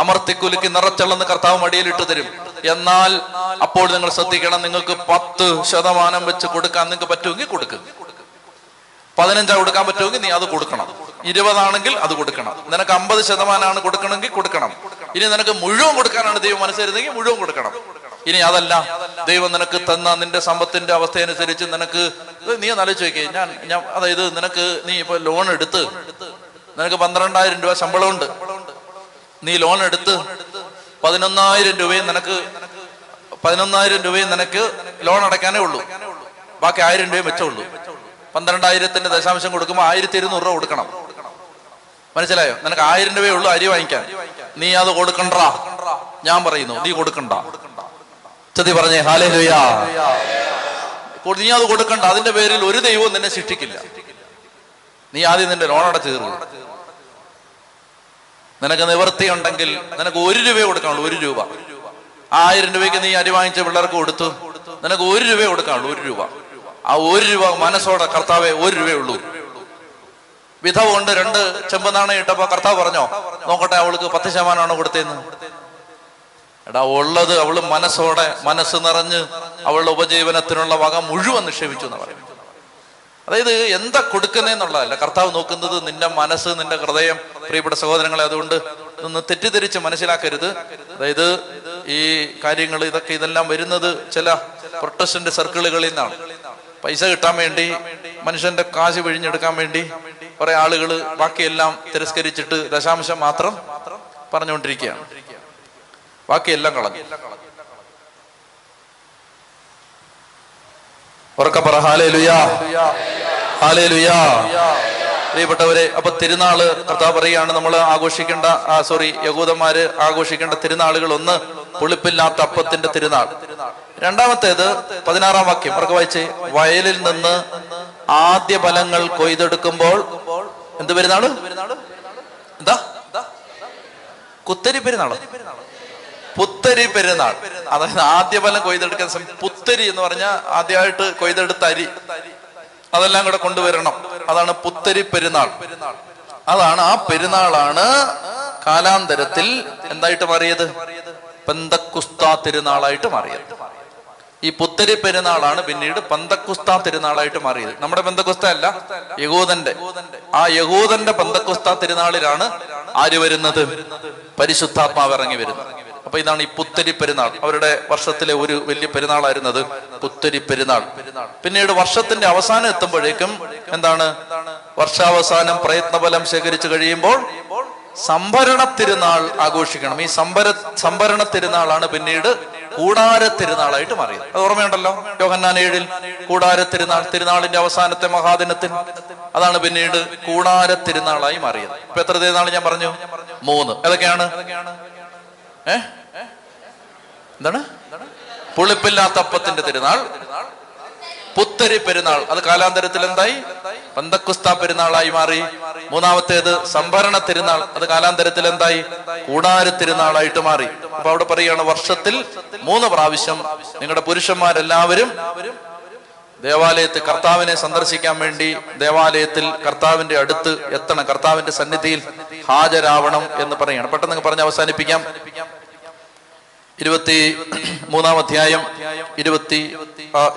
അമർത്തിക്കുലുക്കി നിറച്ചെള്ളെന്ന് കർത്താവ് മടിയിലിട്ട് തരും. എന്നാൽ അപ്പോൾ നിങ്ങൾ ശ്രദ്ധിക്കണം, നിങ്ങൾക്ക് പത്ത് ശതമാനം വെച്ച് കൊടുക്കാൻ നിങ്ങൾക്ക് പറ്റുമെങ്കിൽ കൊടുക്കുക. പതിനഞ്ചാ കൊടുക്കാൻ പറ്റുമെങ്കിൽ നീ അത് കൊടുക്കണം. ഇരുപതാണെങ്കിൽ അത് കൊടുക്കണം. നിനക്ക് അമ്പത് ശതമാനമാണ് കൊടുക്കണമെങ്കിൽ കൊടുക്കണം. ഇനി നിനക്ക് മുഴുവൻ കൊടുക്കാനാണ് ദൈവം മനസ്സിരുന്നെങ്കിൽ മുഴുവൻ കൊടുക്കണം. ഇനി അതല്ല, ദൈവം നിനക്ക് തന്ന നിന്റെ സമ്പത്തിന്റെ അവസ്ഥയനുസരിച്ച് നിനക്ക് നീ ആലോചിച്ച് നോക്കിയേ. ഞാൻ ഞാൻ അതായത് നിനക്ക് നീ ഇപ്പൊ ലോൺ എടുത്ത്, നിനക്ക് പന്ത്രണ്ടായിരം രൂപ ശമ്പളമുണ്ട്. നീ ലോൺ എടുത്ത് പതിനൊന്നായിരം രൂപയും നിനക്ക് പതിനൊന്നായിരം രൂപയും നിനക്ക് ലോൺ അടയ്ക്കാനേ ഉള്ളൂ. ബാക്കി ആയിരം രൂപയും വെച്ചുള്ളൂ. പന്ത്രണ്ടായിരത്തിന്റെ ദശാംശം കൊടുക്കുമ്പോൾ ആയിരത്തി ഇരുന്നൂറ് രൂപ കൊടുക്കണം. മനസ്സിലായോ? നിനക്ക് ആയിരം രൂപയേ ഉള്ളൂ അരി വാങ്ങിക്കാൻ. നീ അത് കൊടുക്കണ്ട. ഞാൻ പറയുന്നു, നീ കൊടുക്കണ്ട. ചതി പറഞ്ഞേ ഹല്ലേലൂയ. നീ അത് കൊടുക്കണ്ട. അതിന്റെ പേരിൽ ഒരു ദൈവവും നിന്നെ ശിക്ഷിക്കില്ല. നീ ആദ്യം നിന്റെ ലോൺ അടച്ചു തീർന്നു. നിനക്ക് നിവൃത്തിയുണ്ടെങ്കിൽ നിനക്ക് ഒരു രൂപയെ കൊടുക്കാനുള്ളൂ. ഒരു രൂപ. ആയിരം രൂപയ്ക്ക് നീ അരി വാങ്ങിച്ച പിള്ളേർക്ക് കൊടുത്തു. നിനക്ക് ഒരു രൂപയെ കൊടുക്കാനുള്ളൂ. ഒരു രൂപ. ആ ഒരു രൂപ മനസ്സോടെ കർത്താവേ ഒരു രൂപയേ ഉള്ളൂ. വിധവ കൊണ്ട് രണ്ട് ചെമ്പ് നാണയം ഇട്ടപ്പോ കർത്താവ് പറഞ്ഞോ, നോക്കട്ടെ അവൾക്ക് പത്ത് ശതമാനമാണോ കൊടുത്തേന്ന്? എടാ, ഉള്ളത് അവള് മനസ്സോടെ മനസ്സ് നിറഞ്ഞ് അവളുടെ ഉപജീവനത്തിനുള്ള വക മുഴുവൻ നിക്ഷേപിച്ചു എന്ന് പറയും. അതായത് എന്താ കൊടുക്കുന്നതെന്നുള്ളതല്ല കർത്താവ് നോക്കുന്നത്, നിന്റെ മനസ്സ്, നിന്റെ ഹൃദയം. പ്രിയപ്പെട്ട സഹോദരങ്ങളെ, അതുകൊണ്ട് ഇതൊന്ന് തെറ്റിദ്ധരിച്ച് മനസ്സിലാക്കരുത്. അതായത് ഈ കാര്യങ്ങൾ ഇതൊക്കെ ഇതെല്ലാം വരുന്നത് ചില പ്രൊട്ടസ്റ്റന്റ് സർക്കിളുകളിൽ നിന്നാണ്. പൈസ കിട്ടാൻ വേണ്ടി, മനുഷ്യന്റെ കാശ് പിഴിഞ്ഞെടുക്കാൻ വേണ്ടി കുറെ ആളുകൾ ബാക്കിയെല്ലാം തിരസ്കരിച്ചിട്ട് ദശാംശം മാത്രം പറഞ്ഞുകൊണ്ടിരിക്കുകയാണ്. ബാക്കിയെല്ലാം കളഞ്ഞു. ഉറക്കെ പറ ഹല്ലേലൂയ, ഹല്ലേലൂയ. പ്രിയപ്പെട്ടവരെ, അപ്പൊ തിരുനാള് കർത്താവ് പറയുകയാണ് നമ്മൾ ആഘോഷിക്കേണ്ട, സോറി യഹൂദന്മാര് ആഘോഷിക്കേണ്ട തിരുനാളുകൾ. ഒന്ന്, പുളിപ്പില്ലാത്ത അപ്പത്തിന്റെ തിരുനാൾ. രണ്ടാമത്തേത് പതിനാറാം വാക്യം അവർക്ക് വായിച്ച്, വയലിൽ നിന്ന് ആദ്യ ഫലങ്ങൾ കൊയ്തെടുക്കുമ്പോൾ എന്ത് പെരുന്നാള്? എന്താ? കുത്തരി പെരുന്നാള്, പുത്തരി പെരുന്നാൾ. അതായത് ആദ്യ ഫലം കൊയ്തെടുക്കുന്ന സമയം, പുത്തരി എന്ന് പറഞ്ഞാൽ ആദ്യമായിട്ട് കൊയ്തെടുത്ത അരി, അതെല്ലാം കൂടെ കൊണ്ടുവരണം. അതാണ് പുത്തരി പെരുന്നാൾ. അതാണ്, ആ പെരുന്നാളാണ് കാലാന്തരത്തിൽ എന്തായിട്ട് മാറിയത്? പെന്തക്കുസ്ത തിരുനാളായിട്ട് മാറിയത്. ഈ പുത്തരി പെരുന്നാളാണ് പിന്നീട് പെന്തക്കുസ്ത തിരുനാളായിട്ട് മാറിയത്. നമ്മുടെ പെന്തക്കുസ്ത അല്ല, യഹൂദന്റെ. ആ യഹൂദന്റെ പെന്തക്കുസ്ത തിരുനാളിലാണ് ആര് വരുന്നത്? പരിശുദ്ധാത്മാവ് ഇറങ്ങി വരുന്നത്. അപ്പൊ ഇതാണ് ഈ പുത്തരി പെരുന്നാൾ. അവരുടെ വർഷത്തിലെ ഒരു വലിയ പെരുന്നാളായിരുന്നത് പുത്തരി പെരുന്നാൾ. പിന്നീട് വർഷത്തിന്റെ അവസാനം എത്തുമ്പോഴേക്കും എന്താണ്? വർഷാവസാനം പ്രയത്നഫലം ശേഖരിച്ചു കഴിയുമ്പോൾ സംഭരണ തിരുനാൾ ആഘോഷിക്കണം. ഈ സംഭര സംഭരണ തിരുനാളാണ് പിന്നീട് കൂടാരത്തിരുന്നാളായിട്ട് മാറിയത്. അത് ഓർമ്മയുണ്ടല്ലോ, യോഹന്നാൻ ഏഴിൽ കൂടാരത്തിരുന്നാൾ, തിരുനാളിന്റെ അവസാനത്തെ മഹാദിനത്തിൽ അതാണ് പിന്നീട് കൂടാരത്തിരുന്നാളായി മാറിയത്. ഇപ്പൊ എത്ര തിരുനാൾ ഞാൻ പറഞ്ഞു? മൂന്ന്. ഏതൊക്കെയാണ്? ഏ എന്താണ്? പുളിപ്പില്ലാത്തപ്പത്തിന്റെ തിരുനാൾ, പുത്തരി പെരുന്നാൾ, അത് കാലാന്തരത്തിൽ എന്തായി? പെന്തക്കുസ്ത പെരുന്നാളായി മാറി. മൂന്നാമത്തേത് സംഭരണ തിരുനാൾ, അത് കാലാന്തരത്തിൽ എന്തായി? കൂടാരത്തിരുന്നാളായിട്ട് മാറി. അപ്പൊ അവിടെ പറയുകയാണ്, വർഷത്തിൽ മൂന്ന് പ്രാവശ്യം നിങ്ങളുടെ പുരുഷന്മാരെല്ലാവരും ദേവാലയത്തിൽ കർത്താവിനെ സന്ദർശിക്കാൻ വേണ്ടി ദേവാലയത്തിൽ കർത്താവിന്റെ അടുത്ത് എത്തണം, കർത്താവിന്റെ സന്നിധിയിൽ ഹാജരാവണം എന്ന് പറയുകയാണ്. പെട്ടെന്ന് പറഞ്ഞ് അവസാനിപ്പിക്കാം. ഇരുപത്തി മൂന്നാം അധ്യായം, ഇരുപത്തി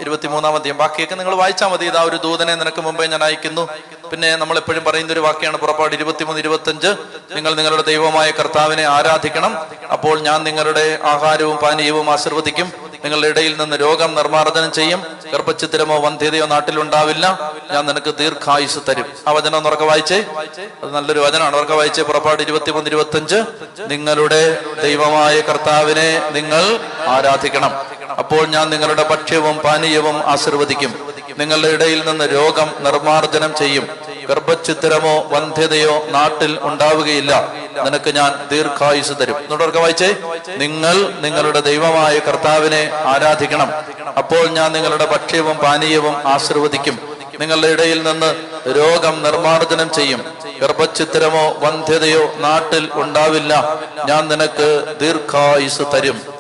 ഇരുപത്തി മൂന്നാം അധ്യായം ബാക്കിയൊക്കെ നിങ്ങൾ വായിച്ചാൽ മതി. ഇതാ ഒരു ദൂതനെ നിനക്ക് മുമ്പേ ഞാൻ അയക്കുന്നു. പിന്നെ നമ്മൾ എപ്പോഴും പറയുന്ന ഒരു വാക്യാണ് പുറപ്പാട് ഇരുപത്തിമൂന്ന് ഇരുപത്തിയഞ്ച്, നിങ്ങൾ നിങ്ങളുടെ ദൈവമായ കർത്താവിനെ ആരാധിക്കണം, അപ്പോൾ ഞാൻ നിങ്ങളുടെ ആഹാരവും പാനീയവും ആശീർവദിക്കും, നിങ്ങളുടെ ഇടയിൽ നിന്ന് രോഗം നിർമ്മാർജ്ജനം ചെയ്യും, ഗർഭച്ഛിദ്രമോ വന്ധ്യതയോ നാട്ടിലുണ്ടാവില്ല, ഞാൻ നിനക്ക് ദീർഘായുസ് തരും. ആ വചനം ഒന്നുറക്കെ വായിച്ചേ, അത് നല്ലൊരു വചനമാണ്. ഉറക്കെ വായിച്ചേ പുറപ്പാട് ഇരുപത്തിമൂന്ന് ഇരുപത്തിയഞ്ച്, നിങ്ങളുടെ ദൈവമായ കർത്താവിനെ നിങ്ങൾ ആരാധിക്കണം, അപ്പോൾ ഞാൻ നിങ്ങളുടെ ഭക്ഷ്യവും പാനീയവും ആശീർവദിക്കും, നിങ്ങളുടെ ഇടയിൽ നിന്ന് രോഗം നിർമ്മാർജ്ജനം ചെയ്യും, ഗർഭച്ഛിദ്രമോ വന്ധ്യതയോ നാട്ടിൽ ഉണ്ടാവുകയില്ല, നിനക്ക് ഞാൻ ദീർഘായുസ് തരും. എന്നിട്ടൊക്കെ വായിച്ചേ, നിങ്ങൾ നിങ്ങളുടെ ദൈവമായ കർത്താവിനെ ആരാധിക്കണം, അപ്പോൾ ഞാൻ നിങ്ങളുടെ ഭക്ഷ്യവും പാനീയവും ആശീർവദിക്കും, നിങ്ങളുടെ ഇടയിൽ നിന്ന് രോഗം നിർമ്മാർജ്ജനം ചെയ്യും, ഗർഭച്ഛിദ്രമോ വന്ധ്യതയോ നാട്ടിൽ ഉണ്ടാവില്ല, ഞാൻ നിനക്ക് ദീർഘായുസ് തരും.